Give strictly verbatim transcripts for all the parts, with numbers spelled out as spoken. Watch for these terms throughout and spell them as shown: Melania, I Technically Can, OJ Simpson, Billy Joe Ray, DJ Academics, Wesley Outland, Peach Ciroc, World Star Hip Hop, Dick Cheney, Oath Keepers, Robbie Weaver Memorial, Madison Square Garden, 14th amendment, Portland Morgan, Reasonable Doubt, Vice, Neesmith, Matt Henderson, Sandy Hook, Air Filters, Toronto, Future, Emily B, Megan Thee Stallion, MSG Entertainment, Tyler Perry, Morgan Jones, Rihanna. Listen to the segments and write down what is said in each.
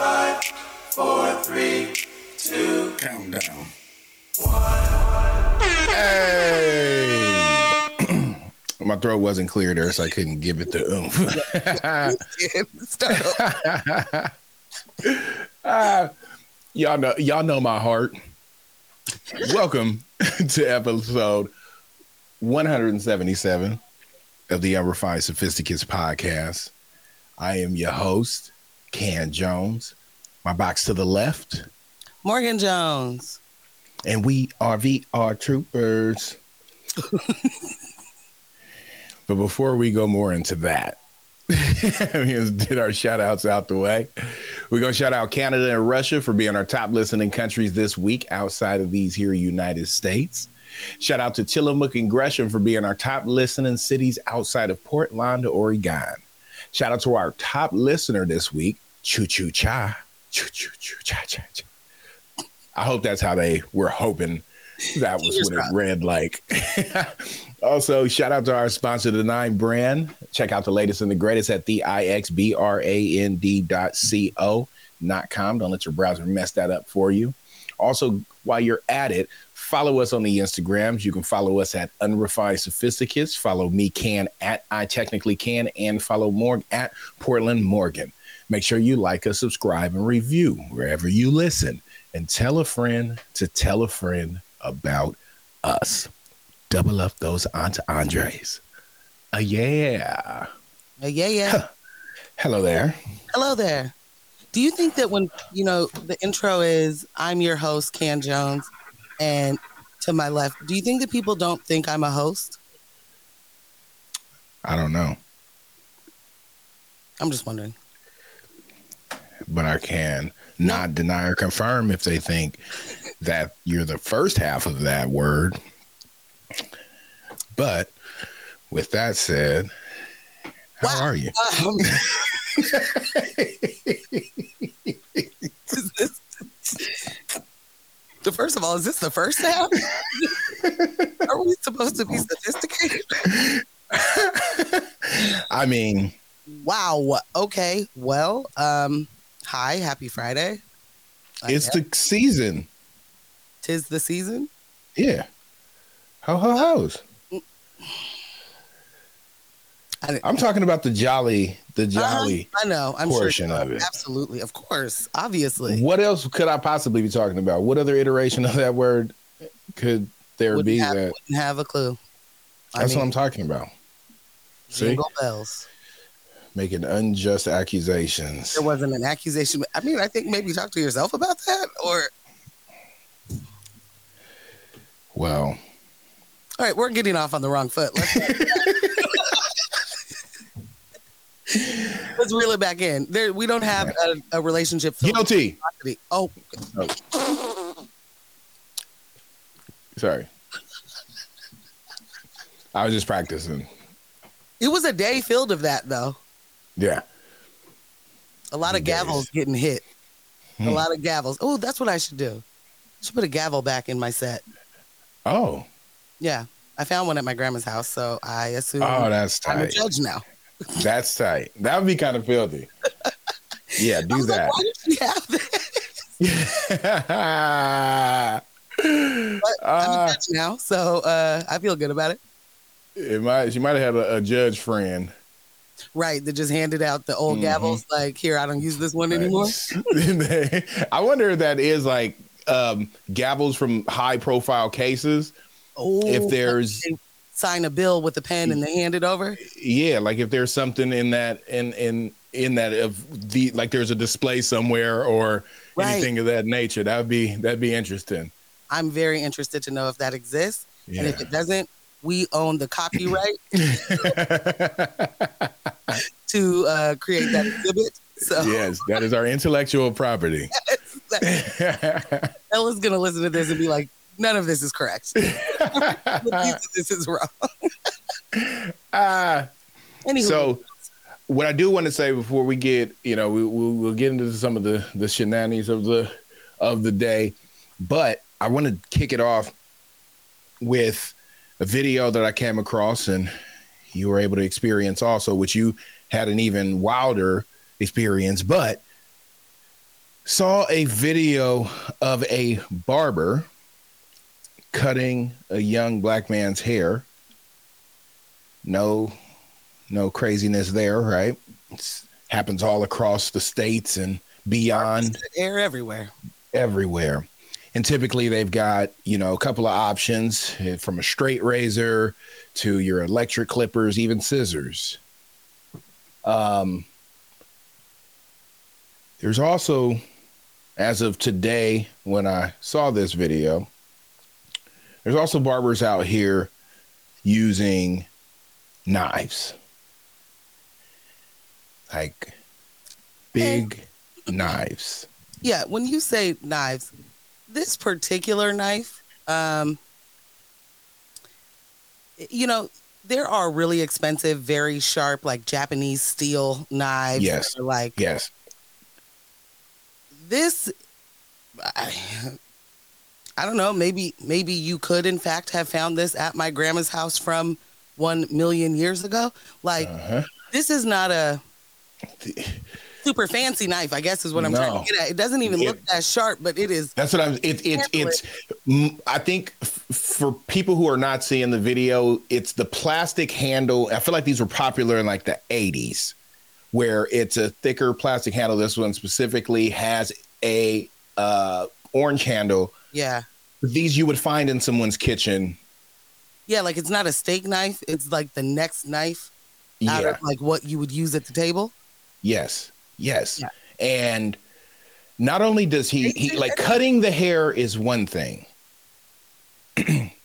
Five, four, three, two, countdown. One. Hey! My throat wasn't clear there, so I couldn't give it the oomph. uh, y'all know, y'all know my heart. Welcome to episode one hundred seventy-seven of the Everfine Sophisticates podcast. I am your host, Can Jones. My box to the left, Morgan Jones. And we are V R Troopers. But before we go more into that, we just did our shout outs out the way. We're going to shout out Canada and Russia for being our top listening countries this week outside of these here United States. Shout out to Tillamook and Gresham for being our top listening cities outside of Portland, Oregon. Shout out to our top listener this week, Choo Choo Cha. Choo Choo Choo Cha Cha Cha. I hope that's how they were hoping that was what it read like. Also, shout out to our sponsor, The Nine Brand. Check out the latest and the greatest at the I X B R A N D dot co dot com. Don't let your browser mess that up for you. Also, while you're at it, follow us on the Instagrams. You can follow us at Unrefined Sophisticates. Follow me, Can, at I Technically Can, and follow Morg at Portland Morgan. Make sure you like us, subscribe, and review wherever you listen. And tell a friend to tell a friend about us. Double up those Aunt Andres. Uh, yeah. Uh, yeah, yeah. Huh. Hello there. Hello there. Do you think that when, you know, the intro is, I'm your host, Can Jones, and to my left, do you think that people don't think I'm a host? I don't know. I'm just wondering. But I can not deny or confirm if they think that you're the first half of that word. But with that said, how wow. are you? Um, is this, the first of all, is this the first half? Are we supposed to be sophisticated? I mean, wow. Okay. Well, um, hi. Happy Friday. I it's guess. the season. Tis the season. Yeah. Ho ho ho's. I'm talking about the jolly, the jolly. Uh, I know. I'm portion sure of it. Absolutely, of course, obviously. What else could I possibly be talking about? What other iteration of that word could there wouldn't be? Have, that wouldn't have a clue. That's I mean, what I'm talking about. Jingle See? bells. Making unjust accusations. There wasn't an accusation. I mean, I think maybe talk to yourself about that, or. Well. All right, we're getting off on the wrong foot. Let's, Let's reel it back in. There, we don't have a, a relationship. Guilty. Oh. oh, sorry. I was just practicing. It was a day filled of that, though. Yeah. A lot of gavels getting hit. Hmm. A lot of gavels. Oh, that's what I should do. I should put a gavel back in my set. Oh. Yeah, I found one at my grandma's house, so I assume oh, that's tight. I'm a judge now. That's tight. That would be kind of filthy. Yeah, do that. Like, why did she have this? But I'm uh, a judge now, so uh, I feel good about it. It might. She might have had a, a judge friend. Right, that just handed out the old mm-hmm. gavels, like, here, I don't use this one right. anymore. I wonder if that is, like, um, gavels from high-profile cases. Ooh, if there's sign a bill with a pen and they hand it over. Yeah, like if there's something in that in in in that of the like there's a display somewhere or right. anything of that nature. That'd be that'd be interesting. I'm very interested to know if that exists. Yeah. And if it doesn't, we own the copyright to uh, create that exhibit. So yes, that is our intellectual property. Yes, Ella's gonna listen to this and be like, none of this is correct. This is wrong. uh, anyway. So what I do want to say before we get, you know, we, we'll, we'll get into some of the, the shenanigans of the, of the day, but I want to kick it off with a video that I came across and you were able to experience also, which you had an even wilder experience, but saw a video of a barber cutting a young black man's hair. No, no craziness there, right? It happens all across the states and beyond. Hair everywhere. Everywhere. And typically they've got, you know, a couple of options from a straight razor to your electric clippers, even scissors. Um, there's also, as of today, when I saw this video, there's also barbers out here using knives. Like big and, knives. Yeah, when you say knives, this particular knife, um, you know, there are really expensive, very sharp, like Japanese steel knives. Yes. That are like, yes. This, I, I don't know, maybe, maybe you could, in fact, have found this at my grandma's house from one million years ago. Like, uh-huh. This is not a super fancy knife, I guess, is what I'm no. trying to get at. It doesn't even it, look that sharp, but it is. That's what I'm. It, it, it's. It's. I think f- for people who are not seeing the video, it's the plastic handle. I feel like these were popular in like the eighties, where it's a thicker plastic handle. This one specifically has a uh, orange handle. Yeah. These you would find in someone's kitchen. Yeah, like it's not a steak knife. It's like the next knife out yeah. of like what you would use at the table. Yes. Yes. Yeah. And not only does he, he like cutting the hair is one thing,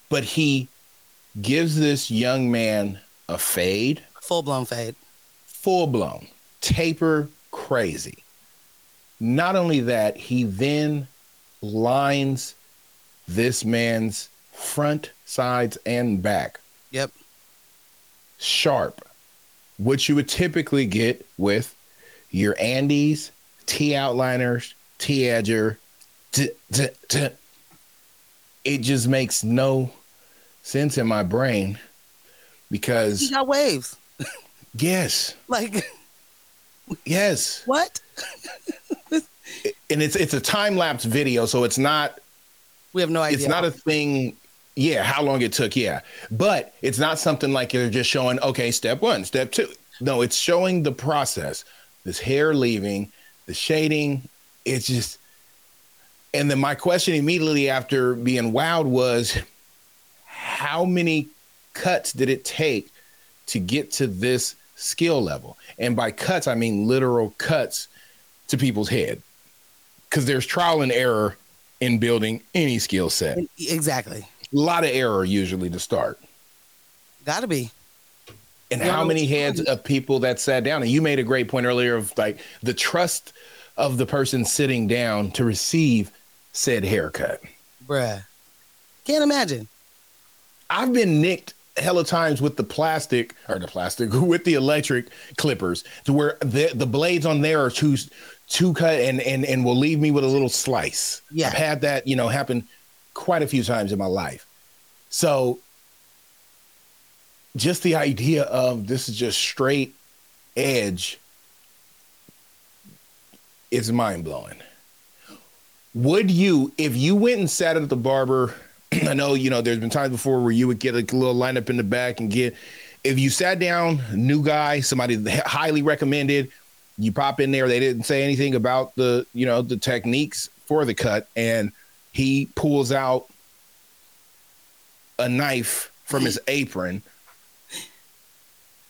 but he gives this young man a fade, full blown fade, full blown taper crazy. Not only that, he then lines this man's front, sides and back. Yep. Sharp, which you would typically get with your Andes, T outliners, T edger. T, t, t. It just makes no sense in my brain because he got waves. Yes. Like yes. What? And it's it's a time lapse video, so it's not. We have no idea. It's not a thing. Yeah, how long it took. Yeah, but it's not something like you're just showing. Okay, step one, step two. No, it's showing the process. This hair leaving, the shading, it's just... And then my question immediately after being wowed was, how many cuts did it take to get to this skill level? And by cuts, I mean literal cuts to people's head. Because there's trial and error in building any skill set. Exactly. A lot of error usually to start. Gotta be. And how many heads of people that sat down? And you made a great point earlier of like the trust of the person sitting down to receive said haircut. Bruh. Can't imagine. I've been nicked hella times with the plastic or the plastic with the electric clippers to where the, the blades on there are too, too cut and, and, and will leave me with a little slice. Yeah. I've had that, you know, happen quite a few times in my life. So just the idea of this is just straight edge is mind-blowing. Would you, if you went and sat at the barber, I know, you know, there's been times before where you would get a little lineup in the back and get, if you sat down, new guy, somebody highly recommended, you pop in there, they didn't say anything about the, you know, the techniques for the cut, and he pulls out a knife from his apron.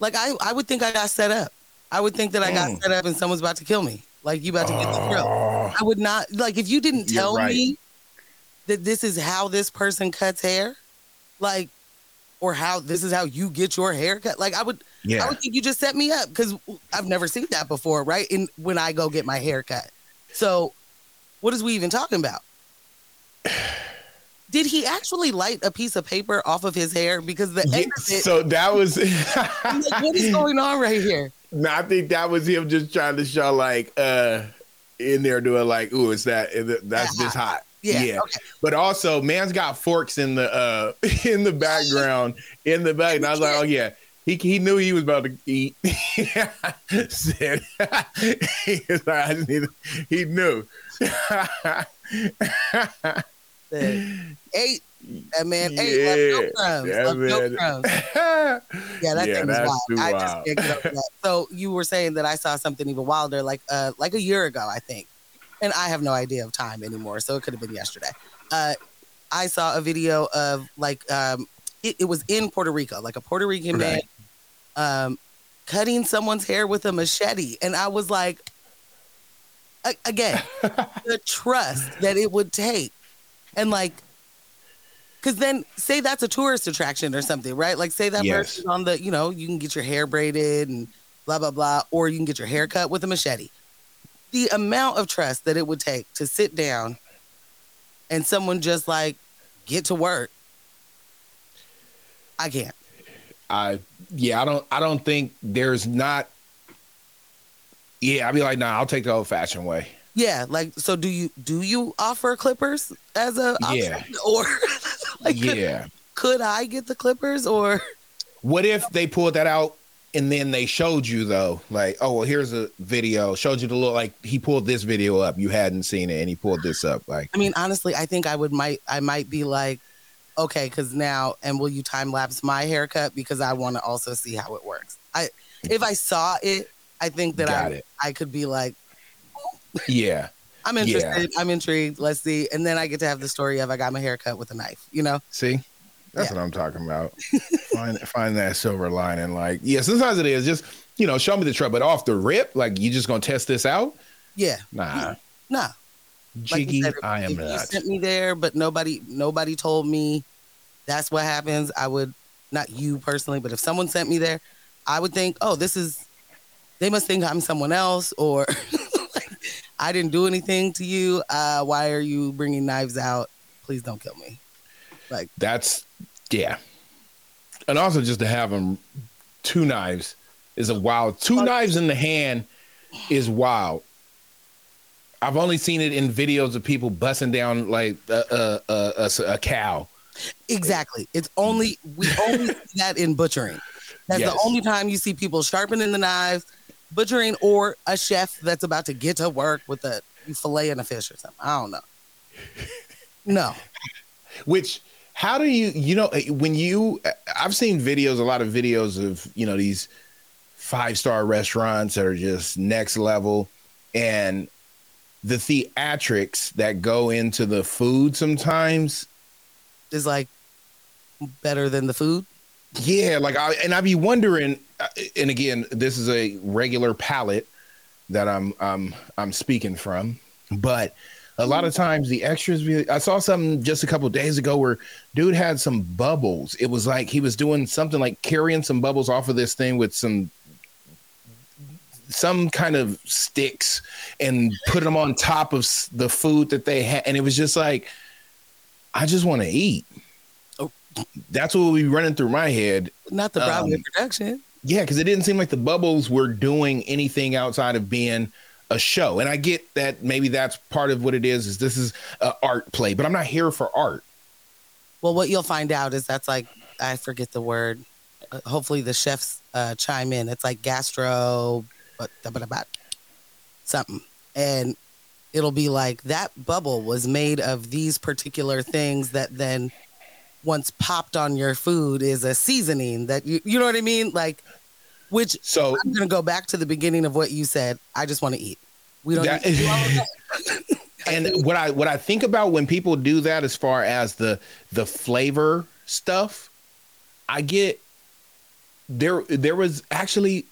Like, I, I would think I got set up. I would think that I got mm. set up and someone's about to kill me. Like, you about to get the grill. Uh, I would not, like, if you didn't tell right. me that this is how this person cuts hair, like, or how this is how you get your hair cut, like, I would, yeah. I would think you just set me up because I've never seen that before, right? And when I go get my hair cut. So what is we even talking about? Did he actually light a piece of paper off of his hair? Because the end of it, so that was like, what is going on right here? No, I think that was him just trying to show like uh, in there doing like, ooh, it's that that's that just hot. hot. Yeah. yeah. Okay. But also, man's got forks in the uh, in the background in the back, and I was like, oh yeah, He he knew he was about to eat. Said, he, was like, I just need to, he knew. Eight. That man yeah. ate left no crumbs. Yeah, no crumbs. yeah that yeah, thing was wild. I just wild. Can't get over that. So you were saying that I saw something even wilder like uh like a year ago, I think. And I have no idea of time anymore, so it could have been yesterday. Uh, I saw a video of like um it, it was in Puerto Rico, like a Puerto Rican right. man um cutting someone's hair with a machete, and I was like, a- again, the trust that it would take, and like, because then say that's a tourist attraction or something, right? Like say that yes. person on the, you know, you can get your hair braided and blah blah blah, or you can get your hair cut with a machete. The amount of trust that it would take to sit down and someone just like get to work. I can't. I yeah, I don't I don't think there's not yeah, I'd be like, nah, I'll take the old fashioned way. Yeah, like so do you do you offer Clippers as a option? Yeah. Or like yeah. could, could I get the Clippers or what if they pulled that out and then they showed you though, like, oh well, here's a video, showed you the little like he pulled this video up, you hadn't seen it, and he pulled this up. Like I mean, honestly, I think I would might I might be like, okay, because now, and will you time lapse my haircut because I want to also see how it works. I if I saw it, I think that Got I it. I could be like, yeah, I'm interested. Yeah. I'm intrigued. Let's see. And then I get to have the story of I got my hair cut with a knife, you know? See, that's yeah. what I'm talking about. find, find that silver lining. Like, yeah, sometimes it is just, you know, show me the truck, but off the rip, like you just going to test this out? Yeah. Nah. Yeah. Nah. Jiggy, like you said, I am not. You sent me there, but nobody, nobody told me that's what happens. I would, not you personally, but if someone sent me there, I would think, oh, this is, they must think I'm someone else or... I didn't do anything to you. Uh, why are you bringing knives out? Please don't kill me. Like that's yeah, and also just to have them two knives is a wild. Two oh. knives in the hand is wild. I've only seen it in videos of people busting down like a a, a, a, a cow. Exactly. It's only we only see that in butchering. That's yes. the only time you see people sharpening the knives. Butchering or a chef that's about to get to work with a fillet and a fish or something. I don't know. No. Which, how do you, you know, when you, I've seen videos, a lot of videos of, you know, these five-star restaurants that are just next level and the theatrics that go into the food sometimes is like better than the food. Yeah, like I and I be wondering, and again, this is a regular palate that I'm I'm I'm speaking from, but a lot of times the extras. Be, I saw something just a couple of days ago where dude had some bubbles. It was like he was doing something like carrying some bubbles off of this thing with some some kind of sticks and put them on top of the food that they had, and it was just like, I just want to eat. That's what would be running through my head. Not the problem um, with production. Yeah, because it didn't seem like the bubbles were doing anything outside of being a show. And I get that maybe that's part of what it is, is this is an art play, but I'm not here for art. Well, what you'll find out is that's like, I forget the word. Uh, hopefully the chefs uh, chime in. It's like gastro, something. And it'll be like that bubble was made of these particular things that then... once popped on your food is a seasoning that you, you know what I mean? Like, which so I'm going to go back to the beginning of what you said. I just want to eat. We don't. That, eat all and what I, what I think about when people do that, as far as the, the flavor stuff, I get there, there was actually,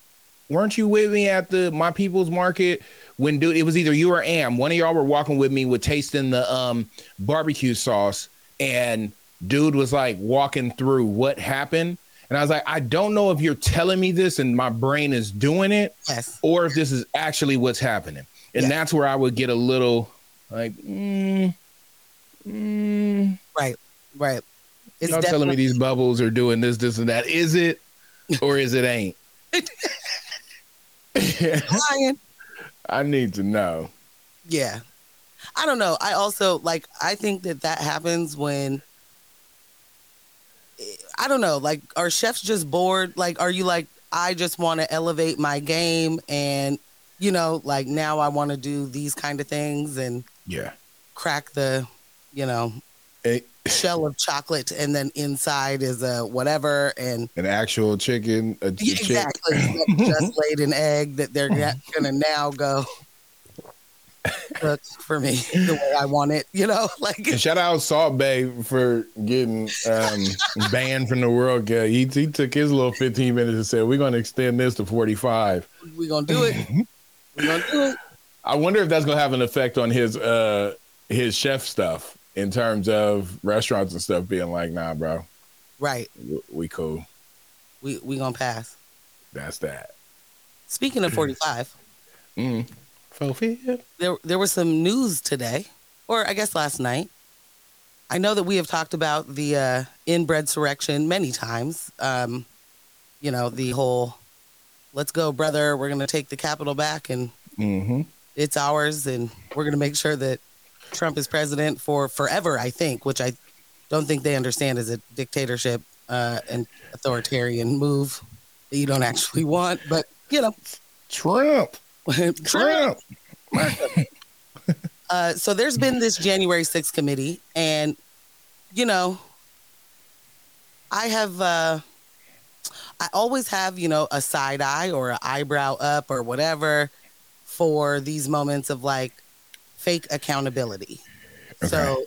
weren't you with me at the, my people's market when dude, it was either you or Am, one of y'all were walking with me with tasting the um, barbecue sauce and dude was like walking through what happened. And I was like, I don't know if you're telling me this and my brain is doing it yes. or if this is actually what's happening. And yes. that's where I would get a little like, mm, mm, right, right. It's y'all definitely- telling me these bubbles are doing this, this, and that. Is it or is it ain't? yeah. Lying. I need to know. Yeah. I don't know. I also like, I think that that happens when I don't know, like, are chefs just bored? Like, are you like, I just want to elevate my game and, you know, like now I want to do these kind of things and yeah, crack the, you know, it, shell of chocolate and then inside is a whatever and an actual chicken. A ch- exactly. Just laid an egg that they're going to now go cook for me the way I want it, you know? Like, and shout out Salt Bae for getting um, banned from the world. Uh, he, he took his little fifteen minutes and said, we're going to extend this to forty-five. We're going to do it. We're going to do it. I wonder if that's going to have an effect on his uh, his chef stuff in terms of restaurants and stuff being like, nah, bro. Right. We, we cool. We we going to pass. That's that. Speaking of forty-five. Mm. There, there was some news today, or I guess last night. I know that we have talked about the uh, inbred surrection many times. Um, you know, the whole, let's go, brother. We're going to take the Capitol back, and mm-hmm. it's ours, and we're going to make sure that Trump is president for forever, I think, which I don't think they understand is a dictatorship uh, and authoritarian move that you don't actually want. But, you know. Trump. Trump. uh, so there's been this January sixth committee, and you know, I have, uh, I always have, you know, a side eye or an eyebrow up or whatever for these moments of like fake accountability. Okay. So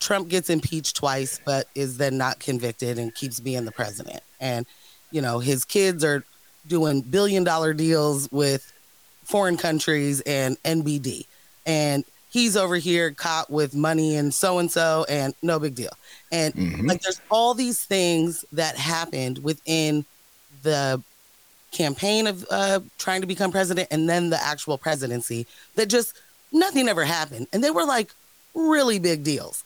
Trump gets impeached twice, but is then not convicted and keeps being the president. And you know, his kids are doing billion dollar deals with foreign countries and N B D. And he's over here caught with money and so-and-so and no big deal. And mm-hmm. like, there's all these things that happened within the campaign of uh, trying to become president and then the actual presidency that just nothing ever happened. And they were like really big deals,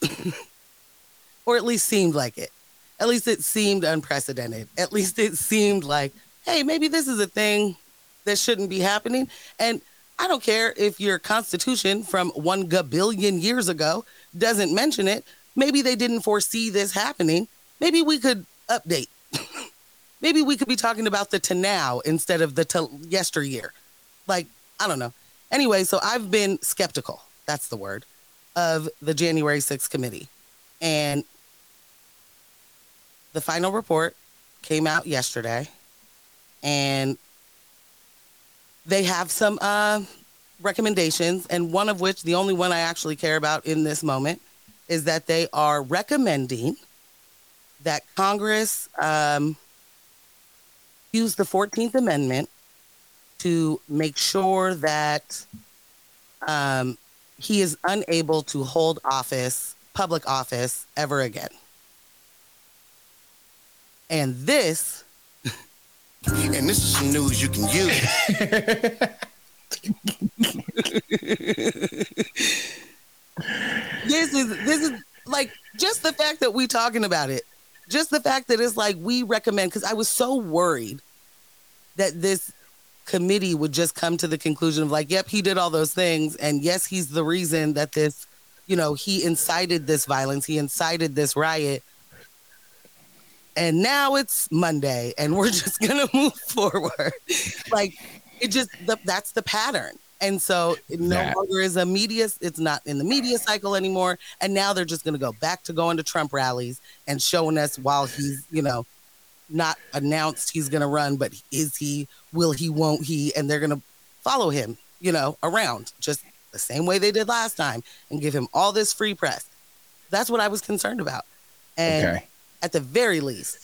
or at least seemed like it. At least it seemed unprecedented. At least it seemed like, hey, maybe this is a thing that shouldn't be happening. And I don't care if your constitution from one gabillion years ago doesn't mention it. Maybe they didn't foresee this happening. Maybe we could update. Maybe we could be talking about the to now instead of the to yesteryear. Like, I don't know. Anyway, so I've been skeptical, that's the word, of the January sixth committee. And the final report came out yesterday. And they have some uh, recommendations, and one of which, the only one I actually care about in this moment, is that they are recommending that Congress um, use the fourteenth Amendment to make sure that um, he is unable to hold office, public office, ever again. And this... And this is some news you can use. This is this is like just the fact that we talking about it. Just the fact that it's like we recommend, because I was so worried that this committee would just come to the conclusion of like, yep, he did all those things. And yes, he's the reason that this, you know, he incited this violence. He incited this riot. And now it's Monday, and we're just going to move forward. Like, it just, the, that's the pattern. And so it no nah. longer is a media, it's not in the media cycle anymore. And now they're just going to go back to going to Trump rallies and showing us while he's, you know, not announced he's going to run, but is he, will he, won't he? And they're going to follow him, you know, around just the same way they did last time and give him all this free press. That's what I was concerned about. And okay. At the very least,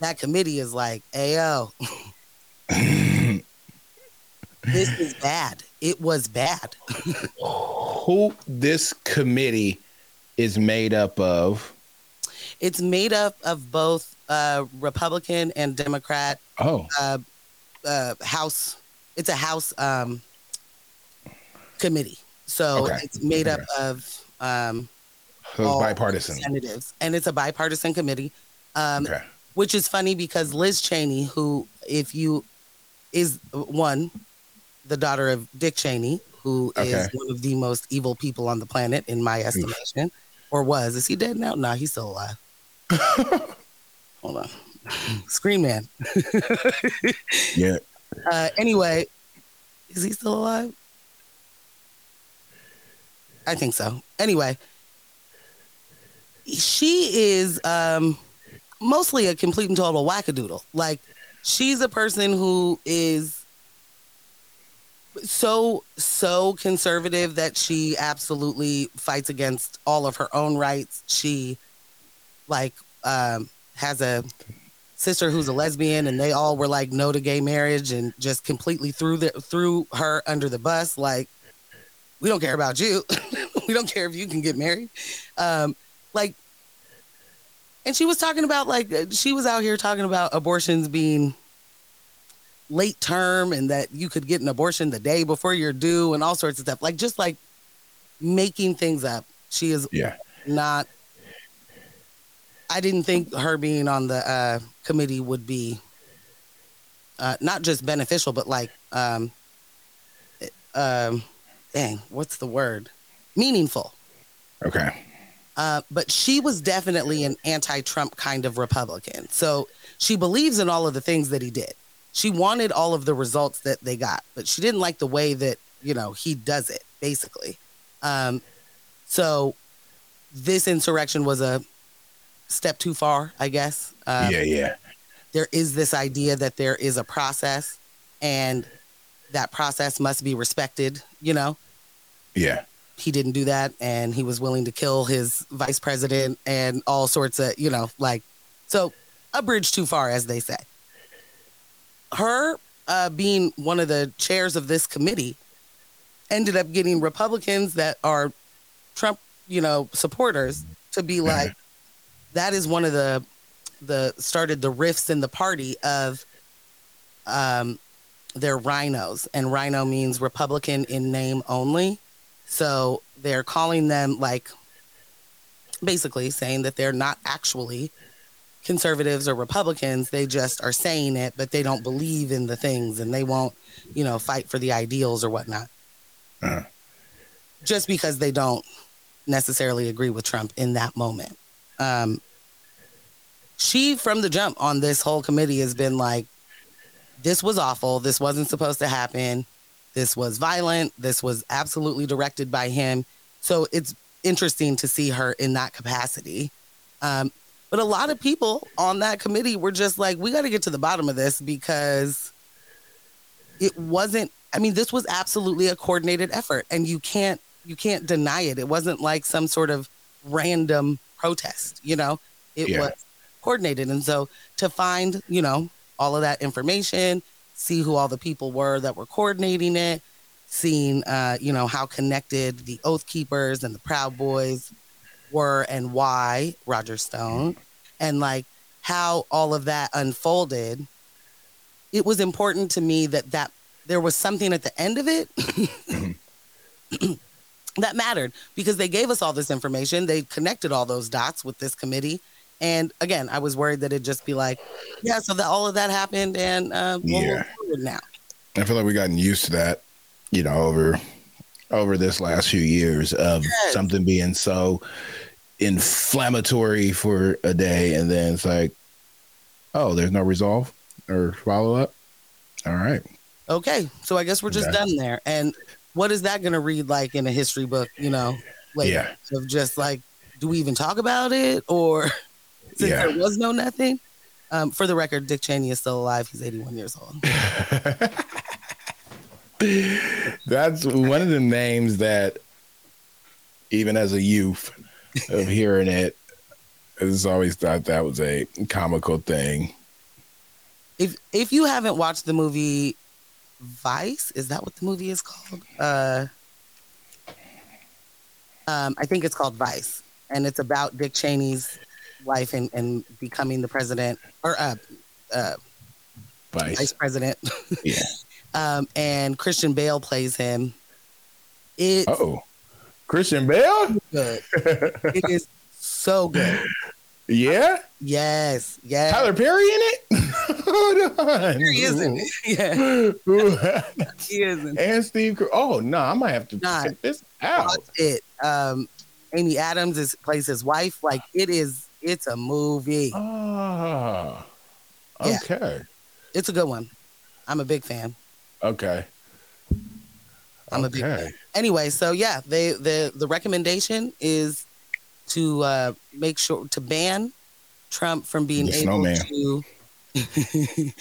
that committee is like, ayo, this is bad. It was bad. Who this committee is made up of? It's made up of both uh, Republican and Democrat. Oh, uh, uh, House. It's a House um, committee. So okay. It's made up okay. of... Um, So bipartisan representatives, and it's a bipartisan committee, um, okay. which is funny because Liz Cheney, who, if you, is one, the daughter of Dick Cheney, who okay. is one of the most evil people on the planet, in my estimation, Oof. or was. Is he dead now? No, nah, he's still alive. Hold on. Screen Man. Yeah. Uh, anyway, is he still alive? I think so. Anyway, she is um, mostly a complete and total wackadoodle. Like, she's a person who is so, so conservative that she absolutely fights against all of her own rights. She, like, um, has a sister who's a lesbian, and they all were like, no to gay marriage, and just completely threw, the, threw her under the bus. Like, we don't care about you. We don't care if you can get married. Um, like, and she was talking about, like, she was out here talking about abortions being late term and that you could get an abortion the day before you're due and all sorts of stuff. Like, just like making things up. She is yeah. not, I didn't think her being on the uh, committee would be uh, not just beneficial, but like, um, um, dang, what's the word? Meaningful. Okay. Uh, but she was definitely an anti-Trump kind of Republican. So she believes in all of the things that he did. She wanted all of the results that they got, but she didn't like the way that, you know, he does it, basically. Um, so this insurrection was a step too far, I guess. Um, yeah, yeah. There is this idea that there is a process, and that process must be respected, you know? Yeah. He didn't do that, and he was willing to kill his vice president and all sorts of, you know, like, so a bridge too far, as they say. Her uh, being one of the chairs of this committee ended up getting Republicans that are Trump, you know, supporters to be like, that is one of the, the started the rifts in the party of um, their rhinos, and rhino means Republican in name only. So they're calling them, like, basically saying that they're not actually conservatives or Republicans. They just are saying it, but they don't believe in the things, and they won't, you know, fight for the ideals or whatnot. Uh-huh. Just because they don't necessarily agree with Trump in that moment. Um, she, from the jump on this whole committee, has been like, this was awful. This wasn't supposed to happen. This was violent. This was absolutely directed by him. So it's interesting to see her in that capacity. Um, but a lot of people on that committee were just like, we got to get to the bottom of this, because it wasn't, I mean, this was absolutely a coordinated effort, and you can't, you can't deny it. It wasn't like some sort of random protest, you know, it yeah. was coordinated. And so to find, you know, all of that information, see who all the people were that were coordinating it, seeing, uh, you know, how connected the Oath Keepers and the Proud Boys were, and why Roger Stone, and like how all of that unfolded. It was important to me that, that there was something at the end of it that mattered, because they gave us all this information. They connected all those dots with this committee. And again, I was worried that it'd just be like, yeah, so that all of that happened, and uh, we'll yeah. move forward now. I feel like we've gotten used to that, you know, over over this last few years of yes. something being so inflammatory for a day, and then it's like, oh, there's no resolve or follow up. All right. Okay, so I guess we're just okay. done there. And what is that going to read like in a history book? You know, like yeah. of just like, do we even talk about it, or? Since yeah. there was no nothing. Um, for the record, Dick Cheney is still alive. He's eighty-one years old. That's one of the names that, even as a youth, of hearing it, I just always thought that was a comical thing. If if you haven't watched the movie Vice, is that what the movie is called? Uh, um, I think it's called Vice, and it's about Dick Cheney's life and, and becoming the president or uh, uh, vice. vice president. Yeah. Um, and Christian Bale plays him. It oh, Christian Bale. Good. It is so good. Yeah. I, yes. Yeah. Tyler Perry in it. Hold on. He isn't. Yeah. He isn't. And Steve. Oh no, I might have to Not, check this out. It. Um, Amy Adams is plays his wife. Like, it is. It's a movie. Ah, okay. Yeah. It's a good one. I'm a big fan. Okay. I'm okay. a big fan. Anyway, so yeah, they the the recommendation is to uh, make sure to ban Trump from being the able snowman. to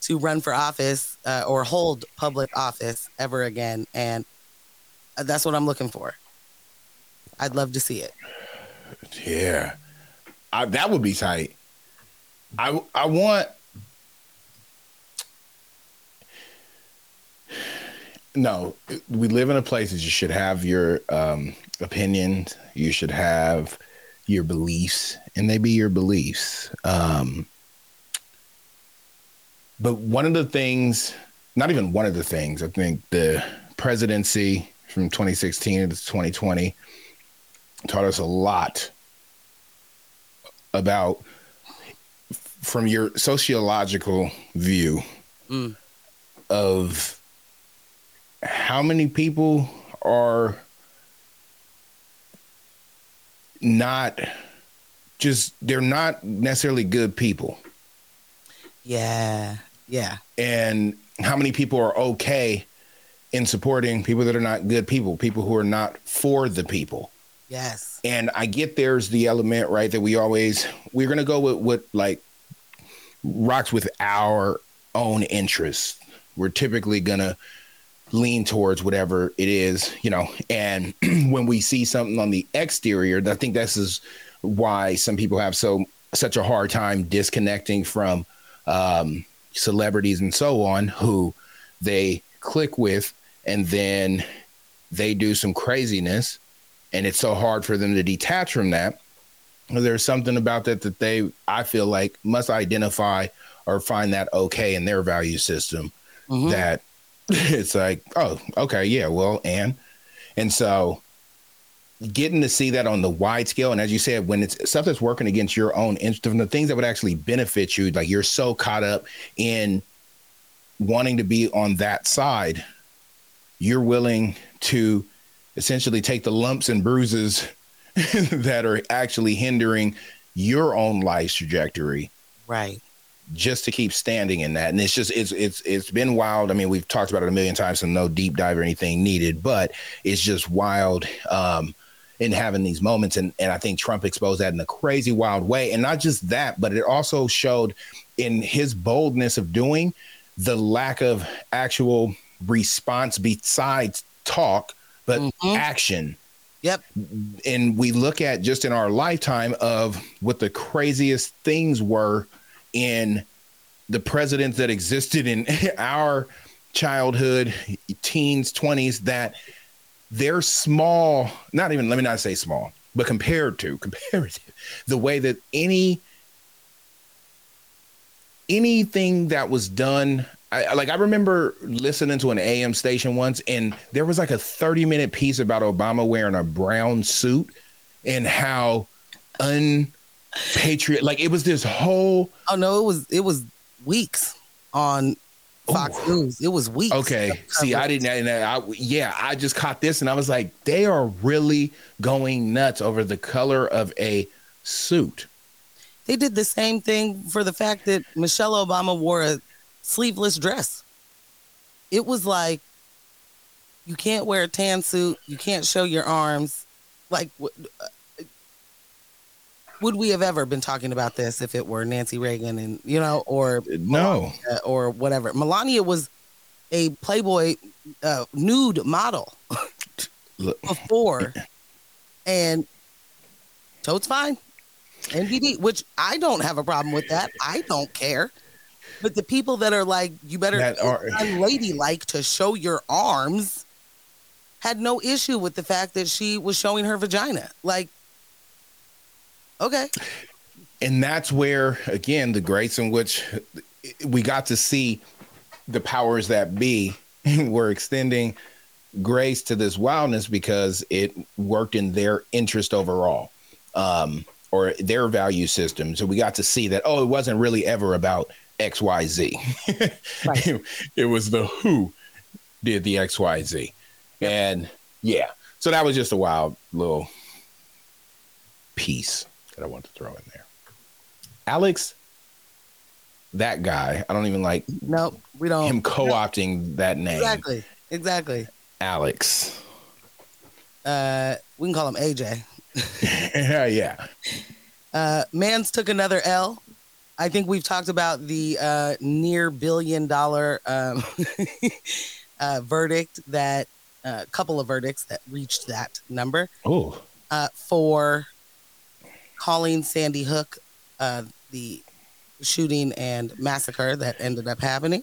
to run for office uh, or hold public office ever again, and that's what I'm looking for. I'd love to see it. Yeah, I, that would be tight. I I want. No, we live in a place that you should have your um, opinions. You should have your beliefs, and they be your beliefs. Um, but one of the things, not even one of the things, I think the presidency from twenty sixteen to twenty twenty taught us a lot about, from your sociological view mm. of how many people are not just, they're not necessarily good people. Yeah. Yeah. And how many people are okay in supporting people that are not good people, people who are not for the people. Yes. And I get there's the element, right, that we always, we're going to go with what like rocks with our own interests. We're typically going to lean towards whatever it is, you know, and when we see something on the exterior, I think this is why some people have so such a hard time disconnecting from um, celebrities and so on who they click with, and then they do some craziness, and it's so hard for them to detach from that. There's something about that that they, I feel like, must identify or find that okay in their value system mm-hmm. that it's like, oh, okay, yeah, well, and and so getting to see that on the wide scale, and as you said, when it's stuff that's working against your own interest, and the things that would actually benefit you, like you're so caught up in wanting to be on that side, you're willing to essentially take the lumps and bruises that are actually hindering your own life's trajectory, right? Just to keep standing in that. And it's just, it's, it's, it's been wild. I mean, we've talked about it a million times, so no deep dive or anything needed, but it's just wild um, in having these moments. And, and I think Trump exposed that in a crazy wild way. And not just that, but it also showed in his boldness of doing the lack of actual response besides talk, but mm-hmm. action. Yep. And we look at just in our lifetime of what the craziest things were in the presidents that existed in our childhood, teens, twenties, that they're small, not even, let me not say small, but compared to, comparative, the way that any, anything that was done, I, like I remember listening to an A M station once, and there was like a thirty minute piece about Obama wearing a brown suit and how un- Patriot, like it was this whole. Oh no, it was it was weeks on Fox Ooh. News. It was weeks. Okay, see, I didn't. I, I, yeah, I just caught this, and I was like, they are really going nuts over the color of a suit. They did the same thing for the fact that Michelle Obama wore a sleeveless dress. It was like, you can't wear a tan suit. You can't show your arms. Like. Would we have ever been talking about this if it were Nancy Reagan and, you know, or no, Melania or whatever? Melania was a Playboy uh, nude model before, and so it's fine. N B D, which I don't have a problem with that. I don't care. But the people that are like, you better that are unladylike to show your arms, had no issue with the fact that she was showing her vagina, like. Okay. And that's where, again, the greats in which we got to see the powers that be were extending grace to this wildness because it worked in their interest overall, um, or their value system. So we got to see that, oh, it wasn't really ever about X, Y, Z. Right. It, it was the who did the X, Y, Z. Yep. And yeah, so that was just a wild little piece. that I want to throw in there. Alex, that guy, I don't even like nope, we don't. him co-opting nope. that name. Exactly, exactly. Alex. Uh, we can call him A J. yeah, yeah. Uh, Mans took another L. I think we've talked about the uh, near billion dollar um, uh, verdict that a uh, couple of verdicts that reached that number. Oh, uh, for calling Sandy Hook uh, the shooting and massacre that ended up happening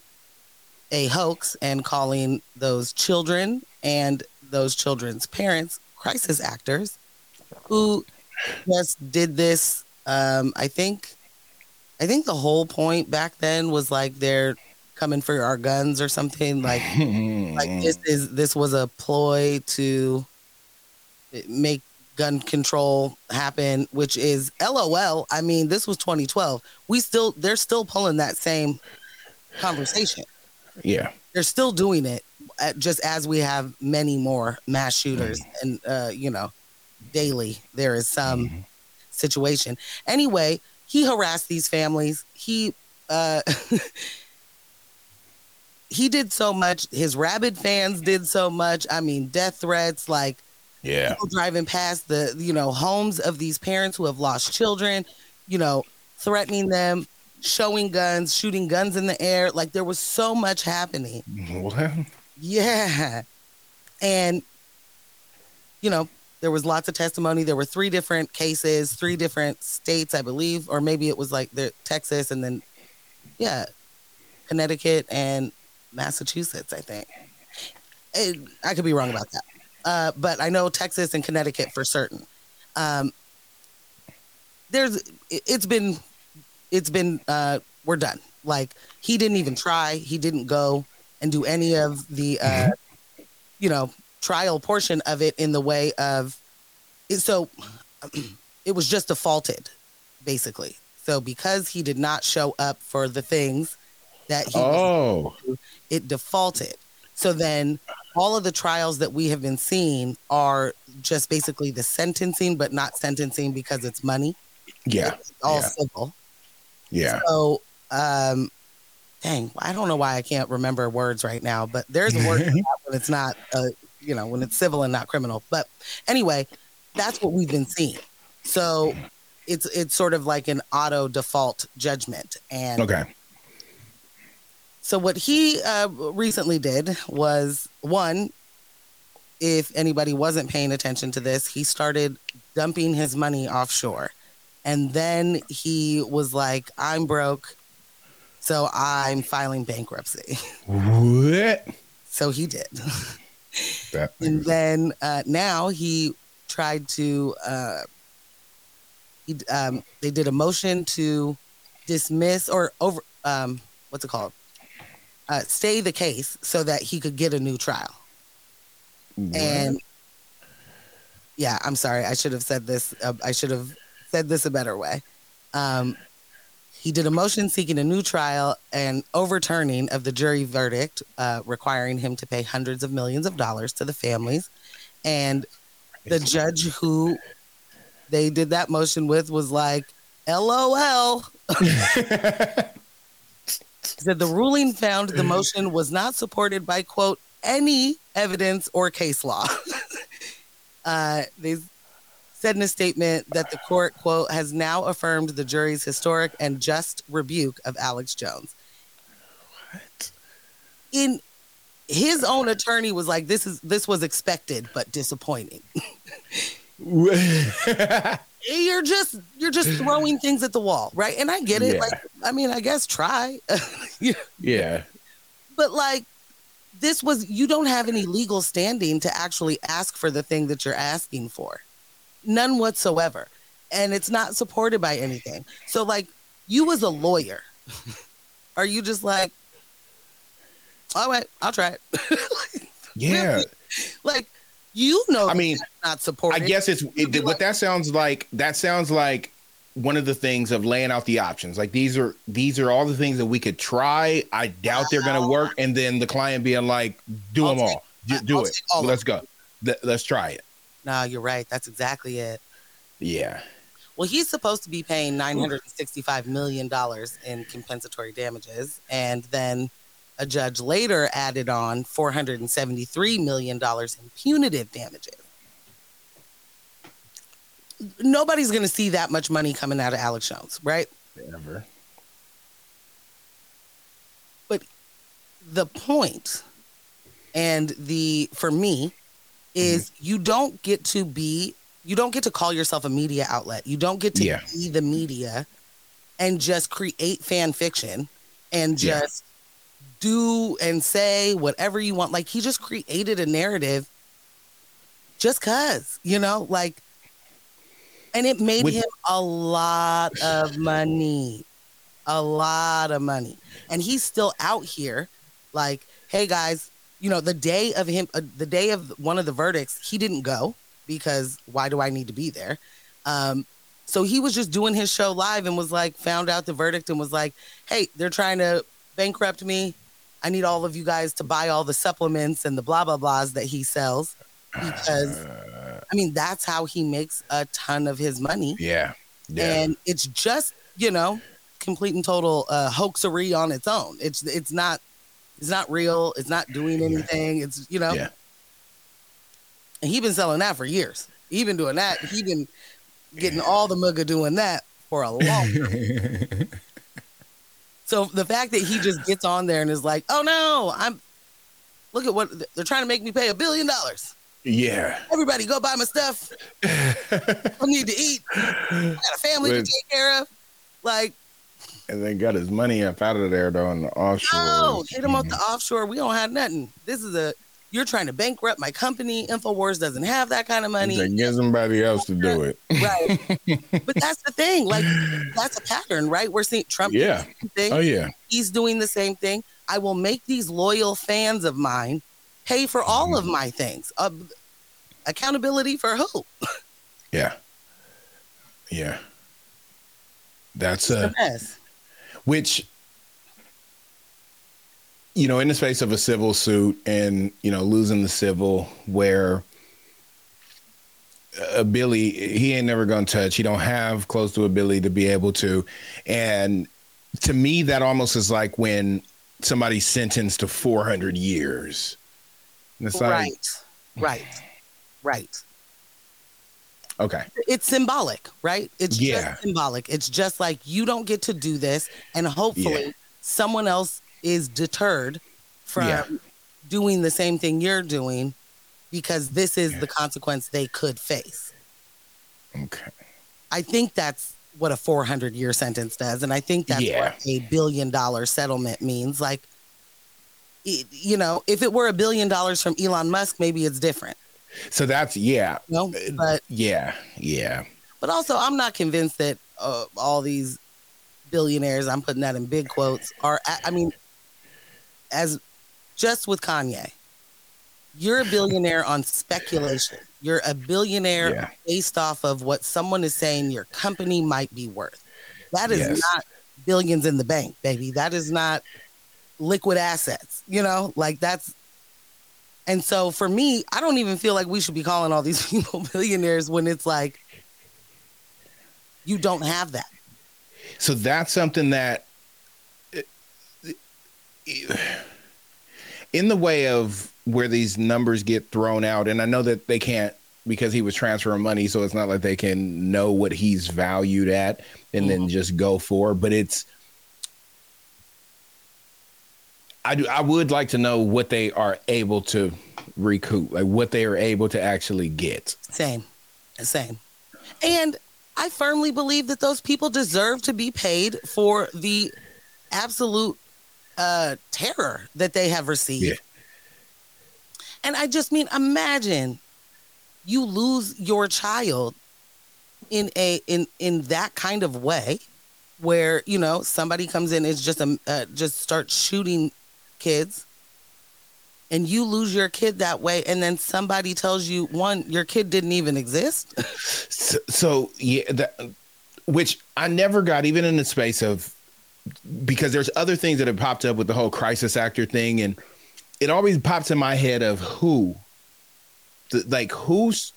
a hoax, and calling those children and those children's parents crisis actors who just did this. Um, I think. I think the whole point back then was like they're coming for our guns or something. Like, like this is this was a ploy to make gun control happen, which is LOL. I mean, this was twenty twelve. We still they're still pulling that same conversation. Yeah, they're still doing it, just as we have many more mass shooters, and uh, you know, daily there is some mm-hmm. situation. Anyway. He harassed these families. He uh, he did so much. His rabid fans did so much. I mean, death threats, like yeah. people driving past the you know homes of these parents who have lost children, you know, threatening them, showing guns, shooting guns in the air. Like there was so much happening. What? Yeah, and you know. There was lots of testimony. There were three different cases, three different states, I believe, or maybe it was like the Texas and then, yeah, Connecticut and Massachusetts, I think. It, I could be wrong about that. Uh, but I know Texas and Connecticut for certain. Um, there's, it, it's been, it's been, uh, we're done. Like he didn't even try. He didn't go and do any of the, uh, you know, trial portion of it in the way of it, so it was just defaulted basically. So because he did not show up for the things that he oh was, it defaulted. So then all of the trials that we have been seeing are just basically the sentencing, but not sentencing because it's money. Yeah, it's all yeah. civil. Yeah. So um dang, I don't know why I can't remember words right now, but there's a word for that when it's not a you know, when it's civil and not criminal. But anyway, that's what we've been seeing. So it's it's sort of like an auto default judgment. And okay. So what he uh, recently did was, one, if anybody wasn't paying attention to this, he started dumping his money offshore. And then he was like, I'm broke, so I'm filing bankruptcy. What? So he did. And then uh, now he tried to, uh, he, um, they did a motion to dismiss or over, um, what's it called? Uh, stay the case so that he could get a new trial. What? And yeah, I'm sorry. I should have said this. Uh, I should have said this a better way. Um, he did a motion seeking a new trial and overturning of the jury verdict, uh, requiring him to pay hundreds of millions of dollars to the families. And the judge who they did that motion with was like, LOL. Said the ruling found the motion was not supported by, quote, any evidence or case law. uh, they said in a statement that the court, quote, has now affirmed the jury's historic and just rebuke of Alex Jones. What? In his own attorney was like, this is this was expected, but disappointing. you're just you're just throwing things at the wall, right? And I get it. Yeah. Like, I mean, I guess try. Yeah. But like, this was you don't have any legal standing to actually ask for the thing that you're asking for. None whatsoever. And it's not supported by anything. So like you as a lawyer, are you just like, all right, I'll try it. like, yeah. Really? Like, you know, I mean, that's not supported. I guess it's it, what like, that sounds like. That sounds like one of the things of laying out the options. Like these are these are all the things that we could try. I doubt they're going to work. And then the client being like, do I'll them take, all. I'll do I'll it. All Let's go. Th- let's try it. No, you're right. That's exactly it. Yeah. Well, he's supposed to be paying nine hundred sixty-five million dollars in compensatory damages. And then a judge later added on four hundred seventy-three million dollars in punitive damages. Nobody's going to see that much money coming out of Alex Jones, right? Never. But the point, and the, for me, is mm-hmm. you don't get to be, you don't get to call yourself a media outlet. You don't get to yeah. be the media and just create fan fiction and just yeah. do and say whatever you want. Like, he just created a narrative just cause, you know, like, and it made With- him a lot of money, a lot of money. And he's still out here like, hey guys, you know, the day of him, uh, the day of one of the verdicts, he didn't go because why do I need to be there? Um, so he was just doing his show live and was like, found out the verdict and was like, hey, they're trying to bankrupt me. I need all of you guys to buy all the supplements and the blah, blah, blahs that he sells. Because, I mean, that's how he makes a ton of his money. Yeah. yeah. And it's just, you know, complete and total uh, hoaxery on its own. It's It's not. It's not real. It's not doing anything. It's, you know, yeah. and he's been selling that for years. He's been doing that. He's been getting all the mugga doing that for a long time. So the fact that he just gets on there and is like, oh no, I'm look at what they're trying to make me pay a billion dollars. Yeah. Everybody go buy my stuff. I need to eat. I got a family With- to take care of. Like, and then got his money up out of there, though, on the offshore. No, hit him mm-hmm. off the offshore. We don't have nothing. This is a, you're trying to bankrupt my company. Infowars doesn't have that kind of money. Like, get somebody else to do it. Right. But that's the thing. Like, that's a pattern, right? We're seeing Trump yeah. doing the same thing. Oh, yeah. He's doing the same thing. I will make these loyal fans of mine pay for all mm-hmm. of my things. Uh, accountability for who? yeah. Yeah. That's it's a mess. Which, you know, in the space of a civil suit and, you know, losing the civil where a Billy, he ain't never going to touch. He don't have close to a Billy to be able to. And to me, that almost is like when somebody's sentenced to four hundred years. And it's right, like, right, right. Okay. It's symbolic, right? It's yeah. just symbolic. It's just like, you don't get to do this. And hopefully yeah. someone else is deterred from yeah. doing the same thing you're doing, because this is yeah. the consequence they could face. Okay. I think that's what a four hundred year sentence does. And I think that's yeah. what a billion dollar settlement means. Like, it, you know, if it were a billion dollars from Elon Musk, maybe it's different. So that's, yeah. No, but yeah, yeah. But also, I'm not convinced that uh, all these billionaires, I'm putting that in big quotes, are, I mean, as just with Kanye, you're a billionaire on speculation. You're a billionaire yeah. based off of what someone is saying your company might be worth. That is yes. not billions in the bank, baby. That is not liquid assets, you know, like that's. And so for me, I don't even feel like we should be calling all these people billionaires when it's like, you don't have that. So that's something that in the way of where these numbers get thrown out, and I know that they can't, because he was transferring money, so it's not like they can know what he's valued at and mm-hmm. then just go for, but it's, I do. I would like to know what they are able to recoup, like what they are able to actually get. Same, same. And I firmly believe that those people deserve to be paid for the absolute uh, terror that they have received. Yeah. And I just mean, imagine you lose your child in a in in that kind of way, where you know somebody comes in and just a uh, just starts shooting kids, and you lose your kid that way, and then somebody tells you, one, your kid didn't even exist. so, so yeah, that, which I never got, even in the space of, because there's other things that have popped up with the whole crisis actor thing, and it always pops in my head of who, the, like who's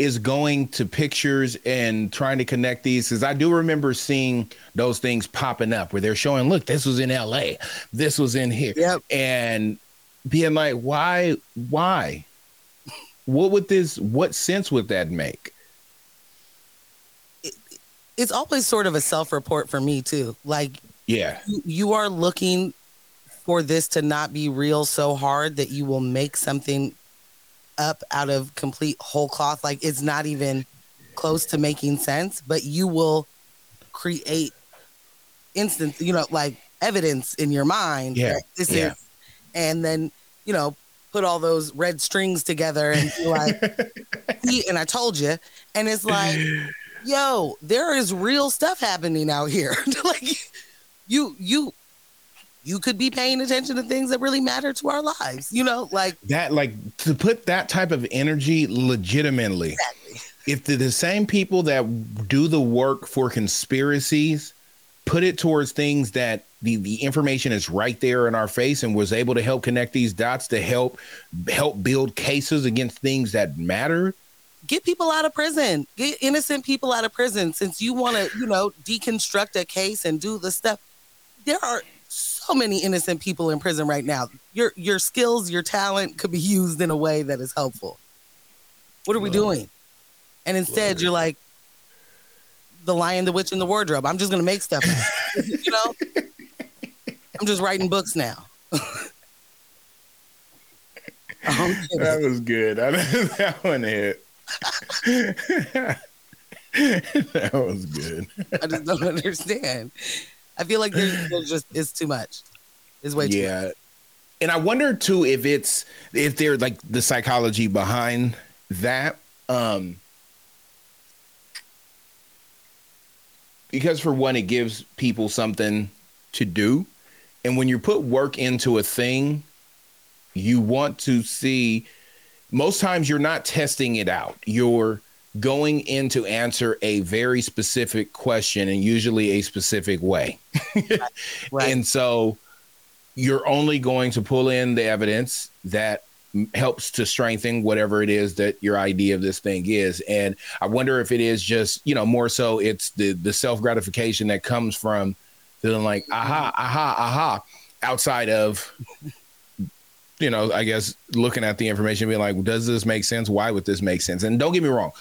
is going to pictures and trying to connect these, because I do remember seeing those things popping up where they're showing, look, this was in L A, this was in here, yep. and being like, why, why? What would this, what sense would that make? It, it's always sort of a self-report for me too. Like, yeah, you, you are looking for this to not be real so hard that you will make something up out of complete whole cloth. Like, it's not even close to making sense, but you will create instance, you know, like evidence in your mind. Yeah. That this yeah. is, and then, you know, put all those red strings together and be like, see, and I told you. And it's like, yo, there is real stuff happening out here. Like, you, you, you could be paying attention to things that really matter to our lives, you know, like that, like to put that type of energy legitimately. Exactly. If the, the same people that do the work for conspiracies put it towards things that the, the information is right there in our face and was able to help connect these dots to help help build cases against things that matter. Get people out of prison, get innocent people out of prison. Since you want to, you know, deconstruct a case and do the stuff, there are so many innocent people in prison right now. Your your skills, your talent could be used in a way that is helpful. What are we Lord. doing? And instead, Lord. you're like the Lion, the Witch, and the Wardrobe. I'm just gonna make stuff. You know, I'm just writing books now. That was good. I didn't, that one hit. That was good. I just don't understand. I feel like there's, there's just, it's too much. It's way too yeah. much. And I wonder too, if it's, if there's like the psychology behind that. Um, because for one, it gives people something to do. And when you put work into a thing, you want to see, most times you're not testing it out. You're going in to answer a very specific question, and usually a specific way. Right. Right. And so you're only going to pull in the evidence that helps to strengthen whatever it is that your idea of this thing is. And I wonder if it is just, you know, more so it's the, the self-gratification that comes from feeling like, aha, aha, aha, outside of, you know, I guess looking at the information being like, does this make sense? Why would this make sense? And don't get me wrong,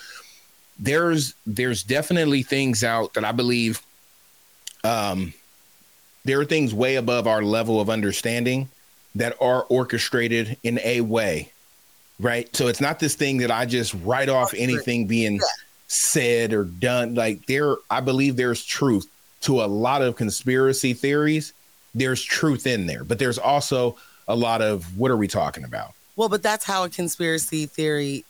There's there's definitely things out that I believe um, there are things way above our level of understanding that are orchestrated in a way, right? So it's not this thing that I just write off anything being yeah. said or done. Like there, I believe there's truth to a lot of conspiracy theories. There's truth in there, but there's also a lot of what are we talking about? Well, but that's how a conspiracy theory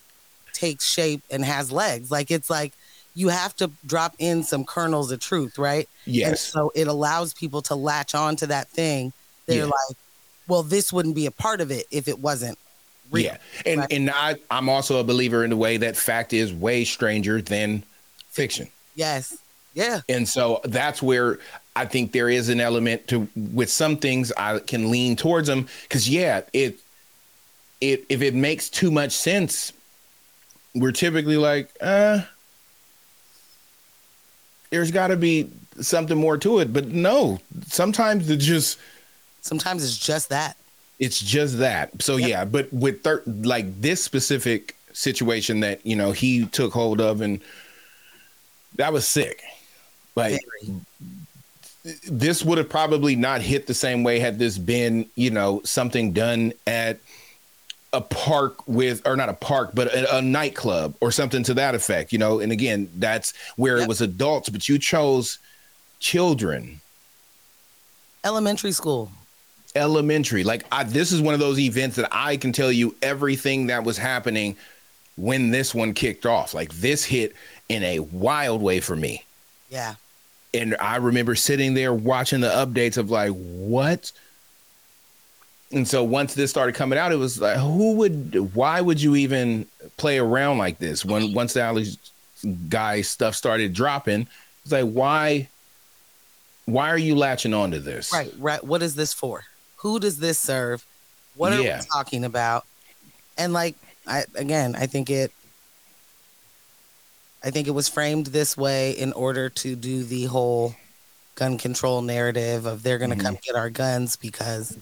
takes shape and has legs. Like it's like you have to drop in some kernels of truth, right? Yes. And so it allows people to latch on to that thing. They're yeah. like, well, this wouldn't be a part of it if it wasn't real. Yeah. And right? and I, I'm also a believer in the way that fact is way stranger than fiction. Yes. Yeah. And so that's where I think there is an element to with some things I can lean towards them because yeah, it it if it makes too much sense, we're typically like, uh, there's got to be something more to it. But no, sometimes it's just. Sometimes it's just that. It's just that. So, yep. yeah, but with thir- like this specific situation that, you know, he took hold of, and that was sick. Like Very. This would have probably not hit the same way had this been, you know, something done at a park with, or not a park, but a, a nightclub or something to that effect, you know? And again, that's where yep. it was adults, but you chose children. Elementary school. Elementary. Like I, this is one of those events that I can tell you everything that was happening when this one kicked off. Like this hit in a wild way for me. Yeah. And I remember sitting there watching the updates of like, what? And so once this started coming out, it was like, who would, why would you even play around like this? When once the Alex guy stuff started dropping, it's like, why, why are you latching on to this? Right, right. What is this for? Who does this serve? What are yeah. we talking about? And like, I, again, I think it, I think it was framed this way in order to do the whole gun control narrative of they're going to mm-hmm. come get our guns because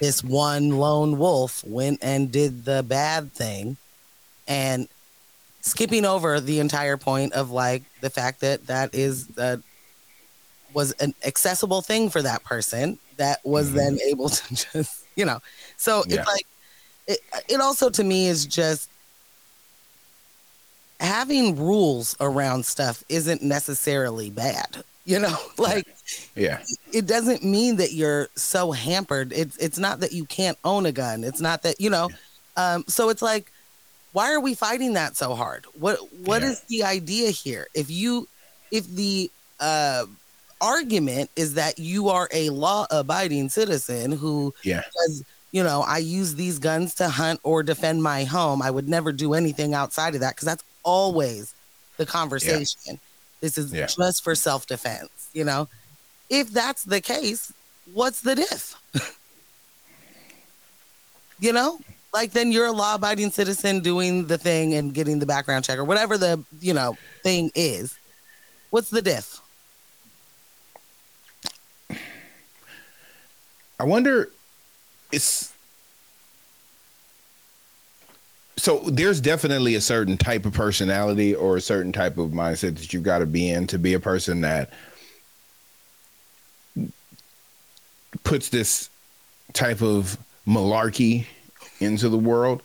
this one lone wolf went and did the bad thing. And skipping over the entire point of like the fact that that is uh, was an accessible thing for that person that was mm-hmm. then able to just, you know. So yeah. it's like, it, it also to me is just, having rules around stuff isn't necessarily bad, you know, like yeah, it doesn't mean that you're so hampered. It's it's not that you can't own a gun. It's not that, you know, um, so it's like, why are we fighting that so hard? What what yeah. is the idea here? If you if the uh, argument is that you are a law abiding citizen who yeah. does, you know, I use these guns to hunt or defend my home. I would never do anything outside of that because that's always the conversation. Yeah. This is yeah. just for self-defense, you know? If that's the case, what's the diff? You know? Like, then you're a law-abiding citizen doing the thing and getting the background check or whatever the, you know, thing is. What's the diff? I wonder... It's so there's definitely a certain type of personality or a certain type of mindset that you've got to be in to be a person that puts this type of malarkey into the world.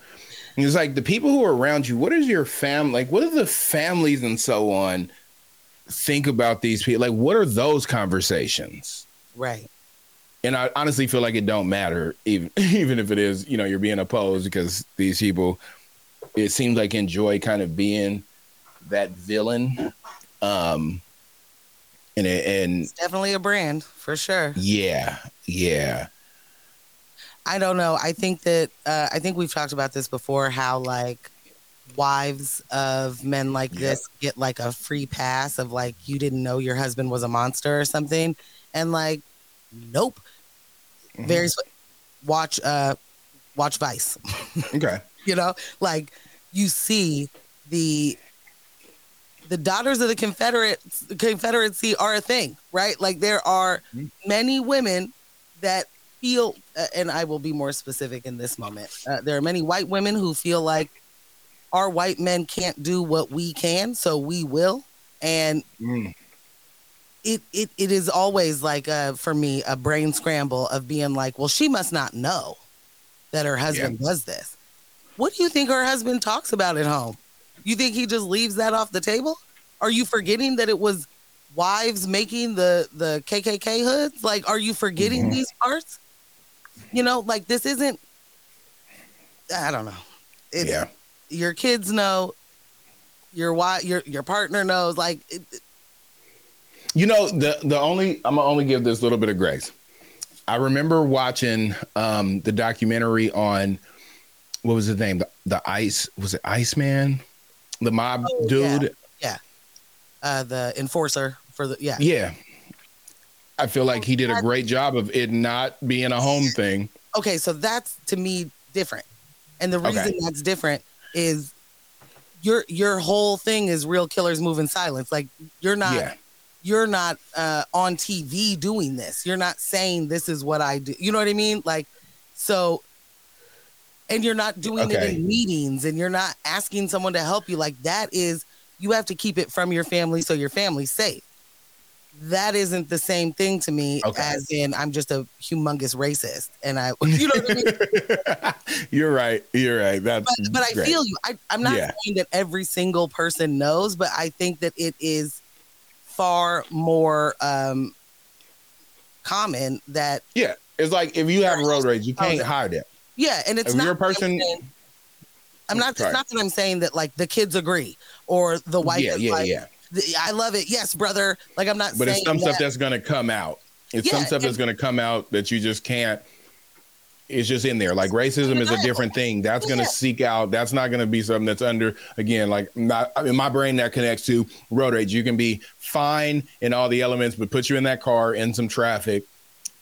And it's like the people who are around you, what is your family? Like, what do the families and so on think about these people? Like, what are those conversations? Right. And I honestly feel like it don't matter, even even if it is, you know, you're being opposed because these people, it seems like enjoy kind of being that villain. Um, and and it's definitely a brand for sure. Yeah, yeah. I don't know. I think that uh, I think we've talked about this before. How like wives of men like this yeah. get like a free pass of like you didn't know your husband was a monster or something, and like. Nope. Mm-hmm. Very watch uh watch Vice. Okay. You know, like you see the the daughters of the Confederate Confederacy are a thing, right? Like there are mm-hmm. many women that feel uh, and I will be more specific in this moment. Uh, there are many white women who feel like our white men can't do what we can, so we will. And mm. It, it it is always like a, for me a brain scramble of being like, well, she must not know that her husband yeah. does this. What do you think her husband talks about at home? You think he just leaves that off the table? Are you forgetting that it was wives making the the K K K hoods? Like, are you forgetting mm-hmm. these parts? You know, like this isn't. I don't know. It's, yeah, your kids know. Your wife, your your partner knows. Like. It, You know, the the only I'm gonna only give this little bit of grace. I remember watching um, the documentary on what was his name? The, the Ice was it Iceman? The mob oh, dude. Yeah. yeah. Uh, the enforcer for the yeah. Yeah. I feel like he did a great job of it not being a home thing. Okay, so that's to me different. And the reason okay. that's different is your your whole thing is real killers move in silence. Like you're not yeah. You're not uh, on T V doing this. You're not saying this is what I do. You know what I mean? Like, so, and you're not doing okay. it in meetings and you're not asking someone to help you. Like that is, you have to keep it from your family so your family's safe. That isn't the same thing to me okay. as in I'm just a humongous racist. And I, you know what I mean? You're right. You're right. That's But, but I great. feel you. I, I'm not yeah. saying that every single person knows, but I think that it is far more um, common that yeah, it's like if you have road rage, you can't hide it. Yeah, and it's if not your person. I'm not. Sorry. It's not that I'm saying that like the kids agree or the wife. Yeah, is yeah, like, yeah. The, I love it. Yes, brother. Like I'm not. But saying it's some that. stuff that's gonna come out. It's yeah, some stuff it, that's gonna come out that you just can't. It's just in there. Like racism is a different thing. That's yeah. gonna seek out. That's not gonna be something that's under again. Like not I mean, my brain that connects to road rage. You can be fine in all the elements, but put you in that car in some traffic.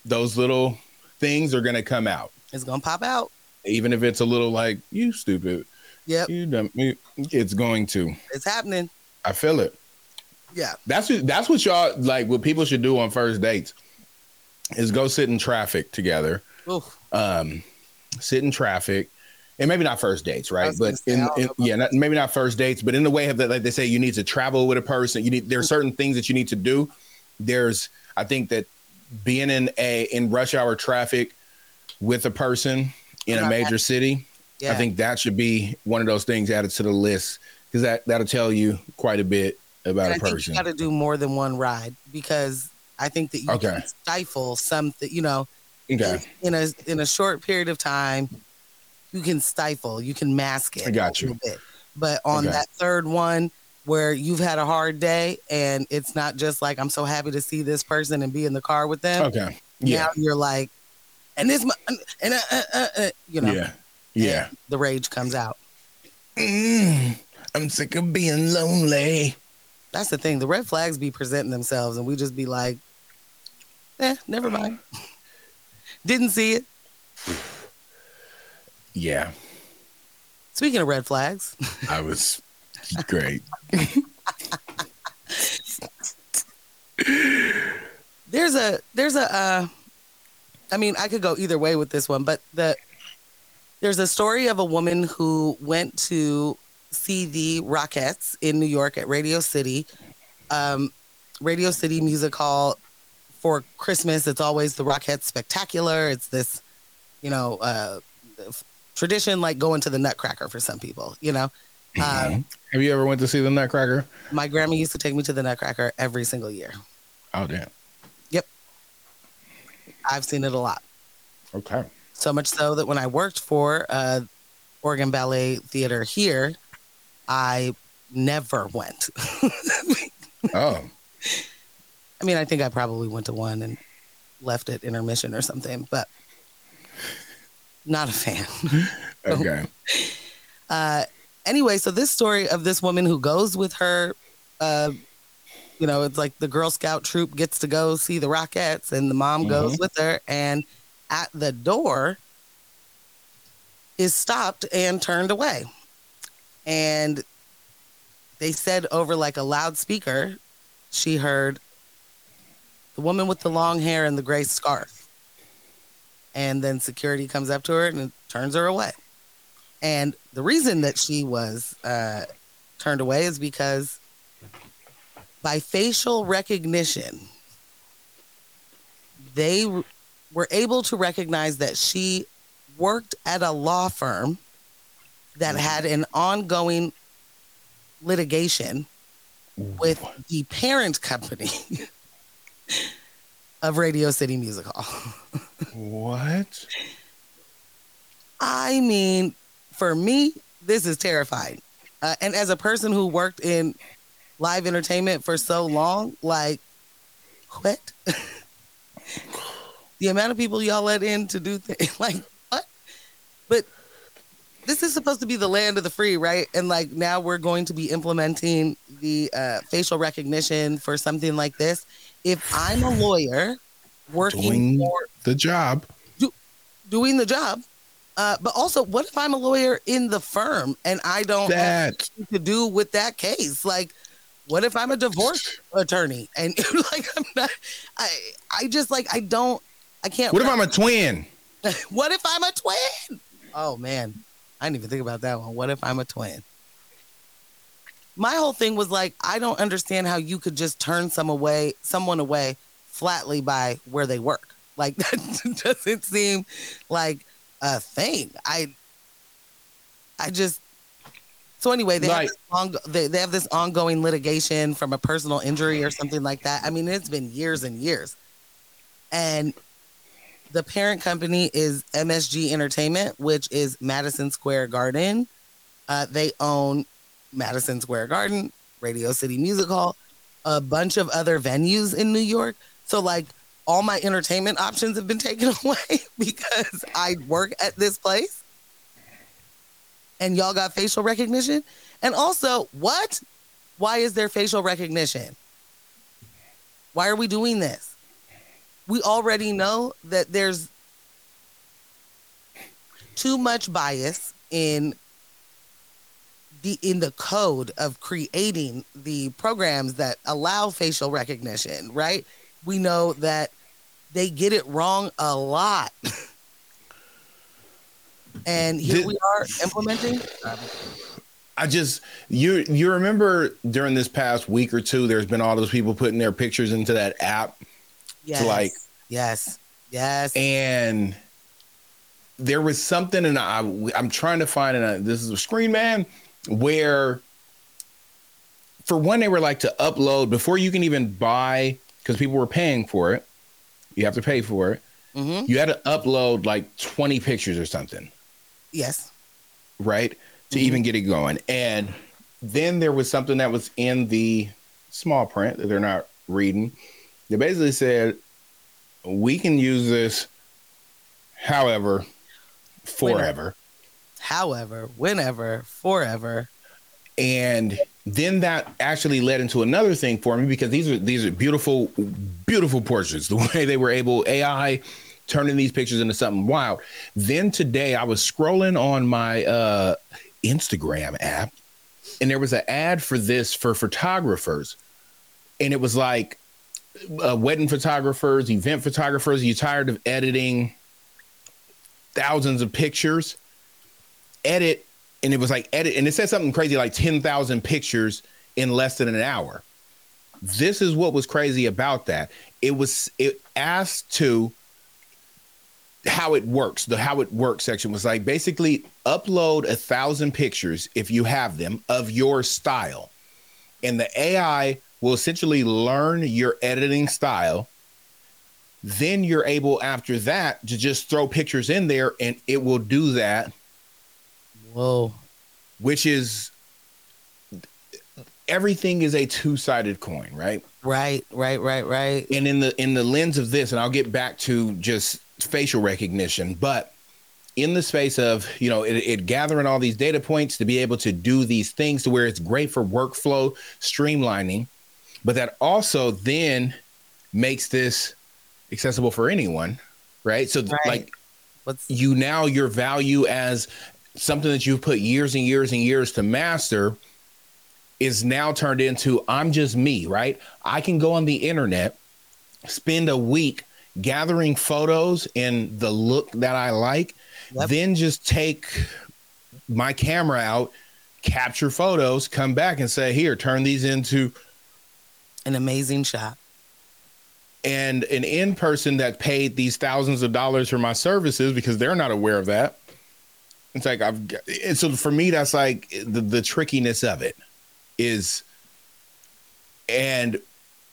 Those little things are gonna come out. It's gonna pop out. Even if it's a little like you stupid. Yep. You dumb. It's going to. It's happening. I feel it. Yeah. That's that's what y'all like what people should do on first dates is go sit in traffic together. Oof. Um sit in traffic. And maybe not first dates, right? But in, in yeah, not, maybe not first dates, but in the way of that, like they say, you need to travel with a person. You need there are certain things that you need to do. There's, I think that being in a in rush hour traffic with a person in a major city, yeah. I think that should be one of those things added to the list because that that'll tell you quite a bit about and a I person. Think you got to do more than one ride because I think that you okay. can stifle something, you know, okay. in, in a in a short period of time. You can stifle, you can mask it. I got you. A bit. But on okay. that third one where you've had a hard day and it's not just like, I'm so happy to see this person and be in the car with them. Okay. Yeah. Now you're like, and this, and uh, uh, uh, uh, you know, yeah. Yeah. The rage comes out. Mm, I'm sick of being lonely. That's the thing. The red flags be presenting themselves and we just be like, eh, never mind. Didn't see it. Yeah. Speaking of red flags, I was great. there's a there's a uh, I mean, I could go either way with this one, but the there's a story of a woman who went to see the Rockettes in New York at Radio City, um, Radio City Music Hall for Christmas. It's always the Rockettes Spectacular. It's this, you know, uh, tradition like going to the Nutcracker for some people, you know. Mm-hmm. Um, have you ever went to see the Nutcracker? My grandma used to take me to the Nutcracker every single year. Oh damn. Yep. I've seen it a lot. Okay. So much so that when I worked for uh, Oregon Ballet Theater here, I never went. Oh. I mean, I think I probably went to one and left at intermission or something, but not a fan. Okay. Uh, anyway, so this story of this woman who goes with her, uh, you know, it's like the Girl Scout troop gets to go see the Rockettes and the mom mm-hmm. goes with her and at the door is stopped and turned away. And they said over like a loudspeaker, she heard the woman with the long hair and the gray scarf. And then security comes up to her and turns her away. And the reason that she was uh, turned away is because by facial recognition, they r- were able to recognize that she worked at a law firm that had an ongoing litigation with the parent company of Radio City Music Hall. What? I mean, for me, this is terrifying. Uh, and as a person who worked in live entertainment for so long, like, what? The amount of people y'all let in to do things, like, what? But this is supposed to be the land of the free, right? And, like, now we're going to be implementing the uh, facial recognition for something like this. If I'm a lawyer working doing for the job, do, doing the job, uh, but also, what if I'm a lawyer in the firm and I don't that. have anything to do with that case? Like, what if I'm a divorce attorney and like I'm not? I I just like I don't I can't. What if I'm a twin? What if I'm a twin? Oh man, I didn't even think about that one. What if I'm a twin? My whole thing was like, I don't understand how you could just turn some away, someone away flatly by where they work. Like, that doesn't seem like a thing. I I just... So anyway, they, like, have this long, they, they have this ongoing litigation from a personal injury or something like that. I mean, it's been years and years. And the parent company is M S G Entertainment, which is Madison Square Garden. Uh, they own Madison Square Garden, Radio City Music Hall, a bunch of other venues in New York. So like all my entertainment options have been taken away because I work at this place and y'all got facial recognition. And also, what? Why is there facial recognition? Why are we doing this? We already know that there's too much bias in the in the code of creating the programs that allow facial recognition, right? We know that they get it wrong a lot. And here Did, we are implementing. I just, you you remember during this past week or two, there's been all those people putting their pictures into that app. Yes. To like, yes. Yes. And there was something, and I, I'm trying to find it. This is a Screen Man, where for one, they were like to upload before you can even buy, because people were paying for it. You have to pay for it. Mm-hmm. You had to upload like twenty pictures or something. Yes. Right? To mm-hmm. even get it going. And then there was something that was in the small print that they're not reading. They basically said, we can use this however, forever. Whenever. However, whenever, forever. And then that actually led into another thing for me, because these are these are beautiful, beautiful portraits. The way they were able, A I turning these pictures into something wild. Then today I was scrolling on my uh, Instagram app, and there was an ad for this for photographers. And it was like uh, wedding photographers, event photographers, you're tired of editing thousands of pictures, edit. And it was like edit, and it said something crazy like ten thousand pictures in less than an hour. This is what was crazy about that. It was, it asked to how it works. The how it works section was like, basically upload a thousand pictures, if you have them, of your style. And the A I will essentially learn your editing style. Then you're able after that to just throw pictures in there, and it will do that. Whoa. Which is, everything is a two-sided coin, right? Right, right, right, right. And in the in the lens of this, and I'll get back to just facial recognition, but in the space of, you know, it, it gathering all these data points to be able to do these things to where it's great for workflow streamlining, but that also then makes this accessible for anyone, right? So right. like What's- you now, your value as something that you've put years and years and years to master is now turned into, I'm just me, right? I can go on the internet, spend a week gathering photos in the look that I like, yep. then just take my camera out, capture photos, come back and say, here, turn these into an amazing shot. And an in-person that paid these thousands of dollars for my services, because they're not aware of that. It's like, I've got, and so for me, that's like the, the trickiness of it is. And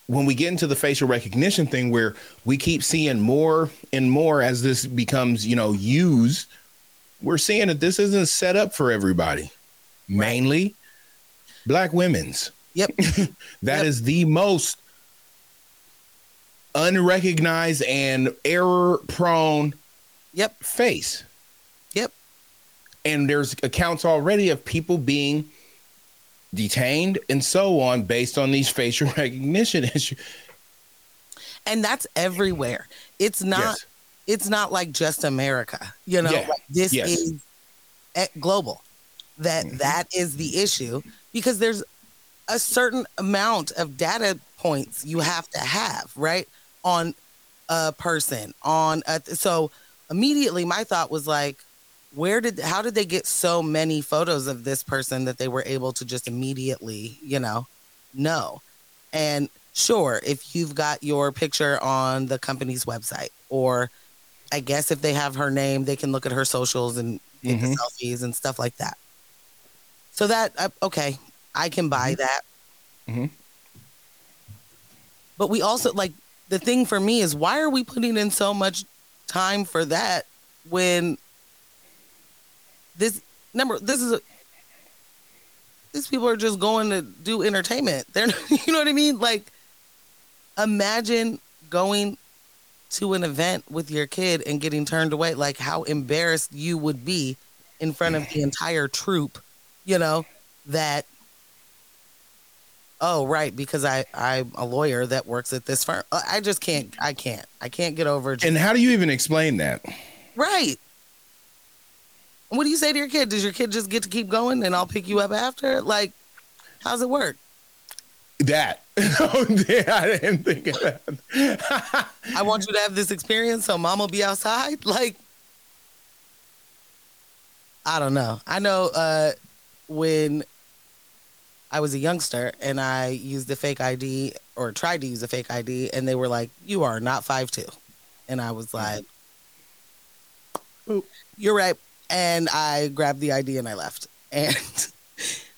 when we get into the facial recognition thing, where we keep seeing more and more as this becomes, you know, used, we're seeing that this isn't set up for everybody, mainly Black women's. Yep. that yep. is the most unrecognized and error prone yep. face. And there's accounts already of people being detained and so on based on these facial recognition issues. And that's everywhere. It's not yes. it's not like just America. You know, yeah. like this yes. is global. That mm-hmm. that is the issue, because there's a certain amount of data points you have to have, right? On a person, on a th- so immediately my thought was like, Where did how did they get so many photos of this person that they were able to just immediately, you know, know? And sure, if you've got your picture on the company's website, or I guess if they have her name, they can look at her socials and mm-hmm. get the selfies and stuff like that. So that, uh, okay, I can buy mm-hmm. that. Mm-hmm. But we also, like, the thing for me is, why are we putting in so much time for that when... This number, this is, a, these people are just going to do entertainment. They're, you know what I mean? Like, imagine going to an event with your kid and getting turned away. Like, how embarrassed you would be in front of the entire troop, you know, that, oh, right, because I, I'm a lawyer that works at this firm. I just can't, I can't, I can't get over it. And how do you even explain that? Right. What do you say to your kid? Does your kid just get to keep going and I'll pick you up after? Like, how's it work? That. Oh, yeah, I didn't think of that. I want you to have this experience so mom will be outside? Like, I don't know. I know uh, when I was a youngster and I used the fake I D or tried to use a fake I D and they were like, you are not five two. And I was like, you're right. And I grabbed the I D and I left. And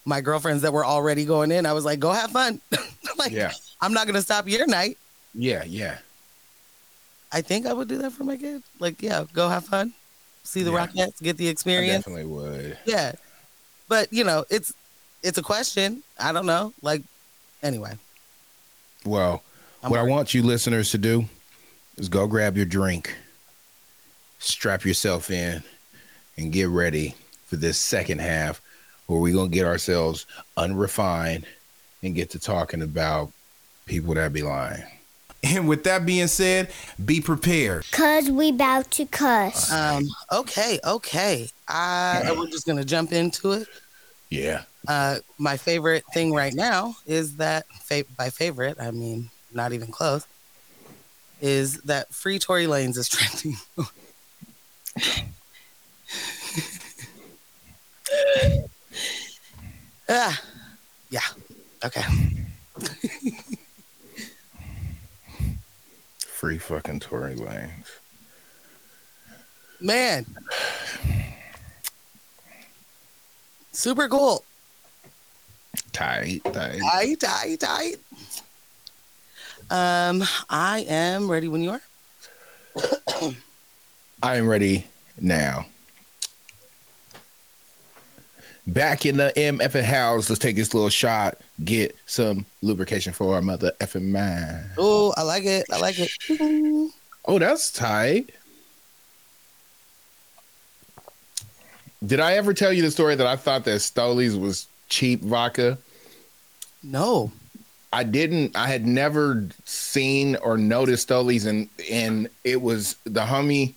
my girlfriends that were already going in, I was like, go have fun. Like, yeah. I'm not going to stop your night. Yeah, yeah. I think I would do that for my kid. Like, yeah, go have fun. See the yeah. Rockettes, get the experience. I definitely would. Yeah. But, you know, it's it's a question. I don't know. Like, anyway. Well, I'm what worried. I want you listeners to do is go grab your drink, strap yourself in, and get ready for this second half where we're going to get ourselves unrefined and get to talking about people that be lying. And with that being said, be prepared. Because we about to cuss. Um, okay, okay. I, yeah. We're just going to jump into it. Yeah. Uh, my favorite thing right now is that, fa- by favorite, I mean not even close, is that Free Tory Lanez is trending. ah, yeah. Okay. Free fucking Tory Lanez. Man. Super cool. Tight, tight. Tight, tight, tight. Um, I am ready when you are. I am ready now. Back in the M effing house. Let's take this little shot. Get some lubrication for our mother effing mind. Oh, I like it. I like it. Oh, that's tight. Did I ever tell you the story that I thought that Stoli's was cheap vodka? No. I didn't. I had never seen or noticed Stoli's, and and it was the homie,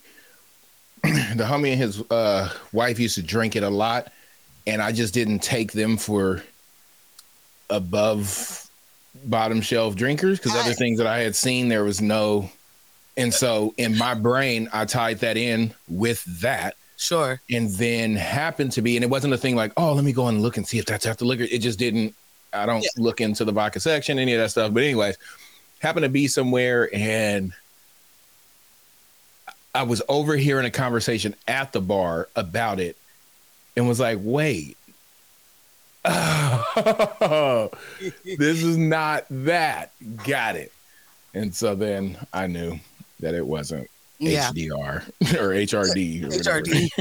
the homie and his uh, wife used to drink it a lot. And I just didn't take them for above bottom shelf drinkers because other things that I had seen, there was no. And so in my brain, I tied that in with that. Sure. And then happened to be, and it wasn't a thing like, oh, let me go and look and see if that's after liquor. It just didn't. I don't yeah. look into the vodka section, any of that stuff. But anyways, happened to be somewhere and I was overhearing a conversation at the bar about it. And was like, wait, oh, this is not that. Got it. And so then I knew that it wasn't yeah. H D R or H R D. Or H R D.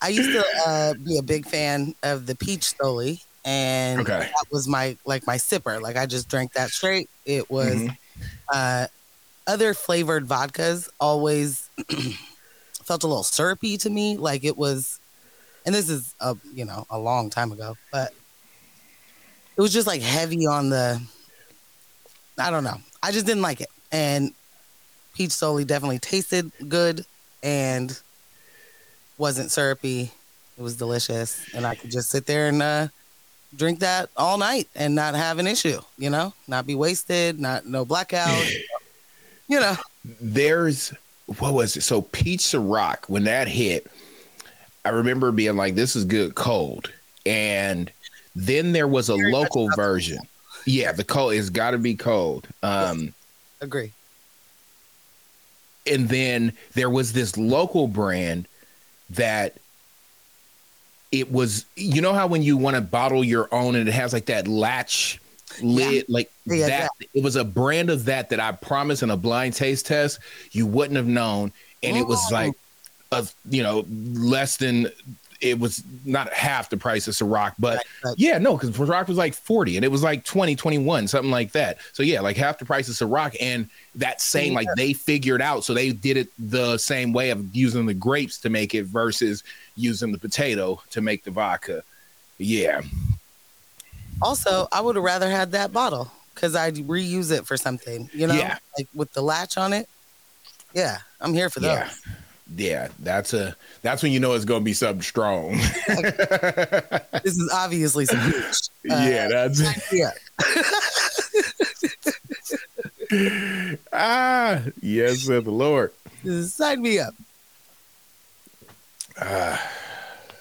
I used to uh, be a big fan of the Peach Stoli, and okay. that was my like my sipper. Like I just drank that straight. It was mm-hmm. uh, other flavored vodkas always felt a little syrupy to me. Like it was. And this is, a, you know, a long time ago, but it was just like heavy on the, I don't know. I just didn't like it. And Peach Stoli definitely tasted good and wasn't syrupy. It was delicious. And I could just sit there and uh, drink that all night and not have an issue, you know, not be wasted, not no blackout, you know. There's, what was it? So Peach Ciroc, when that hit, I remember being like, this is good cold. And then there was a Very local version. Yeah, the cold, it's got to be cold. Um, yes. Agree. And then there was this local brand that it was, you know how when you want to bottle your own and it has like that latch lid, yeah. like yeah, that. Yeah. It was a brand of that that I promise in a blind taste test, you wouldn't have known. And Ooh. It was like, Of you know, less than it was not half the price of Ciroc, but right, right. yeah, no, because Ciroc was like forty and it was like twenty, twenty-one, something like that. So, yeah, like half the price of Ciroc, and that same, yeah. like they figured out, so they did it the same way of using the grapes to make it versus using the potato to make the vodka. Yeah, also, I would have rather had that bottle because I'd reuse it for something, you know, yeah. like with the latch on it. Yeah, I'm here for those. Yeah. yeah, that's a that's when you know it's gonna be something strong. Okay. This is obviously some huge. Uh, yeah, that's yeah. Ah, yes, the Lord. Sign me up. Uh,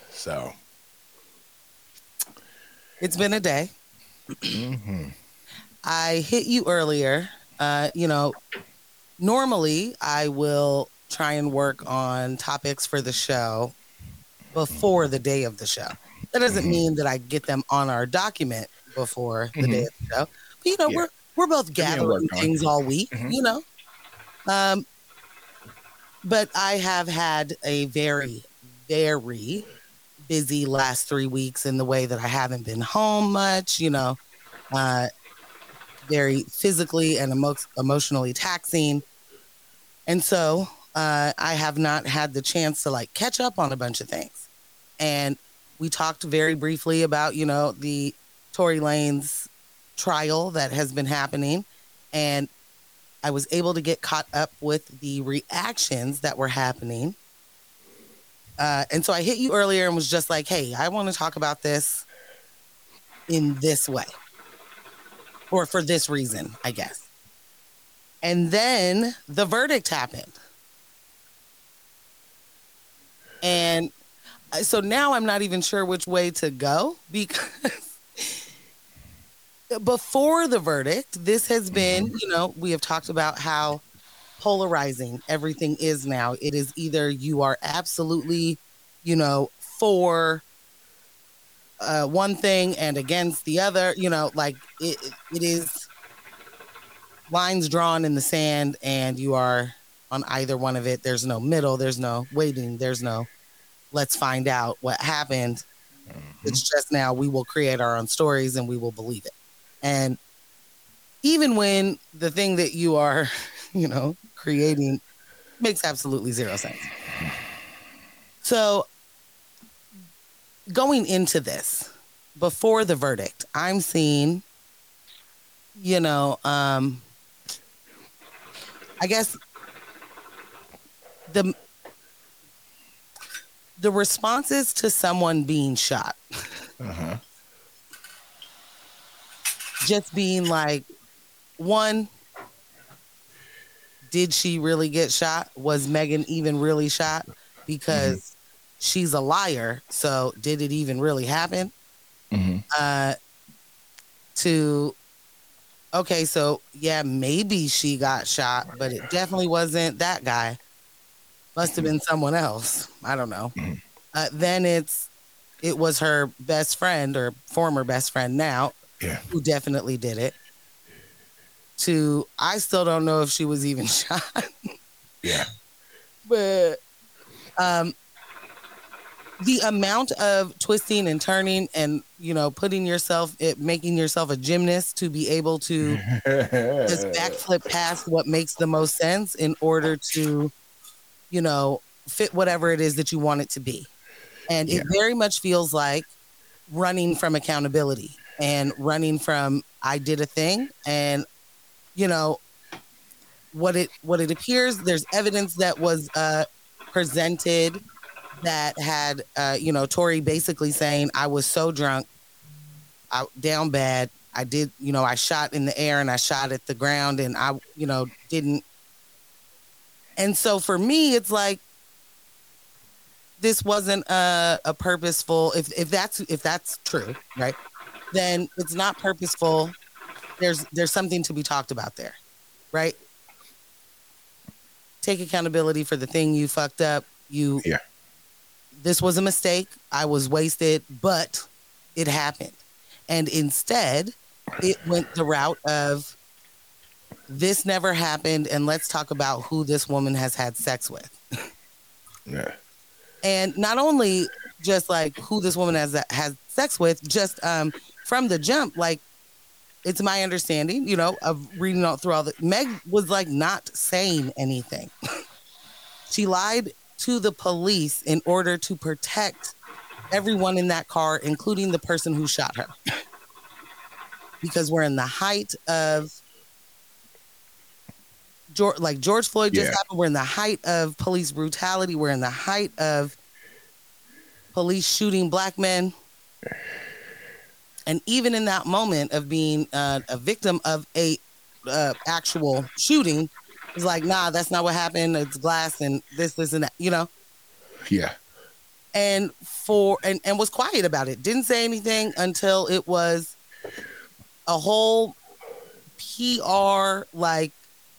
so it's been a day. Mm-hmm. I hit you earlier. Uh, you know, normally I will try and work on topics for the show before the day of the show. That doesn't mm-hmm. mean that I get them on our document before the mm-hmm. day of the show. But you know, yeah. we're we're both gathering things all week. Mm-hmm. You know, um, but I have had a very, very busy last three weeks in the way that I haven't been home much. You know, uh, very physically and emo- emotionally taxing, and so. Uh, I have not had the chance to like catch up on a bunch of things. And we talked very briefly about, you know, the Tory Lanez trial that has been happening. And I was able to get caught up with the reactions that were happening. Uh, and so I hit you earlier and was just like, hey, I want to talk about this in this way or for this reason, I guess. And then the verdict happened. And so now I'm not even sure which way to go because before the verdict, this has been, you know, we have talked about how polarizing everything is now. It is either you are absolutely, you know, for uh, one thing and against the other, you know, like it, it is lines drawn in the sand and you are on either one of it. There's no middle. There's no waiting. There's no, let's find out what happened. Mm-hmm. It's just now we will create our own stories and we will believe it. And even when the thing that you are, you know, creating makes absolutely zero sense. So going into this, before the verdict, I'm seeing, you know, um, I guess... The the responses to someone being shot, uh-huh. just being like, one, did she really get shot? Was Megan even really shot? Because mm-hmm. she's a liar. So did it even really happen? Mm-hmm. Uh, to, okay, so yeah, maybe she got shot, but it definitely wasn't that guy. Must have been someone else. I don't know. Mm-hmm. Uh, then it's, it was her best friend or former best friend now yeah. who definitely did it. To, I still don't know if she was even shot. yeah. But um, the amount of twisting and turning and, you know, putting yourself, it, making yourself a gymnast to be able to just backflip past what makes the most sense in order to, you know, fit whatever it is that you want it to be. And yeah. it very much feels like running from accountability and running from, I did a thing. And, you know, what it, what it appears, there's evidence that was uh, presented that had, uh, you know, Tory basically saying, I was so drunk, I down bad. I did, you know, I shot in the air and I shot at the ground and I, you know, didn't. And so for me, it's like, this wasn't a, a purposeful, if, if that's, if that's true, right? Then it's not purposeful. There's, there's something to be talked about there, right? Take accountability for the thing you fucked up. You, yeah. This was a mistake. I was wasted, but it happened. And instead it went the route of, this never happened, and let's talk about who this woman has had sex with. yeah. And not only just like who this woman has has sex with, just um, from the jump, like it's my understanding, you know, of reading all through all the, Meg was like not saying anything. She lied to the police in order to protect everyone in that car, including the person who shot her. Because we're in the height of George, like George Floyd just yeah. happened. We're in the height of police brutality. We're in the height of police shooting black men. And even in that moment of being uh, a victim of a uh, actual shooting, it's like, nah, that's not what happened. It's glass and this, this, and that, you know? Yeah. And for and, and was quiet about it. Didn't say anything until it was a whole P R like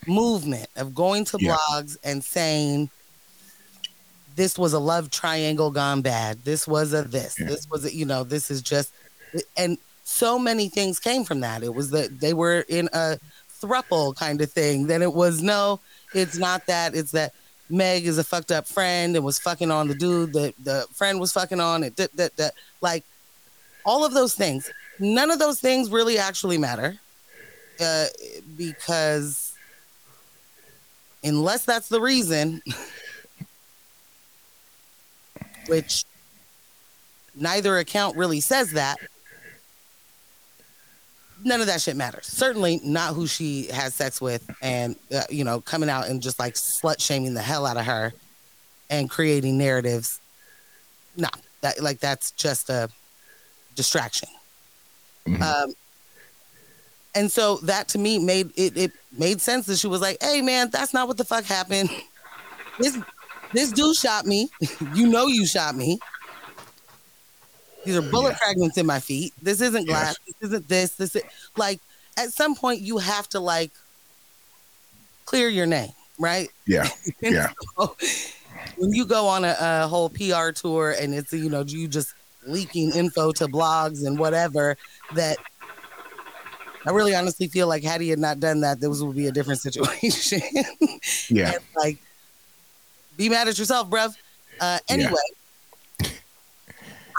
movement of going to yeah. blogs and saying this was a love triangle gone bad. This was a this. Yeah. This was a, you know, this is just, and so many things came from that. It was that they were in a throuple kind of thing. Then it was no, it's not that, it's that Meg is a fucked up friend and was fucking on the dude that the friend was fucking on it. That, that, that, like all of those things. None of those things really actually matter uh, because unless that's the reason, which neither account really says that, none of that shit matters. Certainly not who she has sex with and, uh, you know, coming out and just like slut shaming the hell out of her and creating narratives. Nah, that, like that's just a distraction. Mm-hmm. Um, and so that to me made it, it made sense that she was like, hey man, that's not what the fuck happened. This, this dude shot me. You know, you shot me. These are bullet yeah. fragments in my feet. This isn't glass. Yes. This isn't this. This is, like, at some point you have to like clear your name, right? Yeah, yeah. So, when you go on a, a whole P R tour and it's, you know, you just leaking info to blogs and whatever, that I really honestly feel like had he had not done that, this would be a different situation. Yeah. And, like, be mad at yourself, bruv. Uh, anyway. Yeah.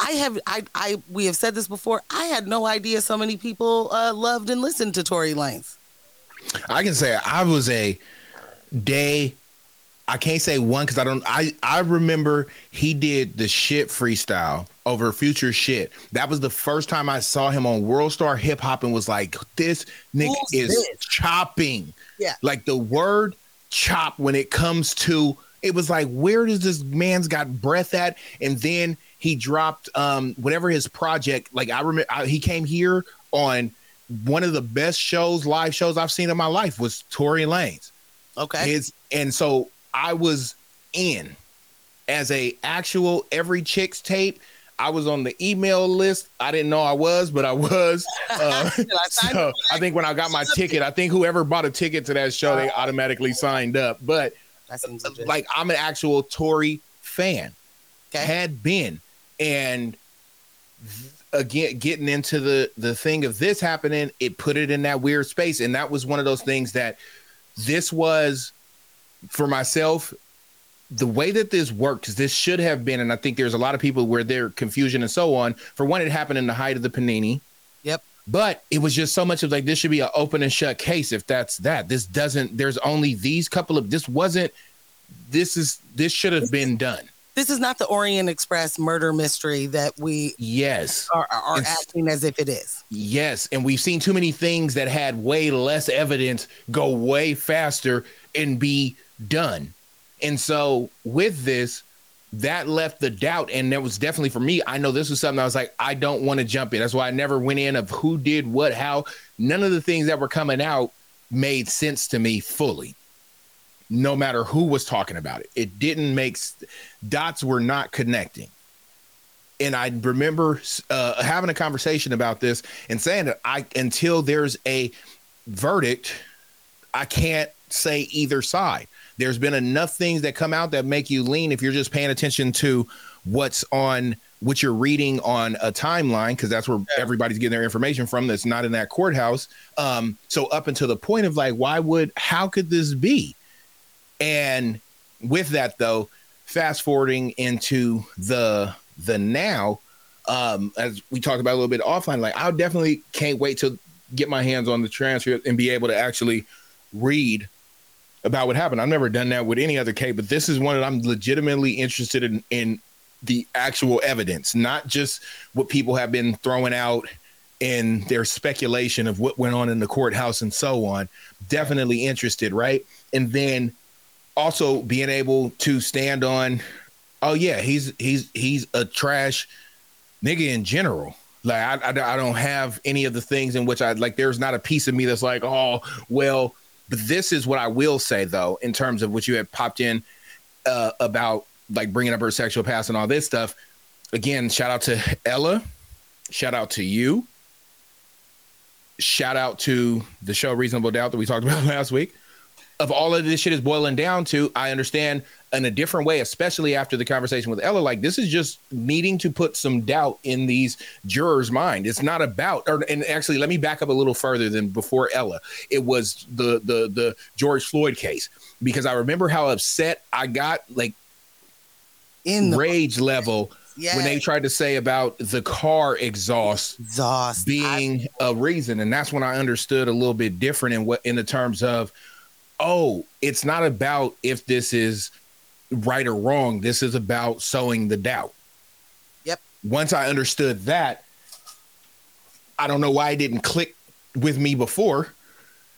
I have, I, I, we have said this before. I had no idea so many people uh, loved and listened to Tory Lanez. I can say I was a day. I can't say one because I don't. I, I remember he did the shit freestyle over Future shit. That was the first time I saw him on World Star Hip Hop and was like, "This nigga is this? chopping." Yeah, like the word "chop" when it comes to it was like, where does this man's got breath at? And then he dropped um, whatever his project. Like I remember, I, he came here on one of the best shows, live shows I've seen in my life was Tory Lanez. Okay, his, and so I was in as a actual every chick's tape. I was on the email list. I didn't know I was, but I was. Uh, so I think when I got my ticket, I think whoever bought a ticket to that show, they automatically signed up. But like I'm an actual Tory fan, okay. had been. And again, getting into the, the thing of this happening, it put it in that weird space. And that was one of those things that this was, for myself, the way that this worked, because this should have been, and I think there's a lot of people where their confusion and so on, for one, it happened in the height of the Panini. Yep. But it was just so much of like, this should be an open and shut case if that's that. This doesn't, there's only these couple of, this wasn't, this is, this should have been done. This is not the Orient Express murder mystery that we yes. are, are acting as if it is. Yes. And we've seen too many things that had way less evidence go way faster and be done. And so with this, that left the doubt. And there was definitely for me, I know this was something I was like, I don't want to jump in. That's why I never went in of who did what, how. None of the things that were coming out made sense to me fully. No matter who was talking about it, it didn't make dots were not connecting. And I remember uh, having a conversation about this and saying that I until there's a verdict, I can't say either side. There's been enough things that come out that make you lean if you're just paying attention to what's on what you're reading on a timeline, because that's where everybody's getting their information from. That's not in that courthouse. Um, so up until the point of like, why would how could this be? And with that, though, fast forwarding into the the now, um, as we talked about a little bit offline, like I definitely can't wait to get my hands on the transcript and be able to actually read about what happened. I've never done that with any other case, but this is one that I'm legitimately interested in, in the actual evidence, not just what people have been throwing out in their speculation of what went on in the courthouse and so on. Definitely interested, right? And then also being able to stand on, oh yeah, he's he's he's a trash nigga in general. Like I, I, I don't have any of the things in which I like. There's not a piece of me that's like, oh well. But this is what I will say though, in terms of what you had popped in uh, about like bringing up her sexual past and all this stuff. Again, shout out to Ella. Shout out to you. Shout out to the show Reasonable Doubt that we talked about last week. Of all of this shit is boiling down to, I understand in a different way, especially after the conversation with Ella, like this is just needing to put some doubt in these jurors' mind. It's not about, or, and actually let me back up a little further than before Ella. It was the, the, the George Floyd case, because I remember how upset I got, like in the rage level. Yes. When they tried to say about the car exhaust, exhaust. being I- a reason. And that's when I understood a little bit different in what, in the terms of, oh, it's not about if this is right or wrong. This is about sowing the doubt. Yep. Once I understood that, I don't know why it didn't click with me before,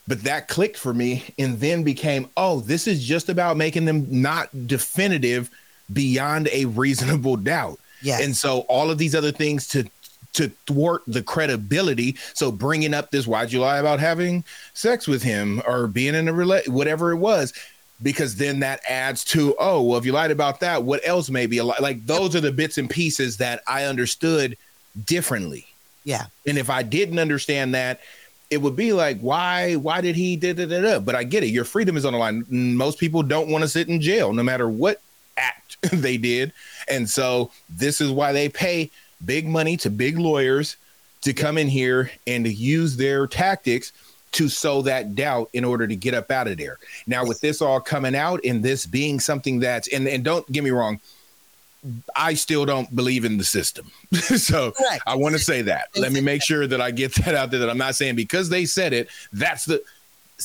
but that clicked for me and then became, oh, this is just about making them not definitive beyond a reasonable doubt. Yes. And so all of these other things to to thwart the credibility. So bringing up this, why'd you lie about having sex with him or being in a rela- whatever it was, because then that adds to, oh, well, if you lied about that, what else may be a lie? Like those are the bits and pieces that I understood differently. Yeah. And if I didn't understand that, it would be like, why, why did he da da da da? But I get it. Your freedom is on the line. Most people don't want to sit in jail no matter what act they did. And so this is why they pay big money to big lawyers to come in here and to use their tactics to sow that doubt in order to get up out of there. Now, with this all coming out and this being something that's, and, and don't get me wrong, I still don't believe in the system. So correct. I want to say that. Let me make sure that I get that out there, that I'm not saying because they said it, that's the,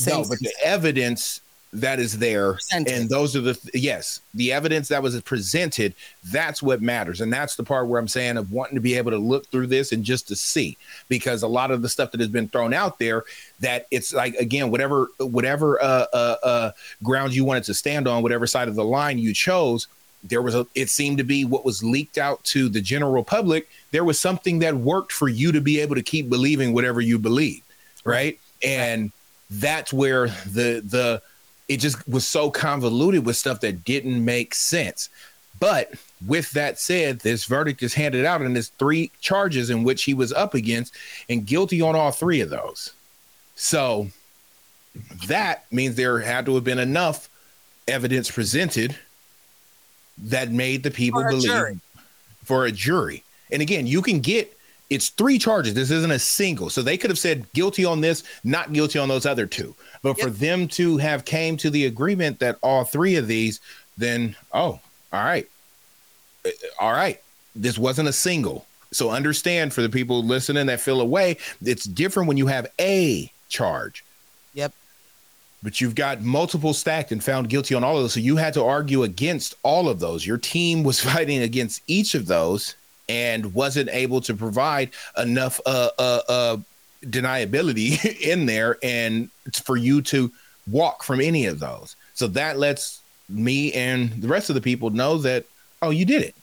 no, but the evidence that is there. Presented. And those are the, th- yes, the evidence that was presented, that's what matters. And that's the part where I'm saying of wanting to be able to look through this and just to see, because a lot of the stuff that has been thrown out there, that it's like, again, whatever, whatever uh, uh, uh, ground you wanted to stand on, whatever side of the line you chose, there was a, it seemed to be what was leaked out to the general public. There was something that worked for you to be able to keep believing whatever you believe. Right. And right. That's where the, the, it just was so convoluted with stuff that didn't make sense. But with that said, this verdict is handed out and there's three charges in which he was up against and guilty on all three of those. So that means there had to have been enough evidence presented that made the people for believe jury. for a jury. And again, you can get, it's three charges. This isn't a single. So they could have said guilty on this, not guilty on those other two. But yep. for them to have came to the agreement that all three of these, then, oh, all right. All right. This wasn't a single. So understand for the people listening that feel away, it's different when you have a charge. Yep. But you've got multiple stacked and found guilty on all of those. So you had to argue against all of those. Your team was fighting against each of those and wasn't able to provide enough uh, uh, uh, deniability in there and for you to walk from any of those. So that lets me and the rest of the people know that, oh, you did it.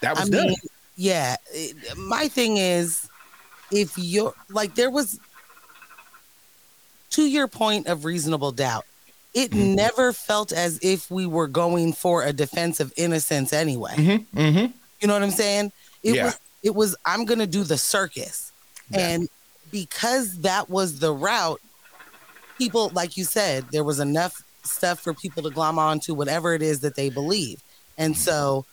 That was I done. Mean, yeah. My thing is, if you're like, there was, to your point of reasonable doubt, it mm-hmm. never felt as if we were going for a defense of innocence anyway. Mm-hmm. Mm-hmm. You know what I'm saying? It yeah. was, it was, I'm going to do the circus. Yeah. And because that was the route, people, like you said, there was enough stuff for people to glom onto whatever it is that they believe. And so,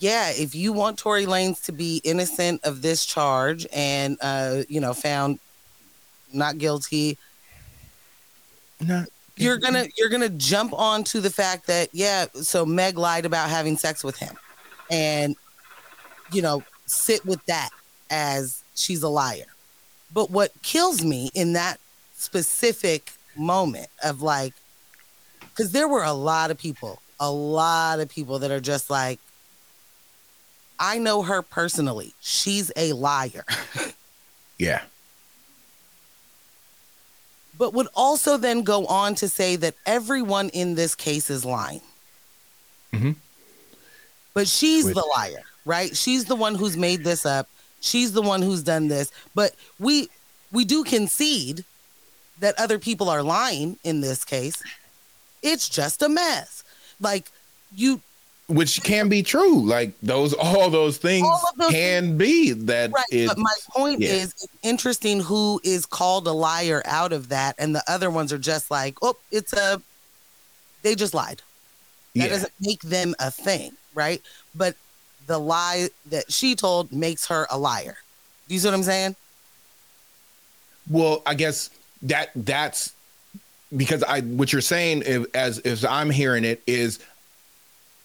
yeah, if you want Tory Lanez to be innocent of this charge and, uh, you know, found not guilty, no. you're going to, you're going to jump onto the fact that, yeah, so Meg lied about having sex with him. And, you know, sit with that as she's a liar. But what kills me in that specific moment of like, because there were a lot of people, a lot of people that are just like, I know her personally. She's a liar. Yeah. But would also then go on to say that everyone in this case is lying. Mm-hmm. But she's Wait. the liar, right? She's the one who's made this up. She's the one who's done this. But we we do concede that other people are lying in this case. It's just a mess. Like you... Which can be true. Like those, all those things all those can things. be that. Right. Is, but my point yeah. is, it's interesting who is called a liar out of that, and the other ones are just like, oh, it's a, they just lied. That yeah. doesn't make them a thing, right? But the lie that she told makes her a liar. Do you see what I'm saying? Well, I guess that that's because I what you're saying is, as as I'm hearing it is.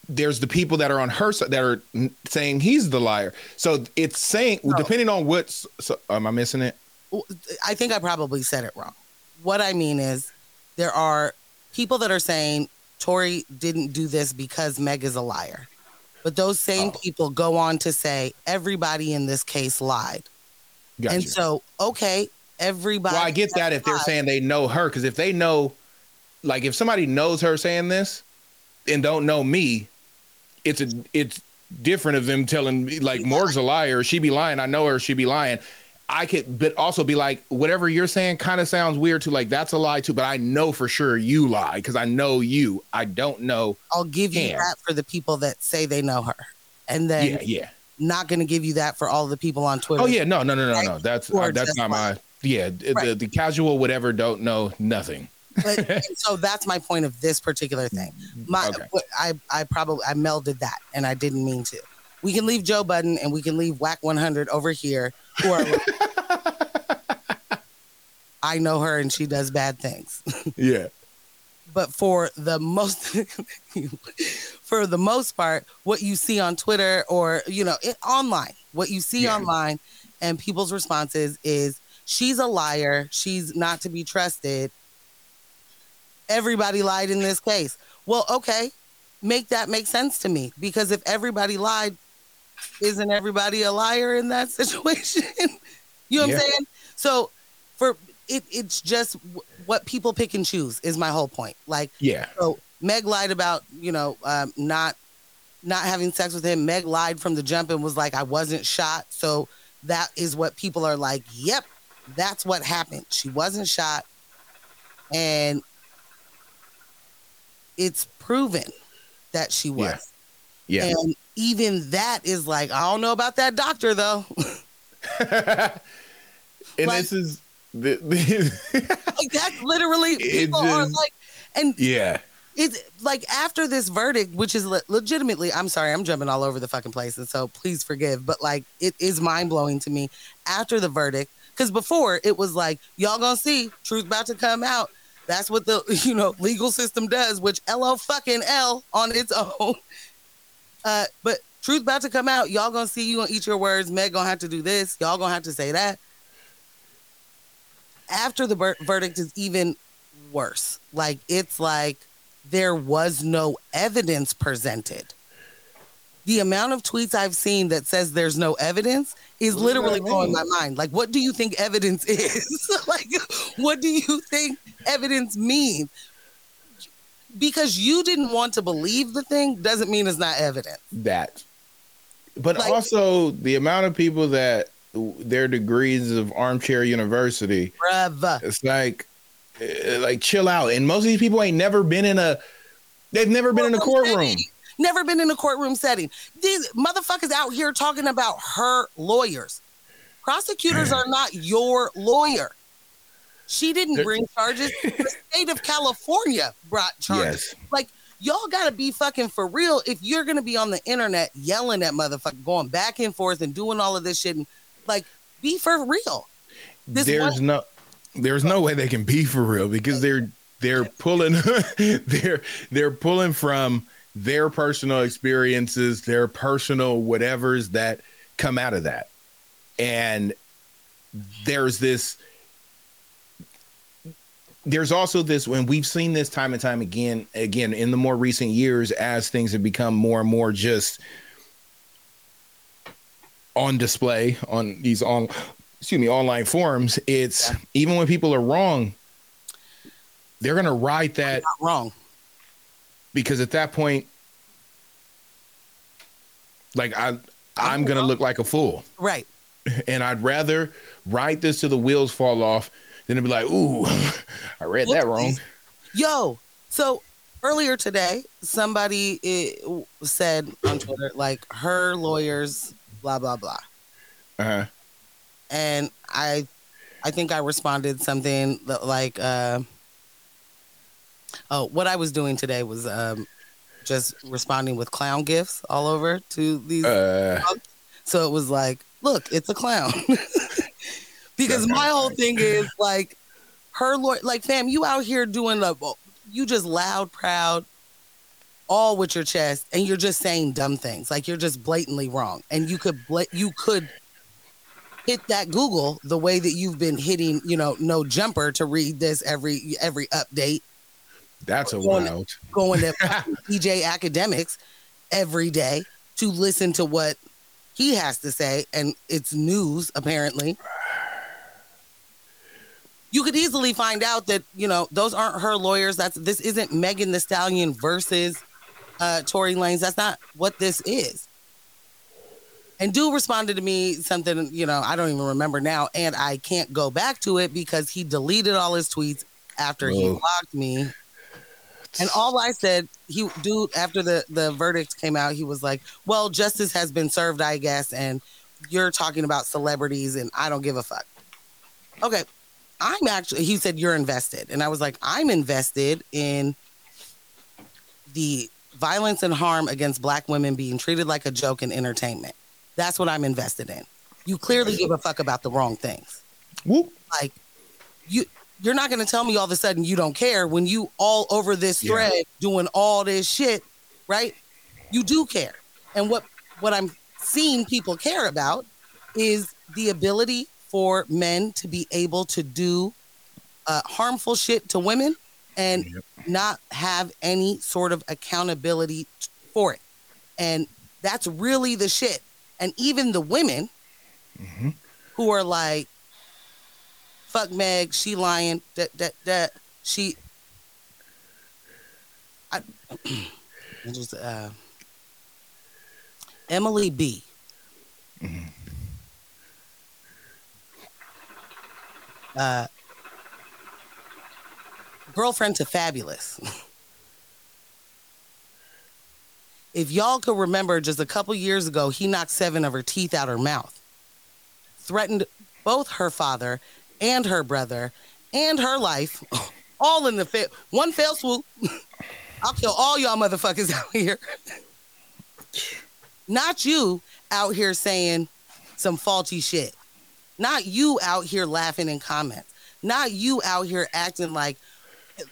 There's the people that are on her side that are saying he's the liar. So it's saying, no. depending on what, so, am I missing it? I think I probably said it wrong. What I mean is there are people that are saying Tory didn't do this because Meg is a liar. But those same oh. people go on to say everybody in this case lied. Gotcha. And so, okay, everybody. Well, I get that if lied. They're saying they know her, because if they know, like if somebody knows her saying this and don't know me, It's a, it's different of them telling me like Morg's a liar. She be lying. I know her. She be lying. I could, but also be like, whatever you're saying kind of sounds weird too. Like that's a lie too, but I know for sure you lie. Cause I know you, I don't know. I'll give you that for the people that say they know her. And then yeah, yeah. not going to give you that for all the people on Twitter. Oh yeah. No, no, no, no, no. That's, uh, that's not my, yeah. Right. The, the casual, whatever, don't know nothing. But, so that's my point of this particular thing. My, okay. I, I probably I melded that, and I didn't mean to. We can leave Joe Budden and we can leave Whack one hundred over here. Who are like, I know her, and she does bad things. Yeah. But for the most, for the most part, what you see on Twitter or you know it, online, what you see yeah. online, and people's responses is she's a liar. She's not to be trusted. Everybody lied in this case. Well, okay, make that make sense to me, because if everybody lied, isn't everybody a liar in that situation? You know what yeah. I'm saying? So for it, it's just w- what people pick and choose is my whole point. Like, yeah. So Meg lied about you know um, not not having sex with him. Meg lied from the jump and was like, I wasn't shot. So that is what people are like. Yep, that's what happened. She wasn't shot, and it's proven that she was. Yeah. yeah. And even that is like, I don't know about that doctor though. And like, this is the, the like that's literally people just, are like and yeah. It's like after this verdict, which is le- legitimately, I'm sorry, I'm jumping all over the fucking place, and so please forgive, but like it is mind-blowing to me after the verdict, cuz before it was like y'all going to see truth about to come out. That's what the, you know, legal system does, which L O fucking L on its own. Uh, but truth about to come out. Y'all going to see, you going to eat your words. Meg going to have to do this. Y'all going to have to say that. After the ber- verdict is even worse. Like, it's like there was no evidence presented. The amount of tweets I've seen that says there's no evidence is literally blowing my mind. Like, what do you think evidence is? Like, what do you think evidence means? Because you didn't want to believe the thing doesn't mean it's not evidence. That. But like, also the amount of people that their degrees of armchair university. Brother. It's like, like, chill out. And most of these people ain't never been in a, they've never been in a courtroom. Never been in a courtroom setting. These motherfuckers out here talking about her lawyers. Prosecutors are not your lawyer. She didn't bring charges. The state of California brought charges. Yes. Like, y'all got to be fucking for real if you're going to be on the internet yelling at motherfuckers, going back and forth and doing all of this shit. And, like, be for real. This there's one- no, there's no way they can be for real because they're they're pulling they're they're pulling from their personal experiences, their personal whatevers that come out of that. And there's this, there's also this, when we've seen this time and time again, again, in the more recent years, as things have become more and more just on display on these on, excuse me, online forums, it's yeah. even when people are wrong, they're going to ride that wrong. Because at that point, like I, I'm going to look like a fool. Right. And I'd rather ride this till the wheels fall off than to be like, ooh, I read that wrong. Yo. So earlier today, somebody said on Twitter, like, her lawyers, blah, blah, blah. Uh-huh. And I, I think I responded something like, uh, oh, what I was doing today was um, just responding with clown gifs all over to these. Uh, so it was like, look, it's a clown. Because my whole thing is like, her lawyer, like, fam, you out here doing the, you just loud, proud, all with your chest, and you're just saying dumb things. Like, you're just blatantly wrong. And you could, bla- you could hit that Google the way that you've been hitting, you know, no jumper to read this every every update. That's a going, wild. Going to D J Academics every day to listen to what he has to say, and it's news, apparently. You could easily find out that, you know, those aren't her lawyers. That's this isn't Megan Thee Stallion versus uh, Tory Lanez. That's not what this is. And Dude responded to me something, you know, I don't even remember now, and I can't go back to it because he deleted all his tweets after Whoa. He blocked me. And all I said, he dude, after the, the verdict came out, he was like, well, justice has been served, I guess, and you're talking about celebrities, and I don't give a fuck. Okay, I'm actually, he said, you're invested. And I was like, I'm invested in the violence and harm against Black women being treated like a joke in entertainment. That's what I'm invested in. You clearly give a fuck about the wrong things. Whoop. Like, you... You're not going to tell me all of a sudden you don't care when you all over this thread yeah. doing all this shit, right? You do care. And what, what I'm seeing people care about is the ability for men to be able to do uh, harmful shit to women and yep. not have any sort of accountability for it. And that's really the shit. And even the women mm-hmm. who are like, fuck Meg, she lying, that, that, that, she, I, I just, uh, Emily B. Mm-hmm. Uh, girlfriend to Fabulous. If y'all could remember just a couple years ago, he knocked seven of her teeth out her mouth, threatened both her father and her brother, and her life, all in the fit. One fell swoop. I'll kill all y'all motherfuckers out here. Not you out here saying some faulty shit. Not you out here laughing in comments. Not you out here acting like,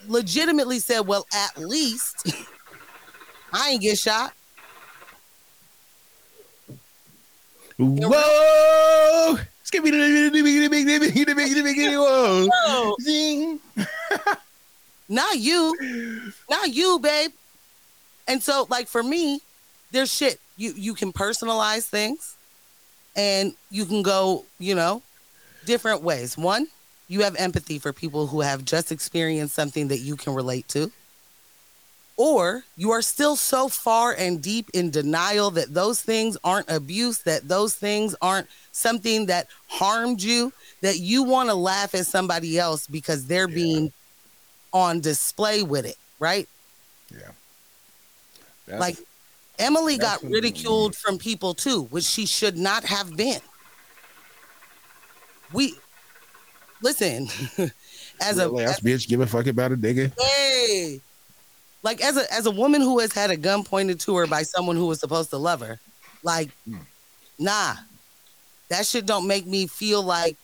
legitimately said, well, at least I ain't get shot. Whoa! Give me the Not you. Not you, babe. And so, like, for me, there's shit. You you can personalize things and you can go, you know, different ways. One, you have empathy for people who have just experienced something that you can relate to. Or you are still so far and deep in denial that those things aren't abuse, that those things aren't something that harmed you, that you want to laugh at somebody else because they're yeah. being on display with it, right? Yeah. That's, like, Emily got ridiculed from people too, which she should not have been. We, listen, as a- ass bitch, give a fuck about a nigga. Hey. Like, as a as a woman who has had a gun pointed to her by someone who was supposed to love her, like, nah, that shit don't make me feel like,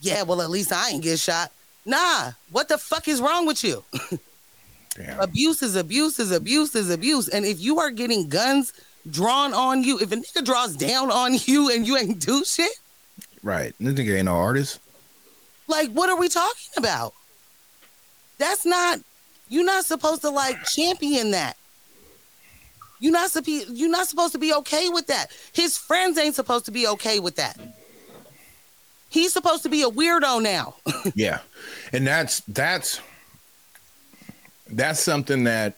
yeah, well, at least I ain't get shot. Nah, what the fuck is wrong with you? Damn. Abuse is abuse is abuse is abuse. And if you are getting guns drawn on you, if a nigga draws down on you and you ain't do shit. Right. This nigga ain't no artist. Like, what are we talking about? That's not... You're not supposed to, like, champion that. You're not, supp- you're not supposed to be okay with that. His friends ain't supposed to be okay with that. He's supposed to be a weirdo now. Yeah. And that's that's that's something that,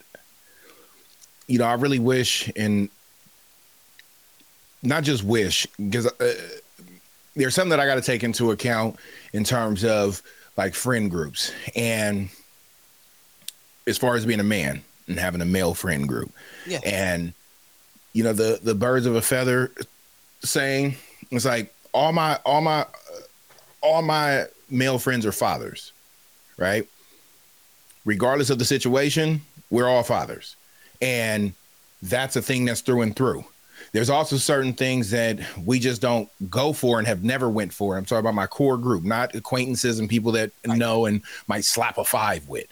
you know, I really wish, and not just wish, because uh, there's something that I got to take into account in terms of like friend groups, and as far as being a man and having a male friend group. Yeah. And, you know, the, the birds of a feather saying, it's like all my all my all my male friends are fathers, right? Regardless of the situation, we're all fathers. And that's a thing that's through and through. There's also certain things that we just don't go for and have never went for. I'm talking about my core group, not acquaintances and people that know and might slap a five with.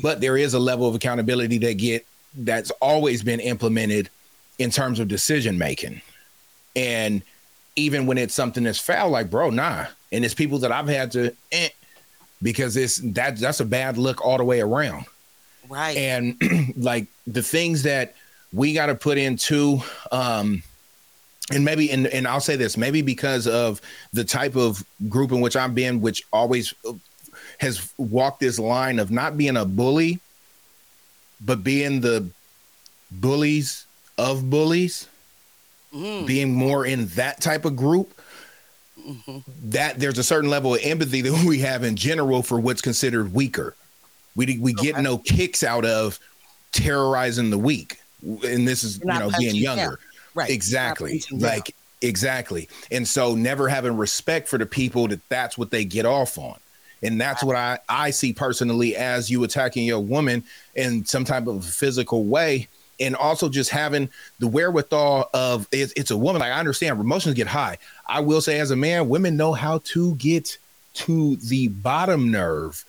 But there is a level of accountability that get that's always been implemented in terms of decision making. And even when it's something that's foul, like, bro, nah. And it's people that I've had to eh, because it's that that's a bad look all the way around. Right. And like the things that we got to put into, um, and maybe, and, and I'll say this, maybe because of the type of group in which I've been, which always has walked this line of not being a bully, but being the bullies of bullies, mm. being more in that type of group, mm-hmm. that there's a certain level of empathy that we have in general for what's considered weaker. We we okay. get no kicks out of terrorizing the weak. And this is, You're you know, being younger. Down. Right. Exactly. Like, down. exactly. And so never having respect for the people that that's what they get off on. And that's right. what I, I see personally as you attacking your woman in some type of physical way. And also just having the wherewithal of it's, it's a woman. Like, I understand emotions get high. I will say as a man, women know how to get to the bottom nerve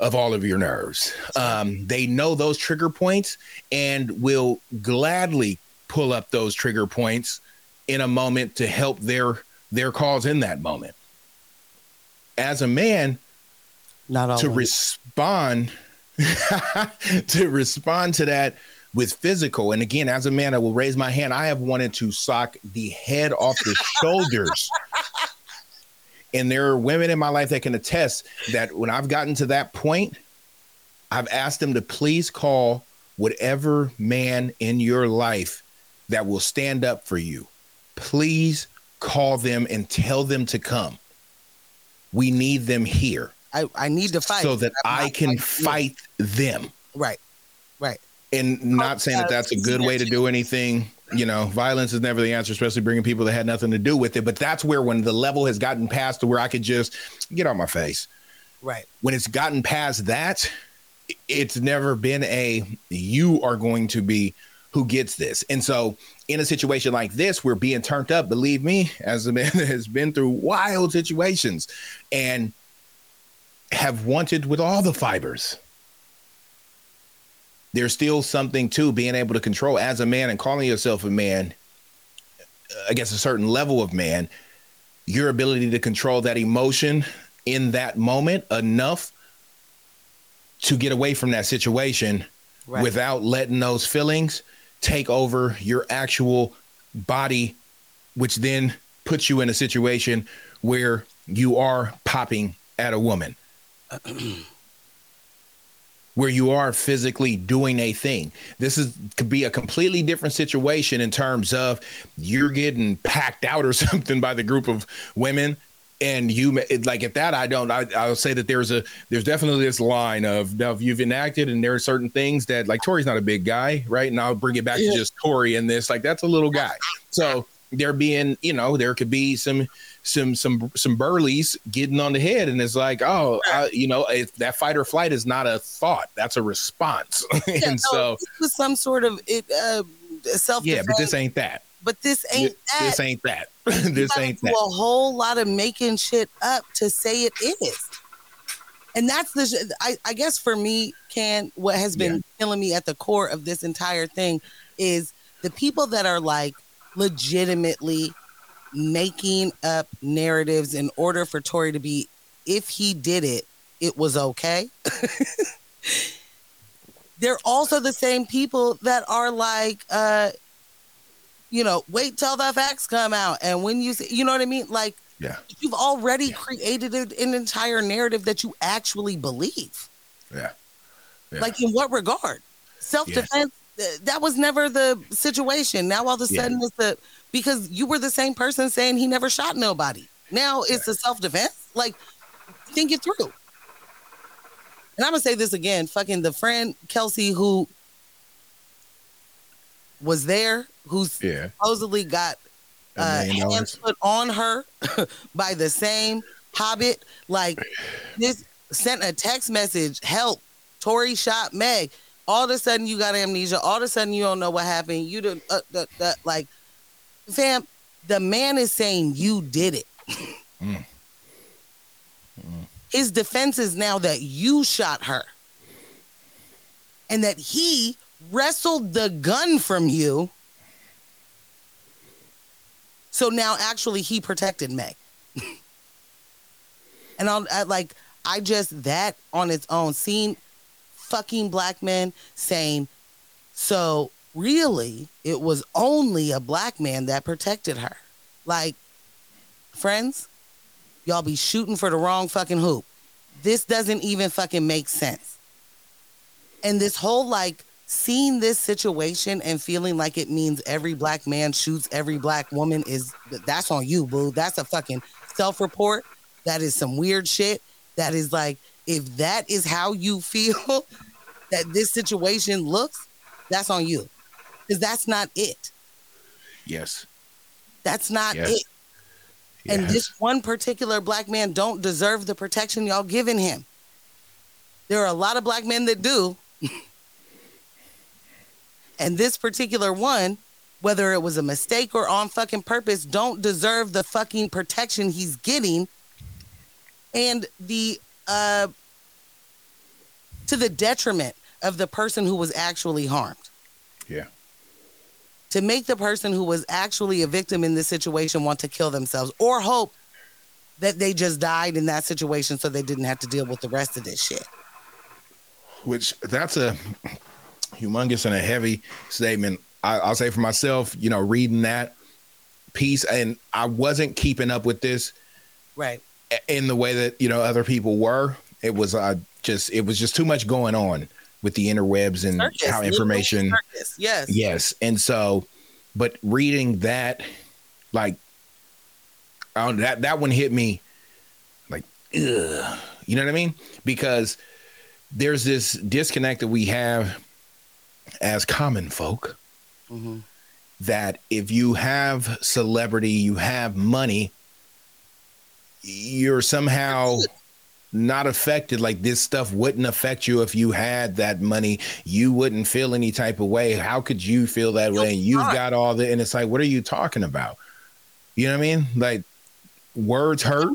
of all of your nerves. Um, they know those trigger points and will gladly pull up those trigger points in a moment to help their their cause in that moment. As a man, not always. to respond to respond to that with physical. And again, as a man, I will raise my hand. I have wanted to sock the head off the shoulders. And there are women in my life that can attest that when I've gotten to that point, I've asked them to please call whatever man in your life that will stand up for you. Please call them and tell them to come. We need them here. I, I need to fight. So that I can fight them. Right, right. And not saying that that's a good way to do anything. You know, violence is never the answer, especially bringing people that had nothing to do with it. But that's where when the level has gotten past to where I could just get on my face. Right. When it's gotten past that, it's never been a you are going to be who gets this. And so in a situation like this, we're being turned up. Believe me, as a man that has been through wild situations and have wanted with all the fibers. There's still something to being able to control as a man and calling yourself a man, I guess a certain level of man, your ability to control that emotion in that moment enough to get away from that situation right. without letting those feelings take over your actual body, which then puts you in a situation where you are popping at a woman. Where you are physically doing a thing. This is could be a completely different situation in terms of you're getting packed out or something by the group of women. And you like at that, I don't, I, I'll say that there's a, there's definitely this line of now if you've enacted and there are certain things that like Tory's not a big guy. Right. And I'll bring it back yeah. to just Tory in this, like that's a little guy. So there being, you know, there could be some, some, some, some burlies getting on the head. And it's like, oh, I, you know, it, that fight or flight is not a thought. That's a response. Yeah, and no, so it was some sort of it, uh, self Yeah, but this ain't that. But this ain't this, that. This ain't that. this ain't that. A whole lot of making shit up to say it is. And that's the, I, I guess for me, Can, what has been yeah. killing me at the core of this entire thing is the people that are like, legitimately making up narratives in order for Tory to be, if he did it, it was okay. They're also the same people that are like, uh, you know, wait till the facts come out. And when you see, you know what I mean? Like, Yeah. You've already yeah. created an entire narrative that you actually believe. Yeah. yeah. Like, in what regard? Self-defense, yeah. that was never the situation. Now all of a sudden yeah. it's the, because you were the same person saying he never shot nobody. Now it's yeah. a self-defense. Like, think it through. And I'm going to say this again, fucking the friend Kelsey who was there, who yeah. supposedly got uh, hands put on her by the same hobbit. Like, this sent a text message, help, Tory shot Meg. All of a sudden you got amnesia. All of a sudden you don't know what happened. You didn't, uh, uh, uh, like, fam, the man is saying you did it. mm. Mm. His defense is now that you shot her and that he wrestled the gun from you. So now actually he protected Meg. And I'll, I like, I just, that on its own, seeing fucking black men saying, so really it was only a black man that protected her. Like, friends, y'all be shooting for the wrong fucking hoop. This doesn't even fucking make sense. And this whole, like, seeing this situation and feeling like it means every black man shoots every black woman is, that's on you, boo. That's a fucking self-report. That is some weird shit. That is like, if that is how you feel that this situation looks, that's on you. Because that's not it. Yes. That's not yes. it. Yes. And this one particular black man don't deserve the protection y'all giving him. There are a lot of black men that do. And this particular one, whether it was a mistake or on fucking purpose, don't deserve the fucking protection he's getting. And the uh, to the detriment of the person who was actually harmed. Yeah. To make the person who was actually a victim in this situation want to kill themselves or hope that they just died in that situation so they didn't have to deal with the rest of this shit. Which, that's a humongous and a heavy statement. I, I'll say for myself, you know, reading that piece, and I wasn't keeping up with this right in the way that, you know, other people were. It was uh, just it was just too much going on with the interwebs and circus, how information, yes, yes, and so, but reading that, like, I don't, that that one hit me, like, ugh, you know what I mean? Because there's this disconnect that we have as common folk, mm-hmm. that if you have celebrity, you have money, you're somehow not affected. Like, this stuff wouldn't affect you if you had that money. You wouldn't feel any type of way. How could you feel that way? And you've got all the, and it's like, what are you talking about? You know what I mean? Like, words hurt,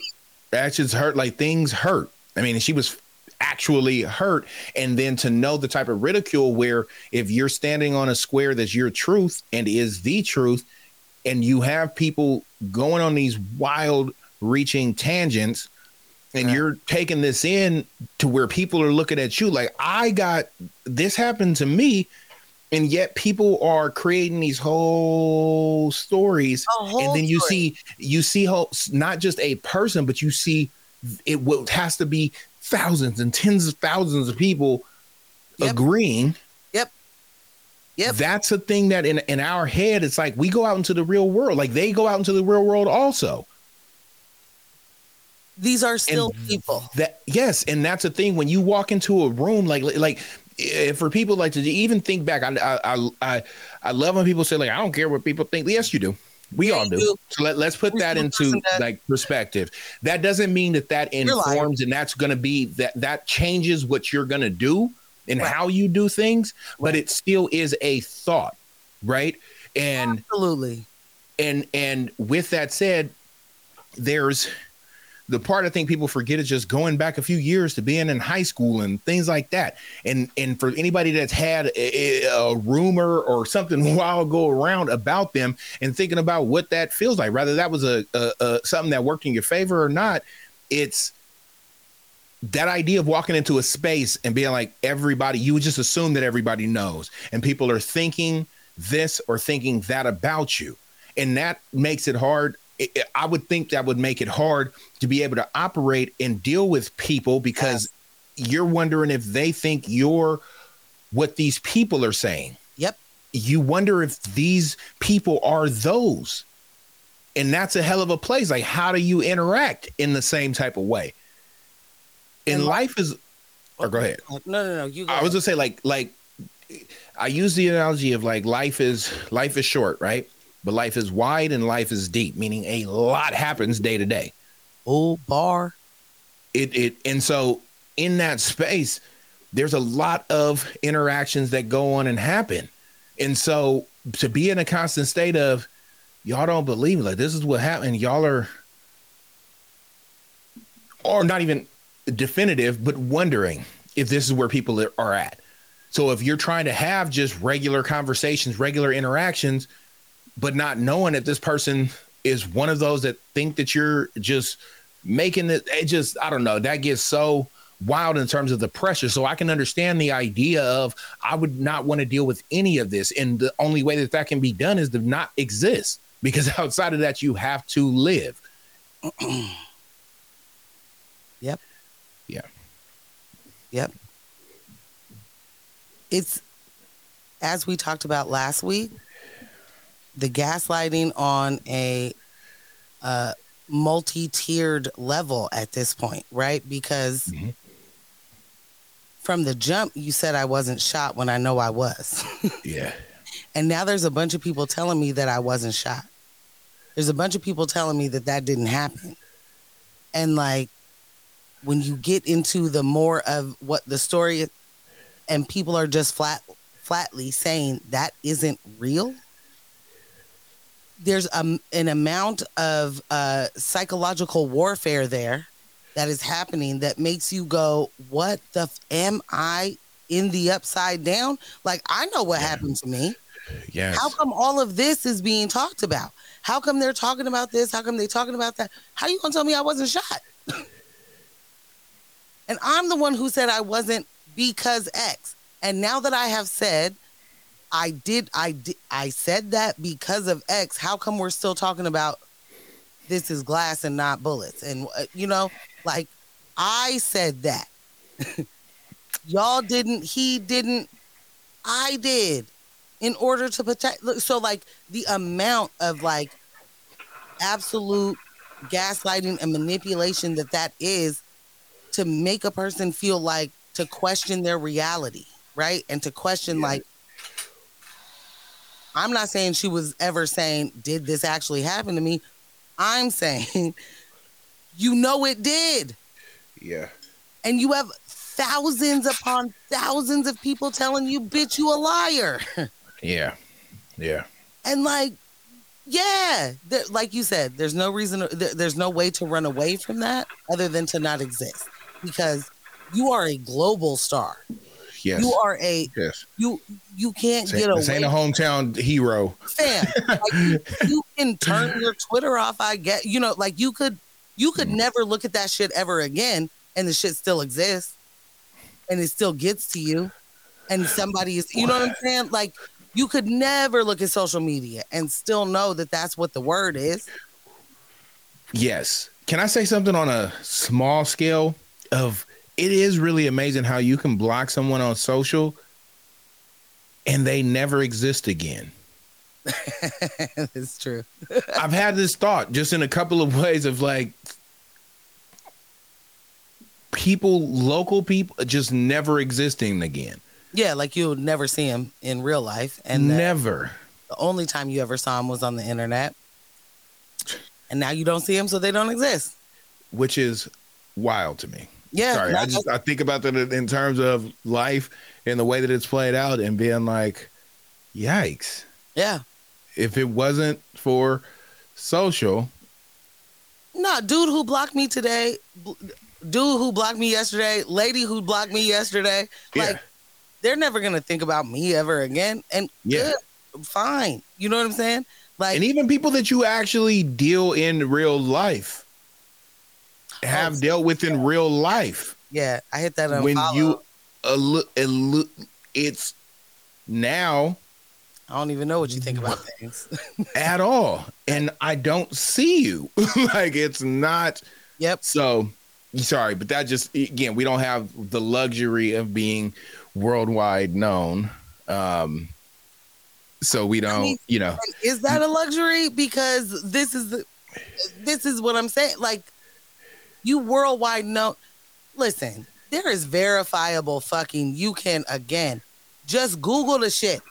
actions hurt, like, things hurt. I mean, she was actually hurt. And then to know the type of ridicule where if you're standing on a square that's your truth and is the truth, and you have people going on these wild reaching tangents, and you're taking this in to where people are looking at you like, I got this happened to me. And yet people are creating these whole stories. Whole and then you story. see, you see whole, not just a person, but you see it will, has to be thousands and tens of thousands of people yep. agreeing. Yep. Yep. That's a thing that in, in our head, it's like we go out into the real world. Like, they go out into the real world also. These are still and people. That, yes, and that's the thing. When you walk into a room, like like for people like to even think back, I I I I love when people say, like, I don't care what people think. Yes, you do. We yeah, all do. do. So let, let's put We're that into that. like perspective. That doesn't mean that that informs and that's going to be that that changes what you're going to do and right. how you do things, right. but it still is a thought, right? And absolutely. And and with that said, there's the part I think people forget is just going back a few years to being in high school and things like that. And and for anybody that's had a, a rumor or something wild go around about them and thinking about what that feels like, whether that was a, a, a something that worked in your favor or not, it's that idea of walking into a space and being like, everybody, you would just assume that everybody knows and people are thinking this or thinking that about you. And that makes it hard it, I would think that would make it hard to be able to operate and deal with people, because yes. you're wondering if they think you're what these people are saying. Yep. You wonder if these people are those. And that's a hell of a place. Like, how do you interact in the same type of way? And, and life is, or go ahead. No, no, no. You. Go I was gonna say like, like I use the analogy of like life is, life is short, right? But life is wide and life is deep, meaning a lot happens day to day. Oh, bar. It, it. And so in that space, there's a lot of interactions that go on and happen. And so to be in a constant state of, y'all don't believe it. Like, this is what happened. Y'all are, or not even definitive, but wondering if this is where people are at. So if you're trying to have just regular conversations, regular interactions, but not knowing if this person is one of those that think that you're just making it, it just, I don't know, that gets so wild in terms of the pressure. So I can understand the idea of, I would not want to deal with any of this. And the only way that that can be done is to not exist, because outside of that, you have to live. Yep. Yeah. Yep. It's, as we talked about last week, the gaslighting on a uh, multi-tiered level at this point, right? Because mm-hmm. from the jump, you said I wasn't shot when I know I was. Yeah. And now there's a bunch of people telling me that I wasn't shot. There's a bunch of people telling me that that didn't happen. And like, when you get into the more of what the story is, and people are just flat, flatly saying that isn't real, there's a, an amount of uh, psychological warfare there that is happening that makes you go, what the f- am I in the upside down? Like, I know what yeah. happened to me. Yes. How come all of this is being talked about? How come they're talking about this? How come they're talking about that? How you gonna tell me I wasn't shot? And I'm the one who said I wasn't because X. And now that I have said, I did, I did, I said that because of X, how come we're still talking about this is glass and not bullets? And, uh, you know, like, I said that. Y'all didn't, he didn't, I did, in order to protect. So, like, the amount of, like, absolute gaslighting and manipulation that that is to make a person feel like, to question their reality, right? And to question, yeah. like, I'm not saying she was ever saying, did this actually happen to me? I'm saying, you know it did. Yeah. And you have thousands upon thousands of people telling you, bitch, you a liar. Yeah. Yeah. And like, yeah, there, like you said, there's no reason, there, there's no way to run away from that other than to not exist, because you are a global star. Yes. You are a yes. you you can't this get away. This ain't a hometown hero. Fam, like, you, you can turn your Twitter off, I get, you know, like, you could you could mm. never look at that shit ever again, and the shit still exists and it still gets to you, and somebody is, you know what I'm saying? Like, you could never look at social media and still know that that's what the word is. Yes. Can I say something on a small scale of, it is really amazing how you can block someone on social and they never exist again. It's true. I've had this thought just in a couple of ways of, like, people, local people just never existing again. Yeah. Like, you'll never see them in real life. And never. The, the only time you ever saw them was on the internet, and now you don't see them, so they don't exist. Which is wild to me. Yeah, sorry. No, I just I think about that in terms of life and the way that it's played out, and being like, yikes. Yeah. If it wasn't for social. No, dude who blocked me today, dude who blocked me yesterday, lady who blocked me yesterday, yeah. like, they're never gonna think about me ever again. And yeah, good, fine. You know what I'm saying? Like, and even people that you actually deal in real life. Have dealt with in real life. Yeah, I hit that unfollow. When you, uh, look, uh, look, it's now I don't even know what you think about things at all. And I don't see you. Like, it's not. Yep. So sorry, but that just, again, we don't have the luxury of being worldwide known. Um, so we don't, I mean, you know, is that a luxury? Because this is, the, this is what I'm saying. Like, you worldwide known. Listen, there is verifiable fucking, you can, again, just Google the shit.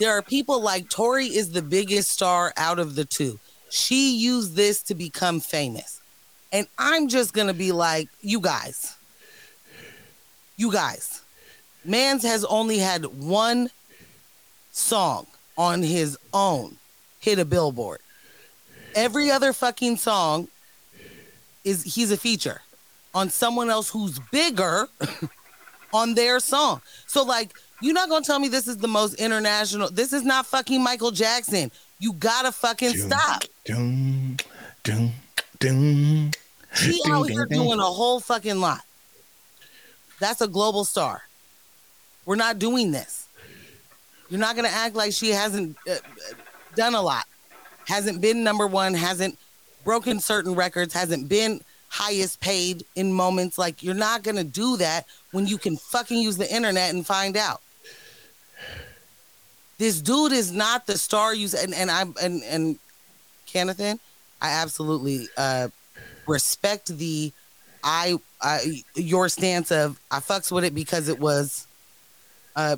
There are people like Tory is the biggest star out of the two. She used this to become famous. And I'm just going to be like, you guys, you guys, Mans has only had one song on his own hit a billboard. Every other fucking song is he's a feature on someone else who's bigger on their song. So like, you're not going to tell me this is the most international. This is not fucking Michael Jackson. You got to fucking doom, stop. Doom, doom, doom, she doom, out doom, here doom. doing a whole fucking lot. That's a global star. We're not doing this. You're not going to act like she hasn't uh, done a lot. Hasn't been number one. Hasn't broken certain records. Hasn't been highest paid in moments. Like, you're not going to do that when you can fucking use the internet and find out. This dude is not the star you and and I and and Canathan, I absolutely uh, respect the I, I your stance of I fucks with it because it was, uh,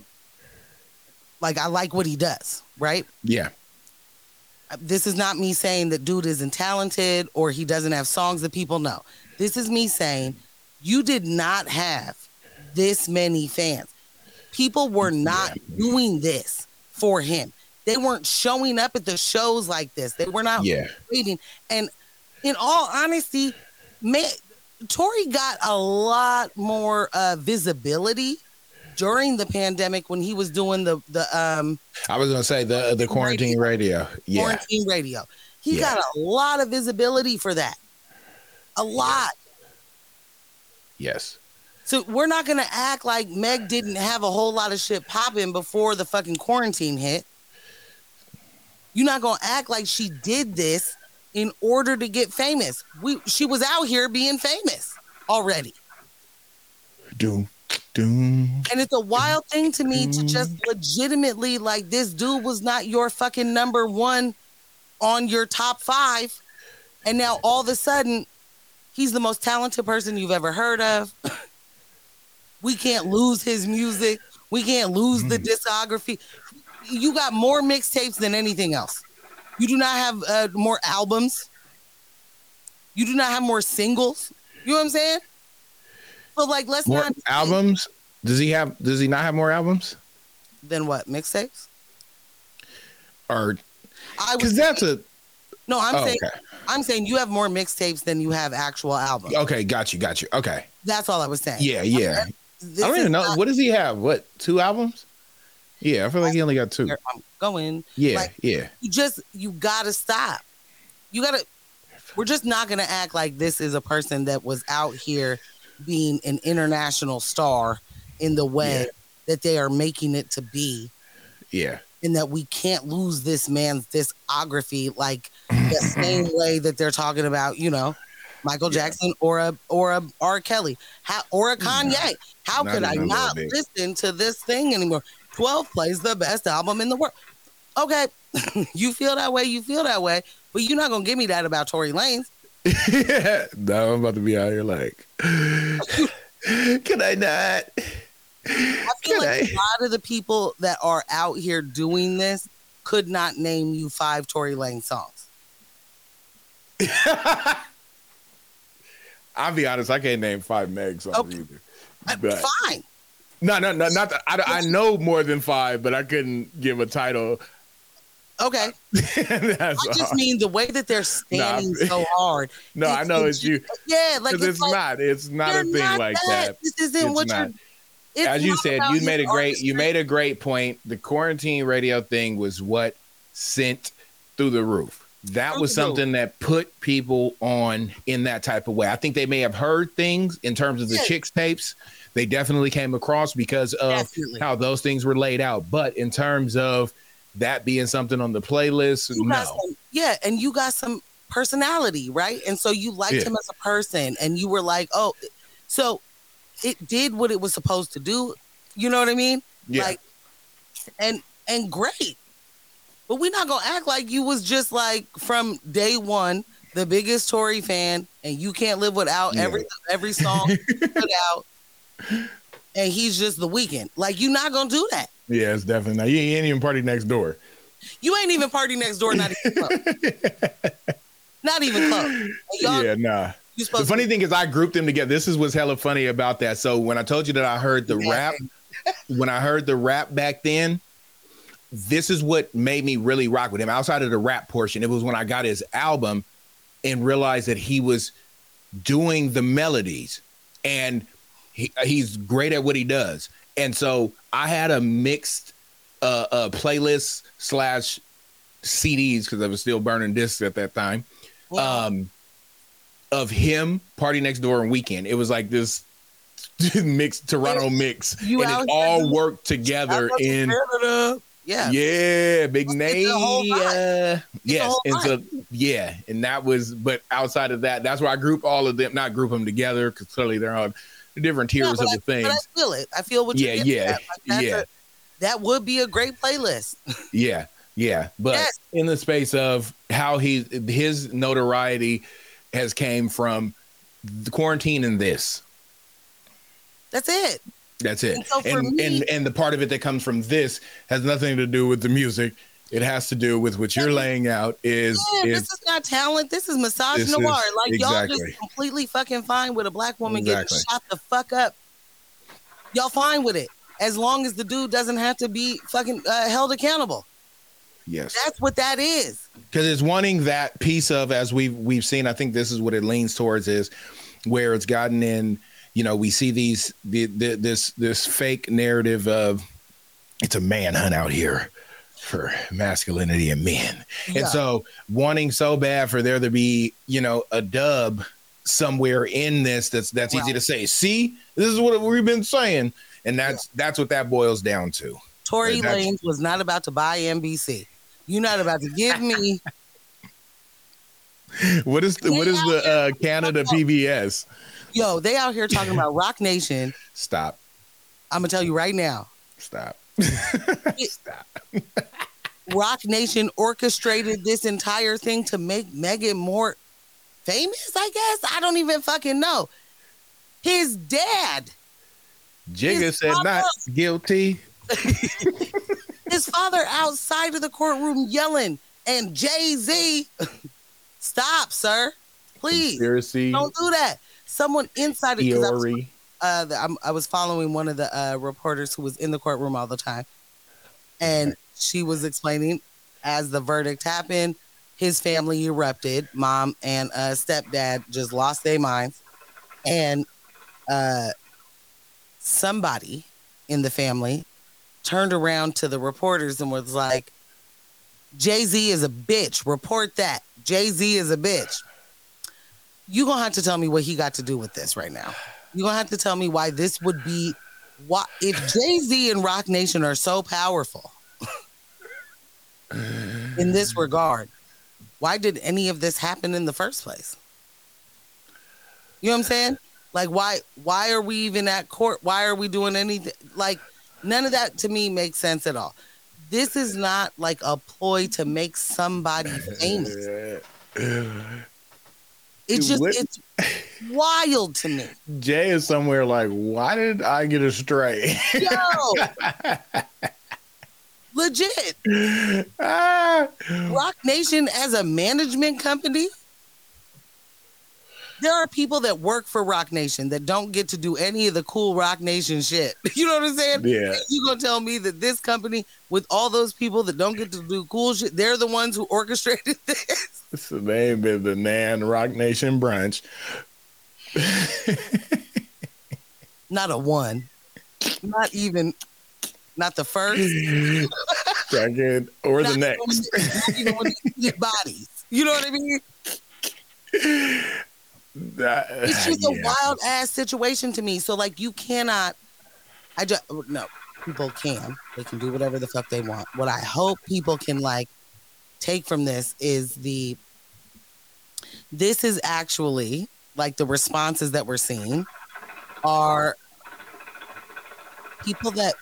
like I like what he does, right? Yeah. This is not me saying that dude isn't talented or he doesn't have songs that people know. This is me saying you did not have this many fans. People were not yeah. doing this for him. They weren't showing up at the shows like this. They were not yeah. waiting. And in all honesty, May- Tory got a lot more uh, visibility during the pandemic when he was doing the the um. I was gonna say the the quarantine radio. radio. Yeah, quarantine radio. He yeah. got a lot of visibility for that. A lot. Yes. So we're not gonna act like Meg didn't have a whole lot of shit popping before the fucking quarantine hit. You're not gonna act like she did this in order to get famous. We she was out here being famous already. Doom. And it's a wild thing to me to just legitimately like this dude was not your fucking number one on your top five. And now all of a sudden he's the most talented person you've ever heard of. We can't lose his music. We can't lose the discography. You got more mixtapes than anything else. You do not have uh, more albums. You do not have more singles. You know what I'm saying? But like, let's more not albums. Does he have? Does he not have more albums? Than what? Mixtapes? Or because that's a no. I'm oh, saying okay. I'm saying you have more mixtapes than you have actual albums. Okay, got you, got you. Okay, that's all I was saying. Yeah, yeah. Okay. I don't even know not, what does he have. What two albums? Yeah, I feel like he only got two. I'm going. Yeah, like, yeah. You just you gotta stop. You gotta. We're just not gonna act like this is a person that was out here being an international star in the way yeah. that they are making it to be. Yeah. And that we can't lose this man's discography like the same way that they're talking about, you know, Michael yeah. Jackson or a or a R. Kelly How, or a Kanye. Nah, How could I not listen to this thing anymore? twelve plays the best album in the world. Okay. You feel that way, you feel that way, but you're not gonna give me that about Tory Lanez. Yeah. No, I'm about to be out here like, can I not? I feel can like I? a lot of the people that are out here doing this could not name you five Tory Lanez songs. I'll be honest, I can't name five Meg songs okay. either. But fine. No, no, no, not. The, I, I know more than five, but I couldn't give a title. Okay. I just hard. mean the way that they're standing nah, so hard. No, it's, I know it's you. Yeah, like it's, it's like, not. It's not a thing not like that. that. This isn't it's what not. you're. As you said, you made a great. Artistry. You made a great point. The quarantine radio thing was what sent through the roof. That through was something that put people on in that type of way. I think they may have heard things in terms of the yeah. Chicks tapes. they definitely came across because of definitely. how those things were laid out. But in terms of that being something on the playlist, you no. Some, yeah, and you got some personality, right? And so you liked yeah. him as a person, and you were like, oh, so it did what it was supposed to do. You know what I mean? Yeah. Like, and and great. But we're not going to act like you was just like from day one, the biggest Tory fan, and you can't live without yeah. every every song you put out, and he's just the weekend. Like, you're not going to do that. Yeah, it's definitely not. You ain't even Party Next Door. You ain't even Party Next Door, not even close. Not even close. Yeah, nah. The funny to- thing is I grouped them together. This is what's hella funny about that. So when I told you that I heard the yeah. rap, when I heard the rap back then, this is what made me really rock with him outside of the rap portion. It was when I got his album and realized that he was doing the melodies, and he, he's great at what he does. And so I had a mixed uh, uh, playlist slash C Ds, because I was still burning discs at that time, wow. um, of him, Party Next Door, and Weekend. It was like this mixed Toronto mix, you and it all Canada. worked together in... Canada. Yeah, yeah, big name. Uh, yes, and so yeah, and that was. But outside of that, that's where I group all of them. Not group them together, because clearly they're on different tiers yeah, of the thing. But I feel it. I feel what. Yeah, you're yeah, at. Like, yeah. A, that would be a great playlist. yeah, yeah. But yes. in the space of how he his notoriety has came from the quarantine and this. That's it. That's it. And, so and, me, and and the part of it that comes from this has nothing to do with the music. It has to do with what you're laying out is... Man, is this is not talent. This is massage this noir. Is, like, exactly. y'all just completely fucking fine with a black woman exactly. getting shot the fuck up. Y'all fine with it. As long as the dude doesn't have to be fucking uh, held accountable. Yes. That's what that is. Because it's wanting that piece of, as we've, we've seen, I think this is what it leans towards, is where it's gotten in... You know, we see these the, the, this this fake narrative of it's a manhunt out here for masculinity and men. Yeah. And so wanting so bad for there to be, you know, a dub somewhere in this that's that's wow. easy to say. See, this is what we've been saying. And that's yeah. that's what that boils down to. Tory Lanez was not about to buy N B C. You're not about to give me. What is the, what is the uh, Canada P B S? Yo, they out here talking about Rock Nation. Stop. I'm going to tell you right now. Stop. Stop. Rock Nation orchestrated this entire thing to make Megan more famous, I guess. I don't even fucking know. His dad. Jigga said father, not guilty. His father outside of the courtroom yelling, and Jay-Z, stop, sir. Please. Conspiracy. Don't do that. Someone inside it, I was, uh, the, I'm, I was following one of the uh, reporters who was in the courtroom all the time, and okay. she was explaining as the verdict happened, his family erupted. Mom and uh, stepdad just lost their minds, and uh, somebody in the family turned around to the reporters and was like, Jay-Z is a bitch. Report that. Jay-Z is a bitch. You're going to have to tell me what he got to do with this right now. You're going to have to tell me why this would be... Why, if Jay-Z and Rock Nation are so powerful in this regard, why did any of this happen in the first place? You know what I'm saying? Like, why Why are we even at court? Why are we doing anything? Like, none of that to me makes sense at all. This is not like a ploy to make somebody famous. It's just, it's wild to me. Jay is somewhere like, why did I get astray? Yo! Legit. Ah. Rock Nation as a management company? There are people that work for Rock Nation that don't get to do any of the cool Rock Nation shit. You know what I'm saying? Yeah. You gonna tell me that this company with all those people that don't get to do cool shit, they're the ones who orchestrated this? So they ain't been the Nan Rock Nation brunch. Not a one. Not even, not the first. Second or not the next. Even, not even when they get bodies. You know what I mean? that, it's just yeah. a wild ass situation to me. So like, you cannot. I just no. People can. They can do whatever the fuck they want. What I hope people can like take from this is the. This is actually like the responses that we're seeing are people that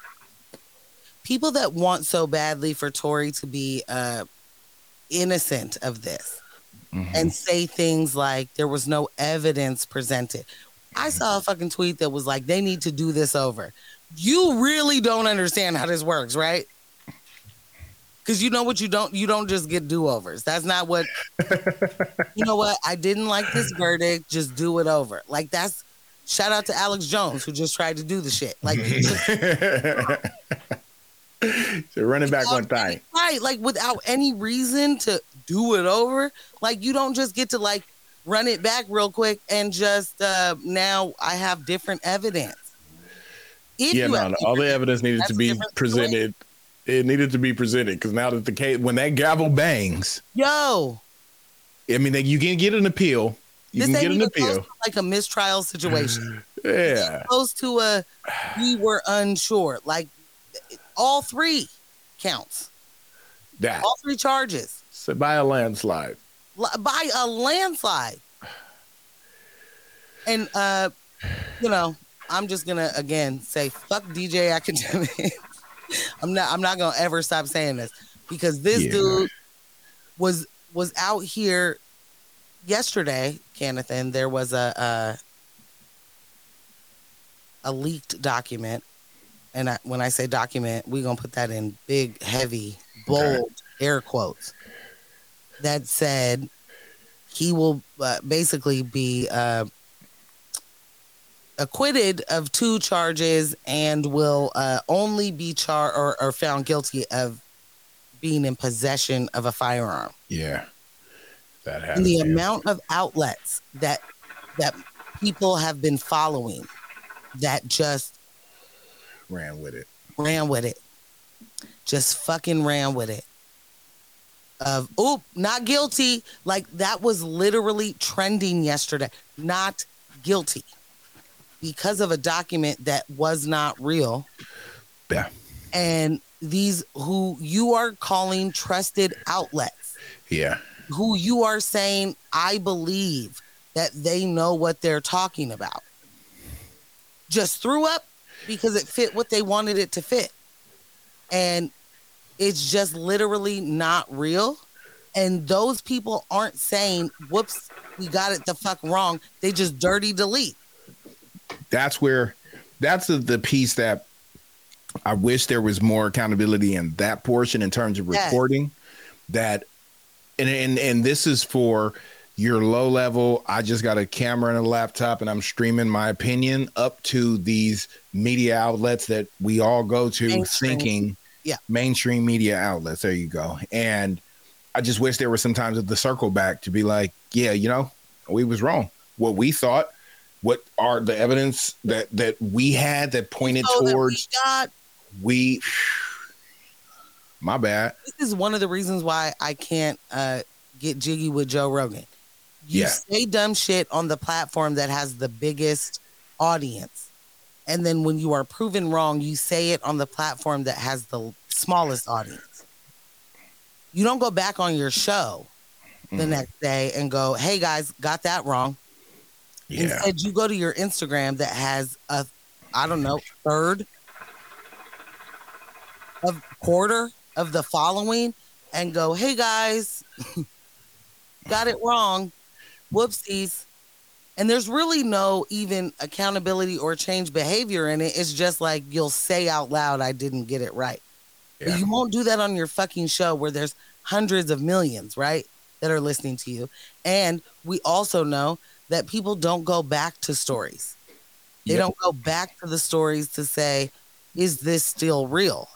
people that want so badly for Tory to be uh, innocent of this. Mm-hmm. And say things like, there was no evidence presented. I saw a fucking tweet that was like, they need to do this over. You really don't understand how this works, right? Because you know what? You don't you don't just get do-overs. That's not what... You know what? I didn't like this verdict. Just do it over. Like, that's... Shout out to Alex Jones, who just tried to do the shit. Like... So running back without, one time. Right, like without any reason to do it over. Like you don't just get to like run it back real quick and just uh, now I have different evidence. If yeah, no, no all the evidence needed to be presented. Story. It needed to be presented because now that the case, when that gavel bangs. Yo. I mean, you can get an appeal. You this can get an appeal. To like a mistrial situation. Yeah. It's close to a, we were unsure. Like, all three counts. That. All three charges. So by a landslide. L- by a landslide. And, uh, you know, I'm just going to, again, say, fuck D J Academic. I'm not I'm not going to ever stop saying this. Because this yeah. dude was was out here yesterday, Kenneth, and there was a a, a leaked document. And I, when I say document, we're going to put that in big, heavy, bold air quotes that said he will uh, basically be uh, acquitted of two charges and will uh, only be charged or, or found guilty of being in possession of a firearm. Yeah. That has and the been. amount of outlets that that people have been following that just ran with it ran with it just fucking ran with it of oop not guilty. Like that was literally trending yesterday, not guilty, because of a document that was not real. Yeah. And these who you are calling trusted outlets, yeah, who you are saying I believe that they know what they're talking about, just threw up because it fit what they wanted it to fit. And it's just literally not real. And those people aren't saying, whoops, we got it the fuck wrong. They just dirty delete. That's where, that's the, the piece that I wish there was more accountability in that portion in terms of reporting. Yeah. That, and, and, and this is for your low level, I just got a camera and a laptop and I'm streaming my opinion up to these media outlets that we all go to mainstream. thinking yeah. mainstream media outlets. There you go. And I just wish there was sometimes the circle back to be like, yeah, you know, we was wrong. What we thought, what are the evidence that, that we had that pointed so towards that we, got- we my bad. This is one of the reasons why I can't uh, get jiggy with Joe Rogan. You yeah. say dumb shit on the platform that has the biggest audience. And then when you are proven wrong, you say it on the platform that has the smallest audience. You don't go back on your show the mm. next day and go, hey, guys, got that wrong. Yeah. Instead, you go to your Instagram that has a, I don't know, third, a quarter of the following and go, hey, guys, got it wrong. Whoopsies. And there's really no even accountability or change behavior in it. It's just like you'll say out loud, I didn't get it right. Yeah. But you won't do that on your fucking show where there's hundreds of millions, right, that are listening to you. And we also know that people don't go back to stories. They yep. don't go back to the stories to say, is this still real?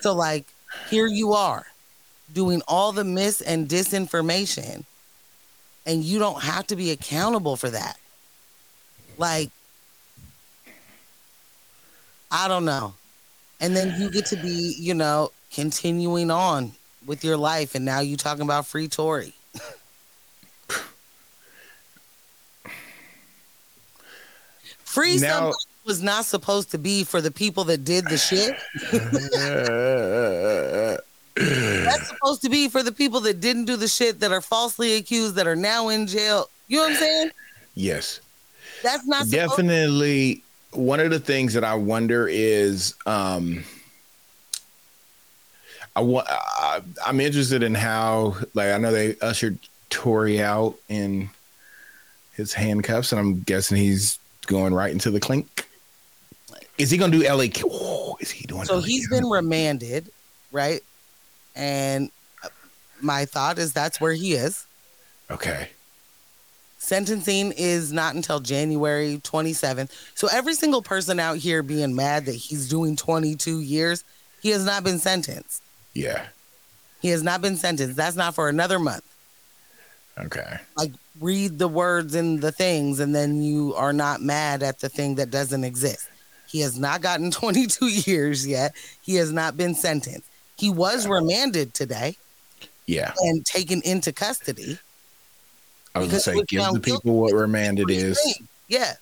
So like, here you are doing all the mis and disinformation. And you don't have to be accountable for that. Like, I don't know. And then you get to be, you know, continuing on with your life. And now you're talking about free Tory. Free somebody was not supposed to be for the people that did the shit. That's supposed to be for the people that didn't do the shit, that are falsely accused, that are now in jail. You know what I'm saying? Yes. That's not definitely to- one of the things that I wonder is um, I want I'm interested in how, like, I know they ushered Tory out in his handcuffs, and I'm guessing he's going right into the clink. Is he going to do L A? Oh, is he doing? So L A? He's been remanded, right? And my thought is that's where he is. Okay. Sentencing is not until January twenty-seventh. So every single person out here being mad that he's doing twenty-two years, he has not been sentenced. Yeah. He has not been sentenced. That's not for another month. Okay. Like, read the words in the things, and then you are not mad at the thing that doesn't exist. He has not gotten twenty-two years yet. He has not been sentenced. He was remanded today. Yeah. And taken into custody. I was going to say, give the people what remanded is. Yeah.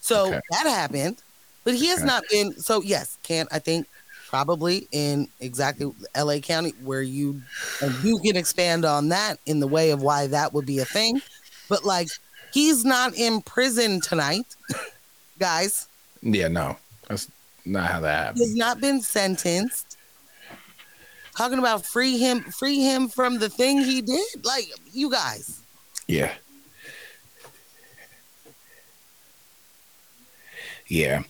So okay. That happened, but he has okay. not been. So yes, can I think probably in exactly L A County where you, and you can expand on that in the way of why that would be a thing. But like, he's not in prison tonight, guys. Yeah, no, that's not how that happened. He's not been sentenced. Talking about free him, free him from the thing he did. Like, you guys. Yeah. Yeah.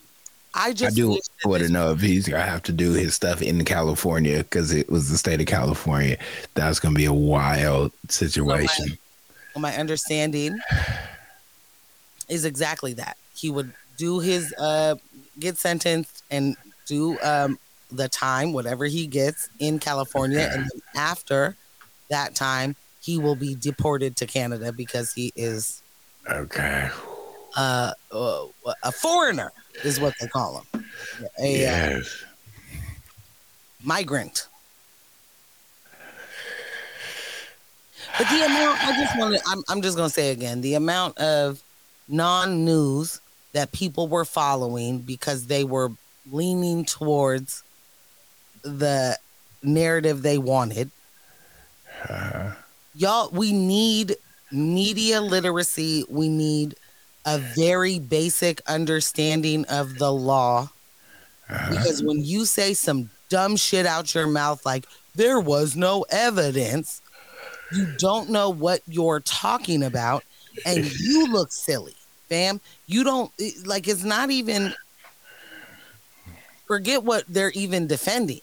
I just I do want to know if he's going to have to do his stuff in California, because it was the state of California. That's going to be a wild situation. So my, well, my understanding is exactly that. He would do his, uh, get sentenced and do, um, the time, whatever he gets in California, okay. and then after that time, he will be deported to Canada because he is okay. Uh, uh a foreigner is what they call him. A yes. uh, migrant. But the amount, I just want to, I'm, I'm just gonna say again, the amount of non-news that people were following because they were leaning towards the narrative they wanted. Uh, Y'all, we need media literacy. We need a very basic understanding of the law. Uh, because when you say some dumb shit out your mouth, like, there was no evidence, you don't know what you're talking about, and you look silly, fam. You don't, like, it's not even, forget what they're even defending.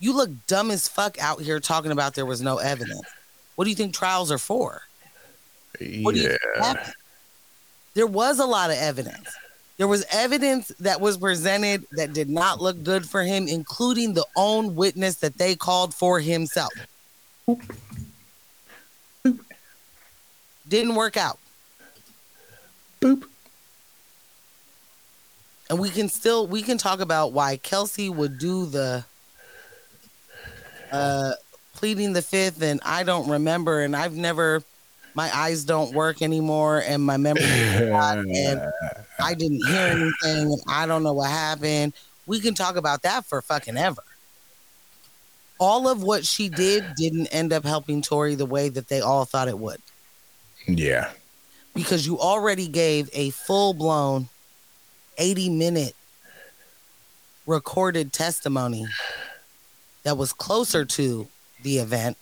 You look dumb as fuck out here talking about there was no evidence. What do you think trials are for? What yeah. do you think happened? There was a lot of evidence. There was evidence that was presented that did not look good for him, including the own witness that they called for himself. Boop. Didn't work out. Boop. And we can still, we can talk about why Kelsey would do the uh, pleading the fifth, and I don't remember, and I've never, my eyes don't work anymore, and my memory is not, and I didn't hear anything, and I don't know what happened. We can talk about that for fucking ever. All of what she did didn't end up helping Tory the way that they all thought it would. Yeah. Because you already gave a full-blown eighty minute recorded testimony that was closer to the event.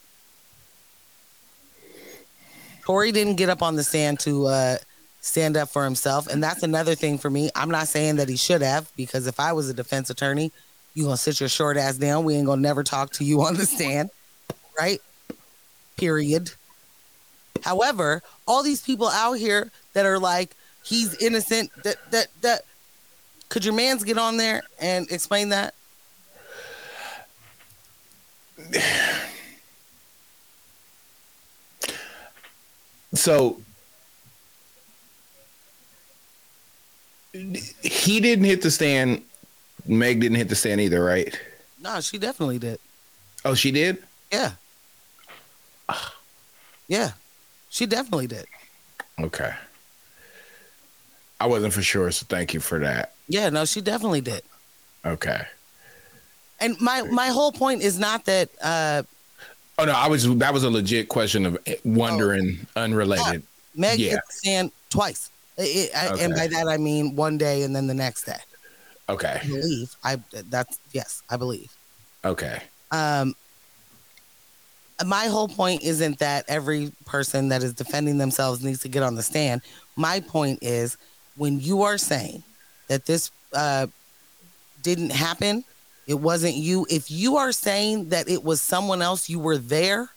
Tory didn't get up on the stand to uh, stand up for himself. And that's another thing for me. I'm not saying that he should have, because if I was a defense attorney, you gonna sit your short ass down. We ain't gonna never talk to you on the stand. Right? Period. However, all these people out here that are like, he's innocent, that, that, that, could your mans get on there and explain that? So he didn't hit the stand. Meg didn't hit the stand either, right? No, she definitely did. Oh, she did? Yeah. Yeah, she definitely did. Okay. I wasn't for sure, so thank you for that. Yeah, no, she definitely did. Okay. And my, my whole point is not that... Uh, oh, no, I was that was a legit question of wondering, oh, unrelated. Yeah. Meg yeah. hit the sand twice. It, I, okay. And by that, I mean one day and then the next day. Okay. I believe. I, that's, yes, I believe. Okay. Um. My whole point isn't that every person that is defending themselves needs to get on the stand. My point is when you are saying that this uh, didn't happen, it wasn't you. If you are saying that it was someone else, you were there,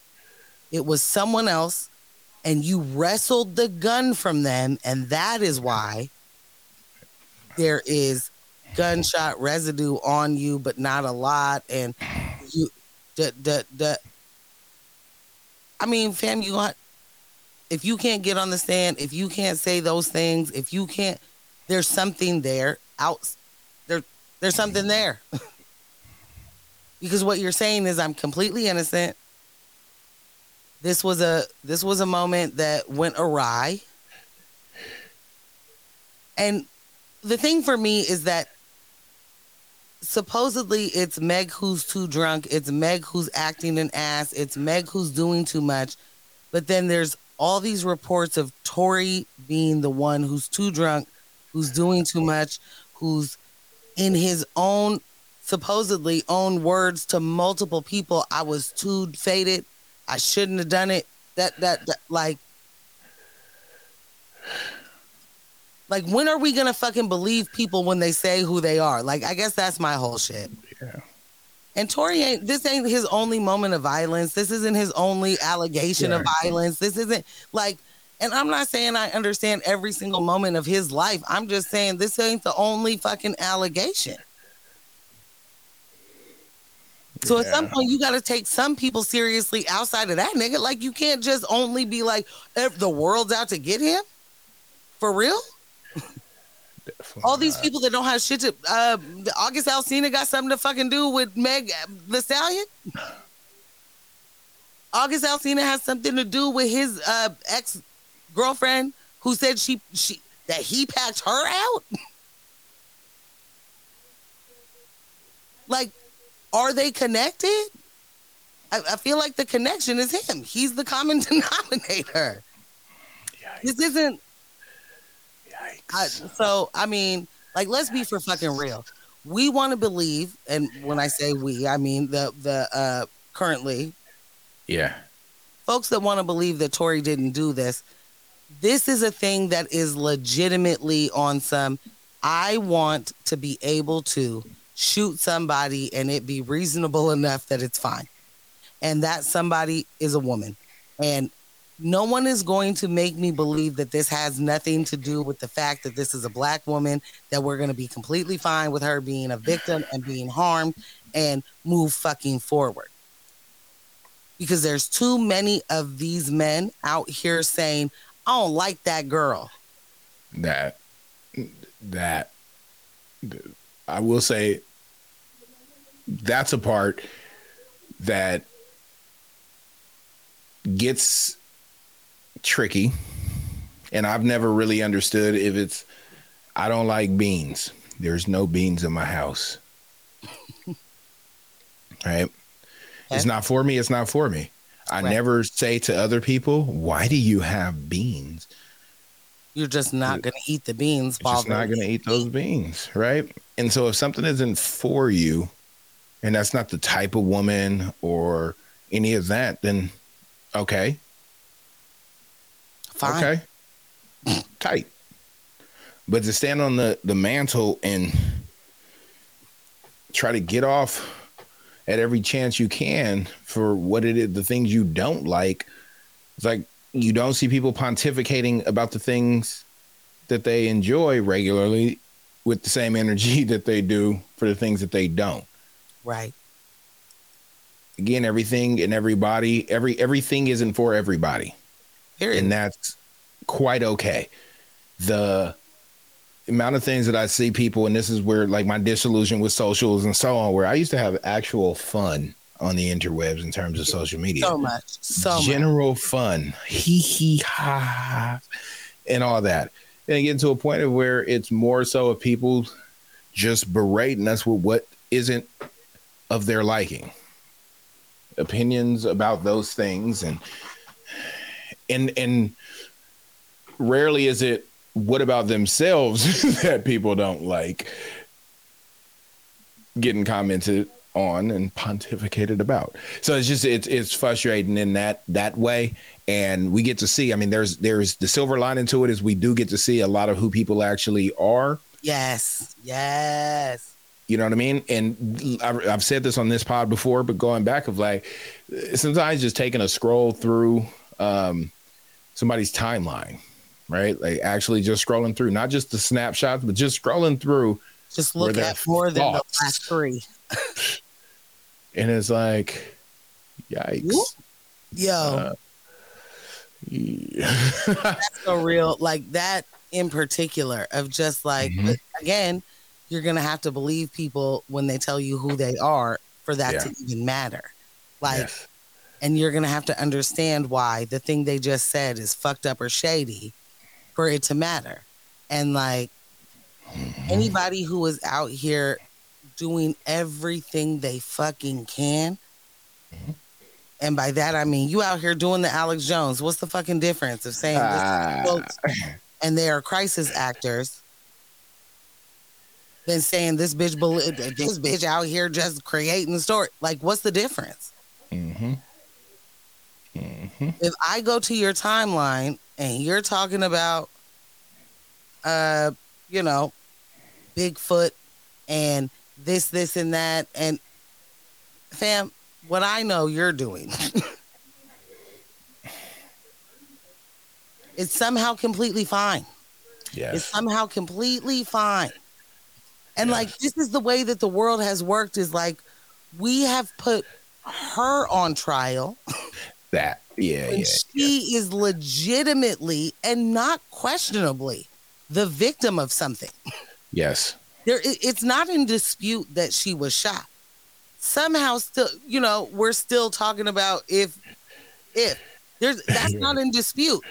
it was someone else, and you wrestled the gun from them, and that is why there is gunshot residue on you, but not a lot. And you, the, the, the, I mean, fam, you want, if you can't get on the stand, if you can't say those things, if you can't, there's something there out there. There's something there because what you're saying is I'm completely innocent. This was a, this was a moment that went awry. And the thing for me is that supposedly it's Meg who's too drunk, it's Meg who's acting an ass, it's Meg who's doing too much, but then there's all these reports of Tory being the one who's too drunk, who's doing too much, who's in his own, supposedly own words to multiple people, I was too faded, I shouldn't have done it, that, that, that like... Like, when are we going to fucking believe people when they say who they are? Like, I guess that's my whole shit. Yeah. And Tory ain't, this ain't his only moment of violence. This isn't his only allegation yeah. of violence. This isn't, like, and I'm not saying I understand every single moment of his life. I'm just saying this ain't the only fucking allegation. So yeah. at some point, you got to take some people seriously outside of that, nigga. Like, you can't just only be like, the world's out to get him? For real? Definitely all these not. People that don't have shit to uh, August Alsina got something to fucking do with Meg Thee Stallion. August Alsina has something to do with his uh, ex girlfriend who said she she that he packed her out. Like, are they connected? I, I feel like the connection is him. He's the common denominator. Yikes. This isn't. I, so, I mean, like, let's be for fucking real. We want to believe, and when I say we, I mean the the uh, currently, yeah, folks that want to believe that Tory didn't do this. This is a thing that is legitimately on some. I want to be able to shoot somebody and it be reasonable enough that it's fine, and that somebody is a woman, and. No one is going to make me believe that this has nothing to do with the fact that this is a black woman, that we're going to be completely fine with her being a victim and being harmed and move fucking forward. Because there's too many of these men out here saying, I don't like that girl. That, that, I will say that's a part that gets... tricky, and I've never really understood if it's I don't like beans. There's no beans in my house. Right? Okay. It's not for me. It's not for me. I right. never say to other people, why do you have beans? You're just not going to eat the beans. You're just not going to eat those beans. Right? And so if something isn't for you, and that's not the type of woman or any of that, then okay. Fine. Okay, tight. But to stand on the, the mantle and try to get off at every chance you can for what it is, the things you don't like. It's like you don't see people pontificating about the things that they enjoy regularly with the same energy that they do for the things that they don't. Right. Again, everything and everybody, every everything isn't for everybody. Period. And that's quite okay. The amount of things that I see people, and this is where like my disillusion with socials and so on, where I used to have actual fun on the interwebs in terms of social media. So much. So general much. Fun. Hee hee ha, ha and all that. and getting to a point of where it's more so of people just berating us with what isn't of their liking, opinions about those things, and and and rarely is it what about themselves that people don't like getting commented on and pontificated about. So it's just it's it's frustrating in that that way. And we get to see, I mean, there's there's the silver lining to it is we do get to see a lot of who people actually are. Yes, yes. You know what I mean? And I've said this on this pod before, but going back of like, sometimes just taking a scroll through um, somebody's timeline, right? Like actually just scrolling through, not just the snapshots, but just scrolling through. Just look at more than the last three. And it's like, yikes. Yo. Uh, yeah. That's so real. Like that in particular of just like, mm-hmm. again, you're going to have to believe people when they tell you who they are for that yeah. to even matter. Like, yes. And you're going to have to understand why the thing they just said is fucked up or shady for it to matter. And like mm-hmm. anybody who is out here doing everything they fucking can. Mm-hmm. And by that, I mean, you out here doing the Alex Jones. What's the fucking difference of saying uh... this? Quotes, and they are crisis actors. Than saying this bitch, this bitch out here just creating the story. Like, what's the difference? Mm-hmm. Mm-hmm. If I go to your timeline and you're talking about, uh, you know, Bigfoot and this, this, and that, and fam, what I know you're doing, it's somehow completely fine. Yes. It's somehow completely fine. And, yes. like, this is the way that the world has worked is, like, we have put her on trial. That, yeah, yeah. She yeah. is legitimately and not questionably the victim of something. Yes. There, it's not in dispute that she was shot. Somehow still, you know, we're still talking about if, if. There's, that's not in dispute.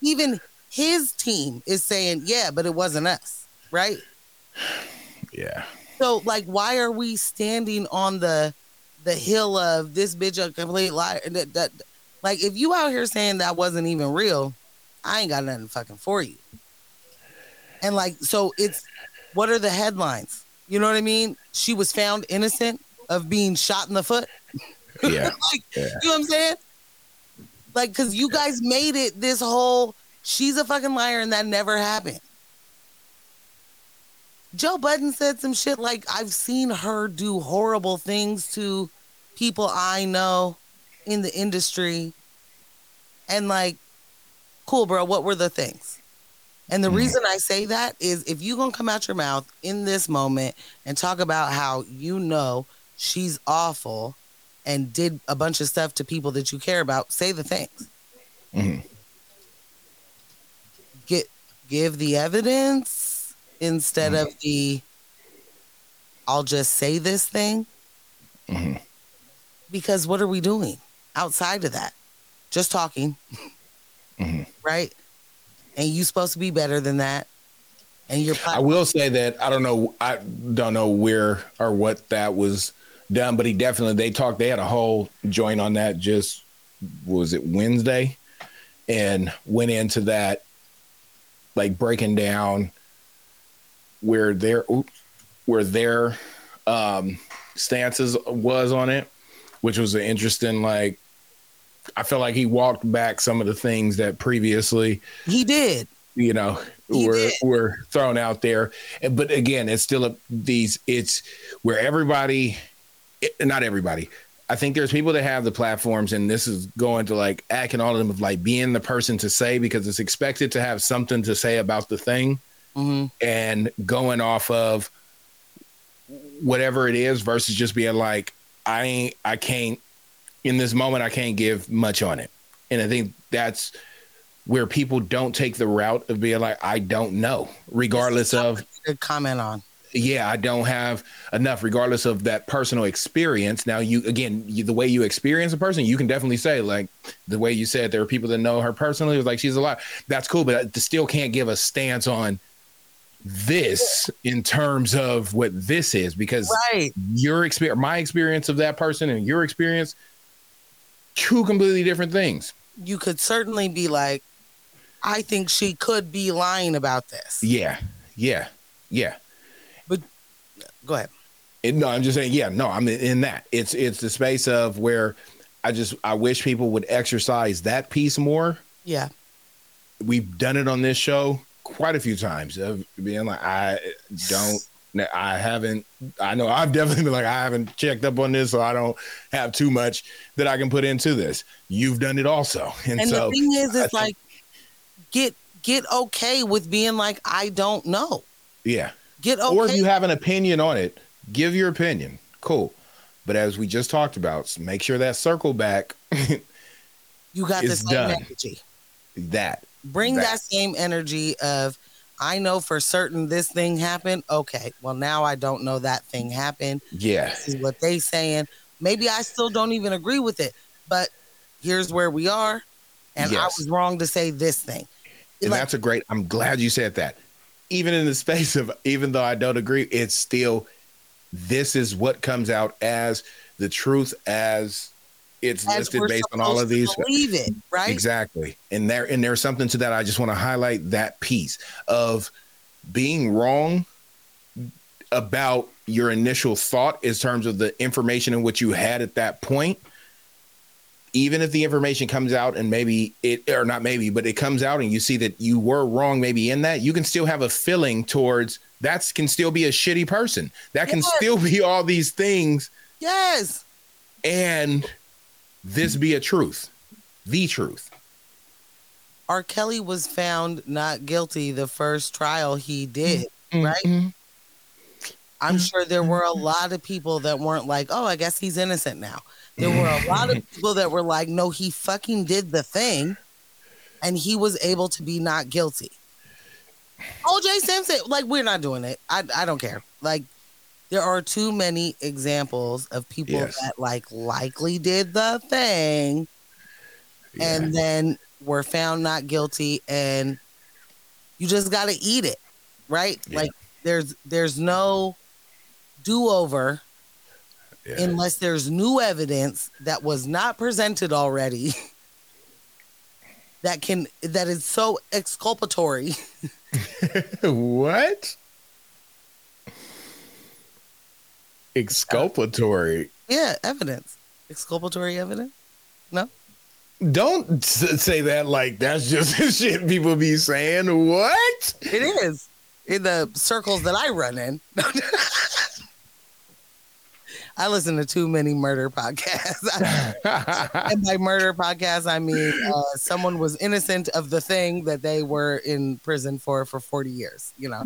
Even his team is saying, yeah, but it wasn't us, right? Yeah. So, like, why are we standing on the the hill of this bitch a complete liar? That, that, like, if you out here saying that wasn't even real, I ain't got nothing fucking for you. And, like, so it's, what are the headlines? You know what I mean? She was found innocent of being shot in the foot. Yeah. Like, yeah. You know what I'm saying? Like, because you guys made it this whole, she's a fucking liar and that never happened. Joe Budden said some shit like, I've seen her do horrible things to people I know in the industry. And like, cool, bro, what were the things? And the mm. reason I say that is if you're going to come out your mouth in this moment and talk about how you know she's awful and did a bunch of stuff to people that you care about, say the things. Mm. Get, give the evidence. Instead mm-hmm. of the, I'll just say this thing. Mm-hmm. Because what are we doing outside of that? Just talking. Mm-hmm. Right? And you supposed to be better than that. And you're. I will say that I don't know. I don't know where or what that was done, but he definitely, they talked, they had a whole joint on that just, was it Wednesday? And went into that, like breaking down where their oops, where their um, stances was on it, which was an interesting, like, I feel like he walked back some of the things that previously he did, you know, he were did. were thrown out there. And, but again, it's still a, these, it's where everybody, it, not everybody, I think there's people that have the platforms, and this is going to like act in all of them of like being the person to say, because it's expected to have something to say about the thing. Mm-hmm. And going off of whatever it is versus just being like, I ain't, I can't, in this moment, I can't give much on it. And I think that's where people don't take the route of being like, I don't know, regardless of a comment on. yeah, I don't have enough, regardless of that personal experience. Now, you, again, you, the way you experience a person, you can definitely say, like, the way you said there are people that know her personally, it was like, she's alive. That's cool, but I still can't give a stance on this in terms of what this is, because right. your experience, my experience of that person and your experience, two completely different things. You could certainly be like, I think she could be lying about this. Yeah, yeah, yeah. But go ahead. It, no, I'm just saying, yeah, no, I'm in that. It's it's the space of where I just, I wish people would exercise that piece more. Yeah. We've done it on this show quite a few times of being like, I don't, I haven't, I know I've definitely been like, I haven't checked up on this, so I don't have too much that I can put into this. You've done it also. And, and so the thing is, it's I, like, get, get okay with being like, I don't know. Yeah. Get okay. Or if you have an opinion on it, give your opinion. Cool. But as we just talked about, make sure that circle back. You got the same done. energy. That. Bring that. that same energy of, I know for certain this thing happened. Okay. Well, now I don't know that thing happened. Yeah. This is what they saying. Maybe I still don't even agree with it, but here's where we are. And yes. I was wrong to say this thing. And like, that's a great, I'm glad you said that. Even in the space of, even though I don't agree, it's still, this is what comes out as the truth, as it's as listed based on all of these. Believe it, right? Exactly. And there, and there's something to that. I just want to highlight that piece of being wrong about your initial thought in terms of the information in which you had at that point. Even if the information comes out and maybe it, or not maybe, but it comes out and you see that you were wrong maybe in that, you can still have a feeling towards that, can still be a shitty person. That can yes. still be all these things. Yes. And this be a truth. The truth. R. Kelly was found not guilty the first trial he did, mm-hmm. right? I'm sure there were a lot of people that weren't like, oh, I guess he's innocent now. There were a lot of people that were like, no, he fucking did the thing, and he was able to be not guilty. O J Simpson, like, we're not doing it. I I don't care. Like, there are too many examples of people yes. that, like, likely did the thing yeah. and then were found not guilty, and you just got to eat it, right? Yeah. Like, there's there's no do-over. Yeah. Unless there's new evidence that was not presented already that can that is so exculpatory. What? Exculpatory. Yeah, evidence. Exculpatory evidence? No? Don't say that like that's just the shit people be saying. What? It is. In the circles that I run in. I listen to too many murder podcasts. And by murder podcasts, I mean uh, someone was innocent of the thing that they were in prison for for forty years, you know.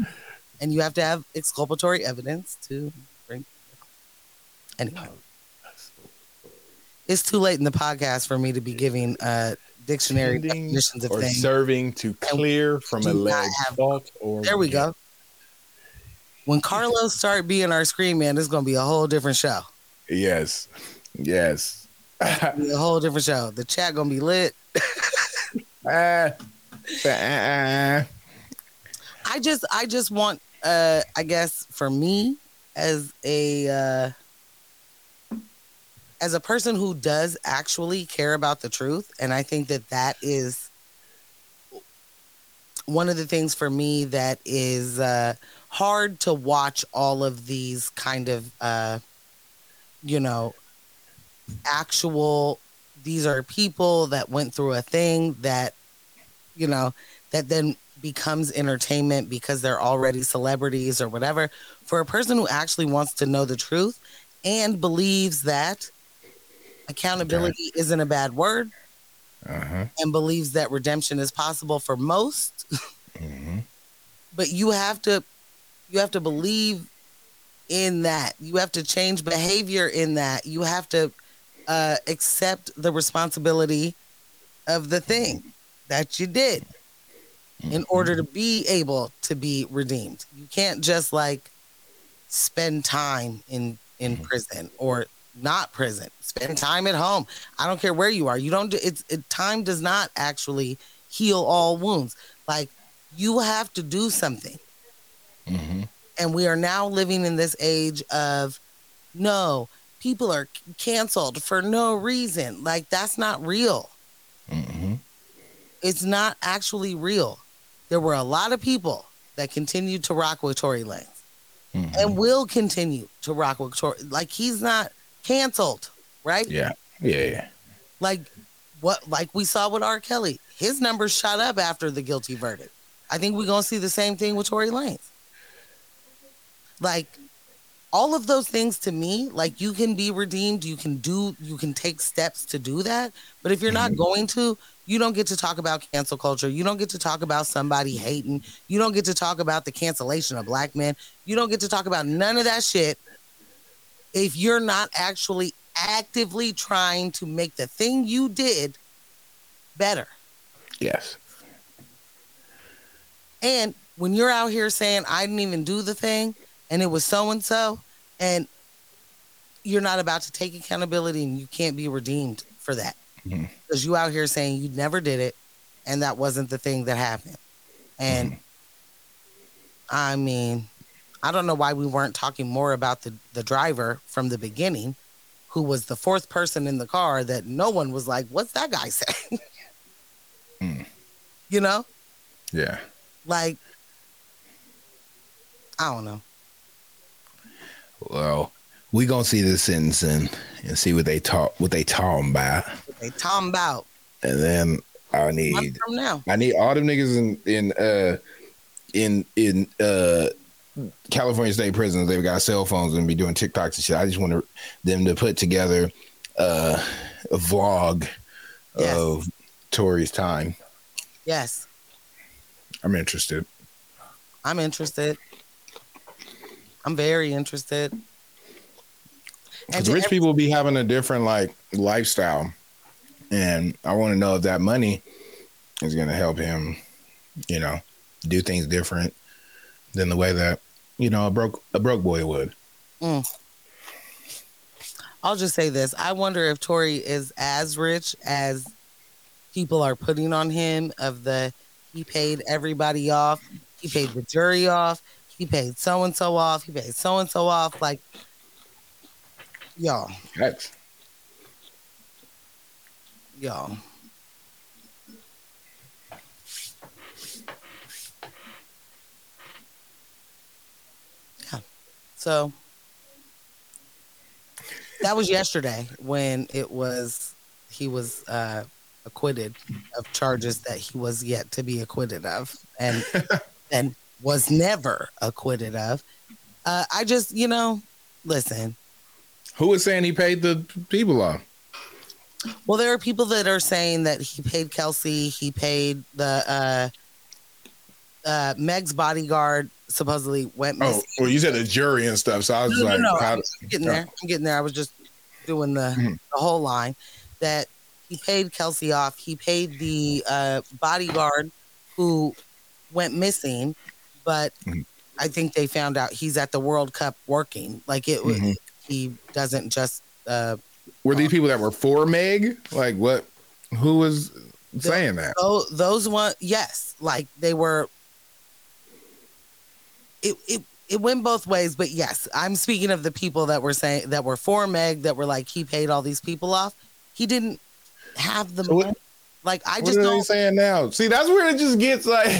And you have to have exculpatory evidence to bring. Anyway, it's too late in the podcast for me to be giving uh, dictionary definitions of or things. Or serving to clear from alleged fault. Or there we go. When Carlos start being our screen man, it's going to be a whole different show. Yes. Yes. Be a whole different show. The chat going to be lit. uh, uh, I just I just want, uh, I guess, for me, as a uh, as a person who does actually care about the truth, and I think that that is one of the things for me that is... Uh, hard to watch all of these kind of, uh, you know, actual, these are people that went through a thing that, you know, that then becomes entertainment because they're already celebrities or whatever. For a person who actually wants to know the truth and believes that accountability okay. isn't a bad word uh-huh. and believes that redemption is possible for most, mm-hmm. but you have to, You have to believe in that. You have to change behavior in that. You have to uh, accept the responsibility of the thing that you did in order to be able to be redeemed. You can't just like spend time in, in mm-hmm. prison or not prison. Spend time at home. I don't care where you are. You don't do it's it, time does not actually heal all wounds. Like, you have to do something. Mm-hmm. And we are now living in this age of, no, people are c- canceled for no reason. Like, that's not real. Mm-hmm. It's not actually real. There were a lot of people that continued to rock with Tory Lanez mm-hmm. and will continue to rock with Tory. Like, he's not canceled, right? Yeah. Yeah. Yeah. Like what, like we saw with R. Kelly, his numbers shot up after the guilty verdict. I think we're going to see the same thing with Tory Lanez. Like, all of those things to me, like, you can be redeemed, you can do, you can take steps to do that. But if you're not going to, you don't get to talk about cancel culture. You don't get to talk about somebody hating. You don't get to talk about the cancellation of black men. You don't get to talk about none of that shit if you're not actually actively trying to make the thing you did better. Yes. And when you're out here saying, I didn't even do the thing, and it was so-and-so, and you're not about to take accountability, and you can't be redeemed for that. Mm-hmm. Because you out here saying you never did it, and that wasn't the thing that happened. And, mm-hmm. I mean, I don't know why we weren't talking more about the, the driver from the beginning, who was the fourth person in the car that no one was like, what's that guy saying? Mm. You know? Yeah. Like, I don't know. Well, we gonna see this sentencing and see what they talk, what they talking about. What they talking about. And then I need, from now. I need all them niggas in in uh, in in uh, California state prisons. They've got cell phones and be doing TikToks and shit. I just want to, them to put together uh, a vlog yes. of Tory's time. Yes, I'm interested. I'm interested. I'm very interested. Because rich every- people be having a different like lifestyle, and I want to know if that money is going to help him, you know, do things different than the way that, you know, a broke a broke boy would. Mm. I'll just say this: I wonder if Tory is as rich as people are putting on him. Of the, he paid everybody off. He paid the jury off. He paid so-and-so off. He paid so-and-so off. Like, y'all. Yikes. Y'all. Yeah. So, that was yesterday when it was, he was uh, acquitted of charges that he was yet to be acquitted of. And, and, was never acquitted of. Uh, I just, you know, listen. Who was saying he paid the people off? Well, there are people that are saying that he paid Kelsey, he paid the uh, uh, Meg's bodyguard, supposedly went missing. Oh, well, you said the jury and stuff, so I was no, like, no, no. How I'm do- getting there. I'm getting there. I was just doing the, mm-hmm. the whole line that he paid Kelsey off. He paid the uh, bodyguard who went missing. But mm-hmm. I think they found out he's at the World Cup working. Like, it, mm-hmm. it he doesn't just. Uh, were these um, people that were for Meg? Like, what? Who was the, saying that? Oh, those one. Yes, like they were. It it it went both ways, but yes, I'm speaking of the people that were saying that were for Meg that were like he paid all these people off. He didn't have the so money. What? Like, I just what are don't. They saying now? See, that's where it just gets like.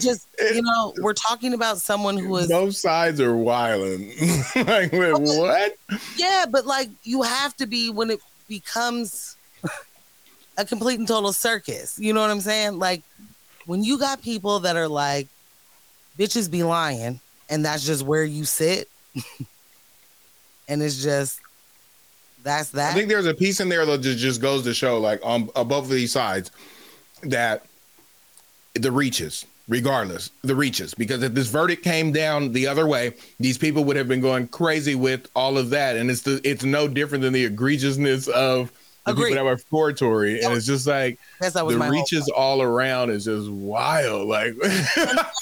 Just, you know, we're talking about someone who is. Both sides are wilding. Like, wait, okay. What? Yeah, but like, you have to be when it becomes a complete and total circus. You know what I'm saying? Like, when you got people that are like, bitches be lying, and that's just where you sit. And it's just. That's that. I think there's a piece in there that just goes to show, like, on um, both of these sides, that the reaches, regardless, the reaches. Because if this verdict came down the other way, these people would have been going crazy with all of that. And it's the, it's no different than the egregiousness of the Agreed. people that were for Tory. And it's just like the reaches all around is just wild. Like,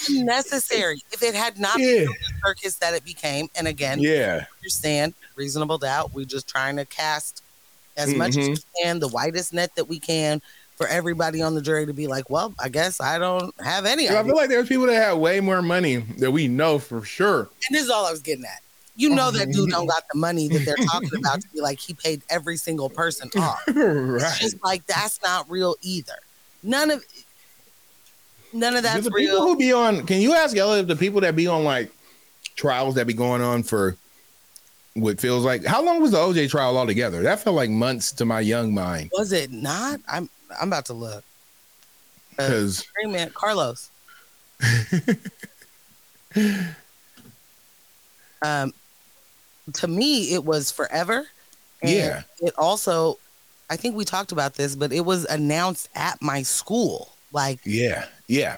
unnecessary. If it had not yeah. been circus that it became. And again, yeah, understand Reasonable Doubt. We're just trying to cast as mm-hmm. much as we can, the widest net that we can, for everybody on the jury to be like, well, I guess I don't have any. Yeah, I feel like there's people that have way more money that we know for sure. And this is all I was getting at. You know that dude don't got the money that they're talking about to be like, he paid every single person off. Right. It's just like, that's not real either. None of none of that's the real. People who be on, can you ask Ella if the people that be on like trials that be going on for what feels like, how long was the O J trial altogether? That felt like months to my young mind. Was it not? I'm I'm about to look. Because uh, man, Carlos. um To me, it was forever. And yeah. It also, I think we talked about this, but it was announced at my school. Like, yeah, yeah.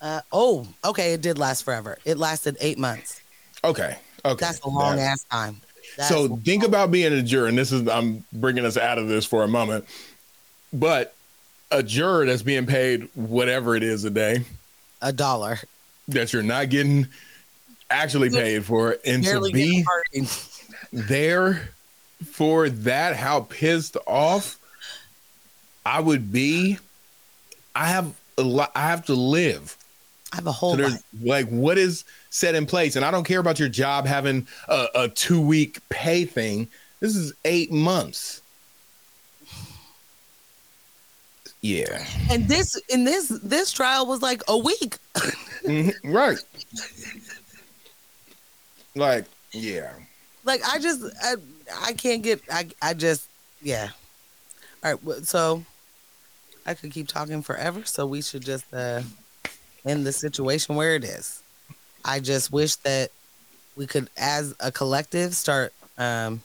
Uh, oh, okay. It did last forever. It lasted eight months. Okay, okay. That's a long That's... ass time. That's so think long. About being a juror, and this is, I'm bringing us out of this for a moment, but a juror that's being paid whatever it is a day, a dollar that you're not getting actually paid for, and to be there for that, how pissed off I would be. I have a lot. I have to live. I have a whole so life. Like, what is set in place? And I don't care about your job having a, a two week pay thing. This is eight months. Yeah. And this, in this, this trial was like a week. Mm-hmm. Right. Like, yeah. Like, I just, I, I can't get, I, I just, yeah. All right. So I could keep talking forever. So we should just uh, end the situation where it is. I just wish that we could, as a collective, start um,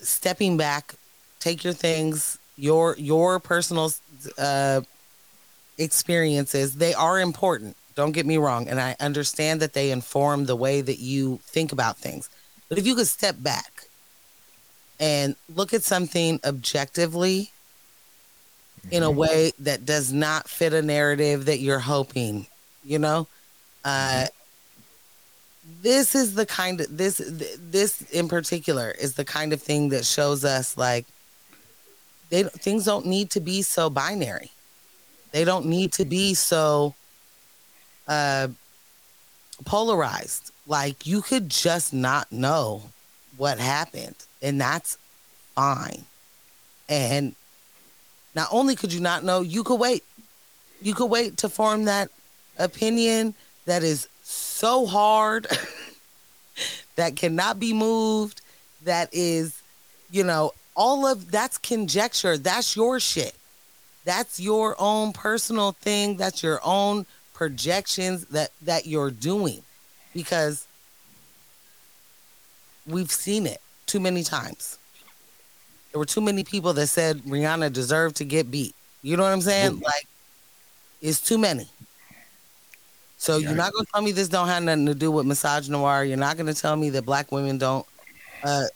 stepping back, take your things, your, your personal uh, experiences. They are important. Don't get me wrong. And I understand that they inform the way that you think about things. But if you could step back and look at something objectively in a way that does not fit a narrative that you're hoping, you know, uh, this is the kind of this, th- this in particular is the kind of thing that shows us like they don't, things don't need to be so binary. They don't need to be so Uh, polarized. Like, you could just not know what happened, and that's fine. And not only could you not know, you could wait. You could wait to form that opinion that is so hard that cannot be moved. That is, you know, all of that's conjecture. That's your shit. That's your own personal thing. That's your own projections that that you're doing, because we've seen it too many times. There were too many people that said Rihanna deserved to get beat. You know what I'm saying? Like, it's too many. So yeah, you're not gonna tell me this don't have nothing to do with Massage Noir. You're not gonna tell me that black women don't uh,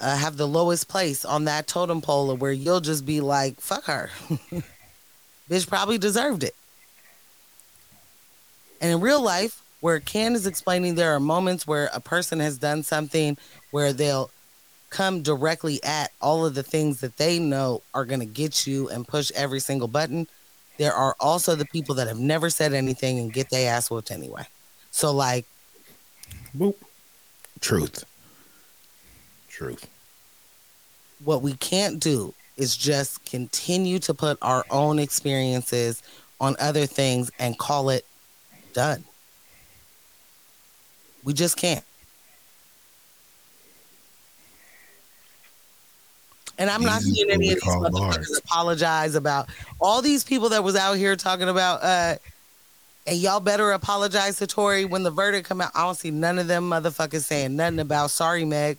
uh have the lowest place on that totem pole, where you'll just be like, fuck her. Bitch probably deserved it. And in real life, where Ken is explaining, there are moments where a person has done something where they'll come directly at all of the things that they know are going to get you and push every single button. There are also the people that have never said anything and get their ass whooped anyway. So, like, boop. Truth. Truth. What we can't do is just continue to put our own experiences on other things and call it done. We just can't. And I'm not seeing any of these motherfuckers apologize about all these people that was out here talking about uh and y'all better apologize to Tory when the verdict come out. I don't see none of them motherfuckers saying nothing about sorry, Meg.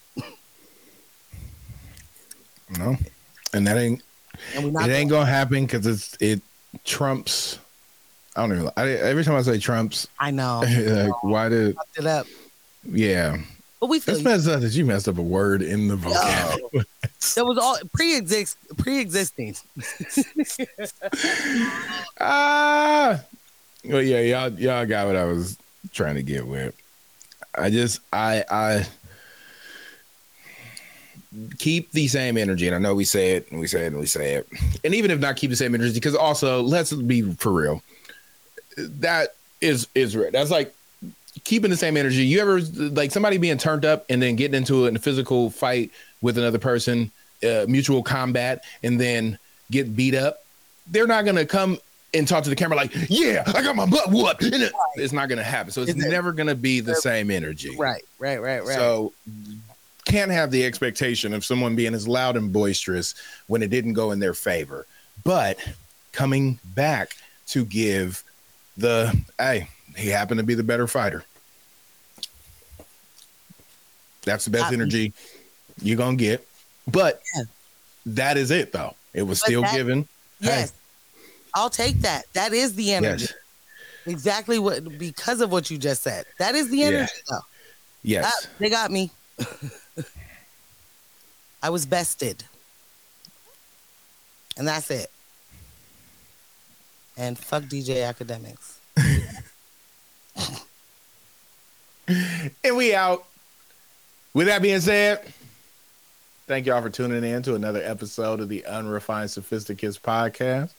No. And that ain't and it ain't gonna happen, because it's it trumps I don't even. I, every time I say Trump's, I know. Like, why did fucked it up? Yeah, but we feel it's messed up that you messed up a word in the vocabulary. That was all pre-exist, pre-existing. Ah, uh, Well, yeah, y'all, y'all got what I was trying to get with. I just, I, I keep the same energy, and I know we say it, and we say it, and we say it, and even if not, keep the same energy, because also let's be for real, that is is that's like keeping the same energy. You ever like somebody being turned up and then getting into a physical fight with another person, uh, mutual combat, and then get beat up? They're not gonna come and talk to the camera like, yeah, I got my butt whooped. It's not going to happen. So it's, it's never going to be the same energy. Right, right, right, right. So can't have the expectation of someone being as loud and boisterous when it didn't go in their favor. But coming back to give the, hey, he happened to be the better fighter. That's the best I, energy you're going to get. But yeah. that is it, though. It was but still that, given. Yes. Hey, I'll take that. That is the energy. Yes. Exactly what, because of what you just said. That is the energy, yeah. though. Yes. Ah, they got me. I was bested. And that's it. And fuck D J Academics. And we out. With that being said, thank y'all for tuning in to another episode of the Unrefined Sophisticates podcast.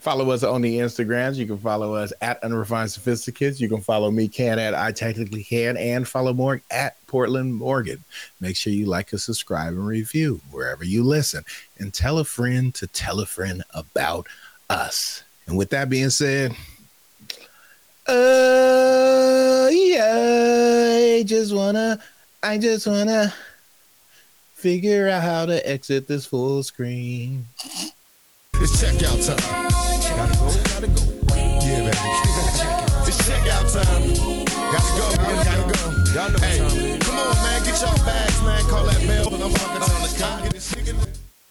Follow us on the Instagrams. You can follow us at Unrefined Sophisticates. You can follow me, Can, at I Technically Can, and follow Morgan at Portland Morgan. Make sure you like us, subscribe, and review wherever you listen. And tell a friend to tell a friend about us. And with that being said, uh, yeah, I just wanna, I just wanna. figure out how to exit this full screen. It's checkout time. Gotta go, gotta go. Yeah, baby. It's checkout time. Gotta go, gotta go. Y'all know what time it is. Come on, man, get y'all bags, man. Call that bell, but I'm walking on the cop.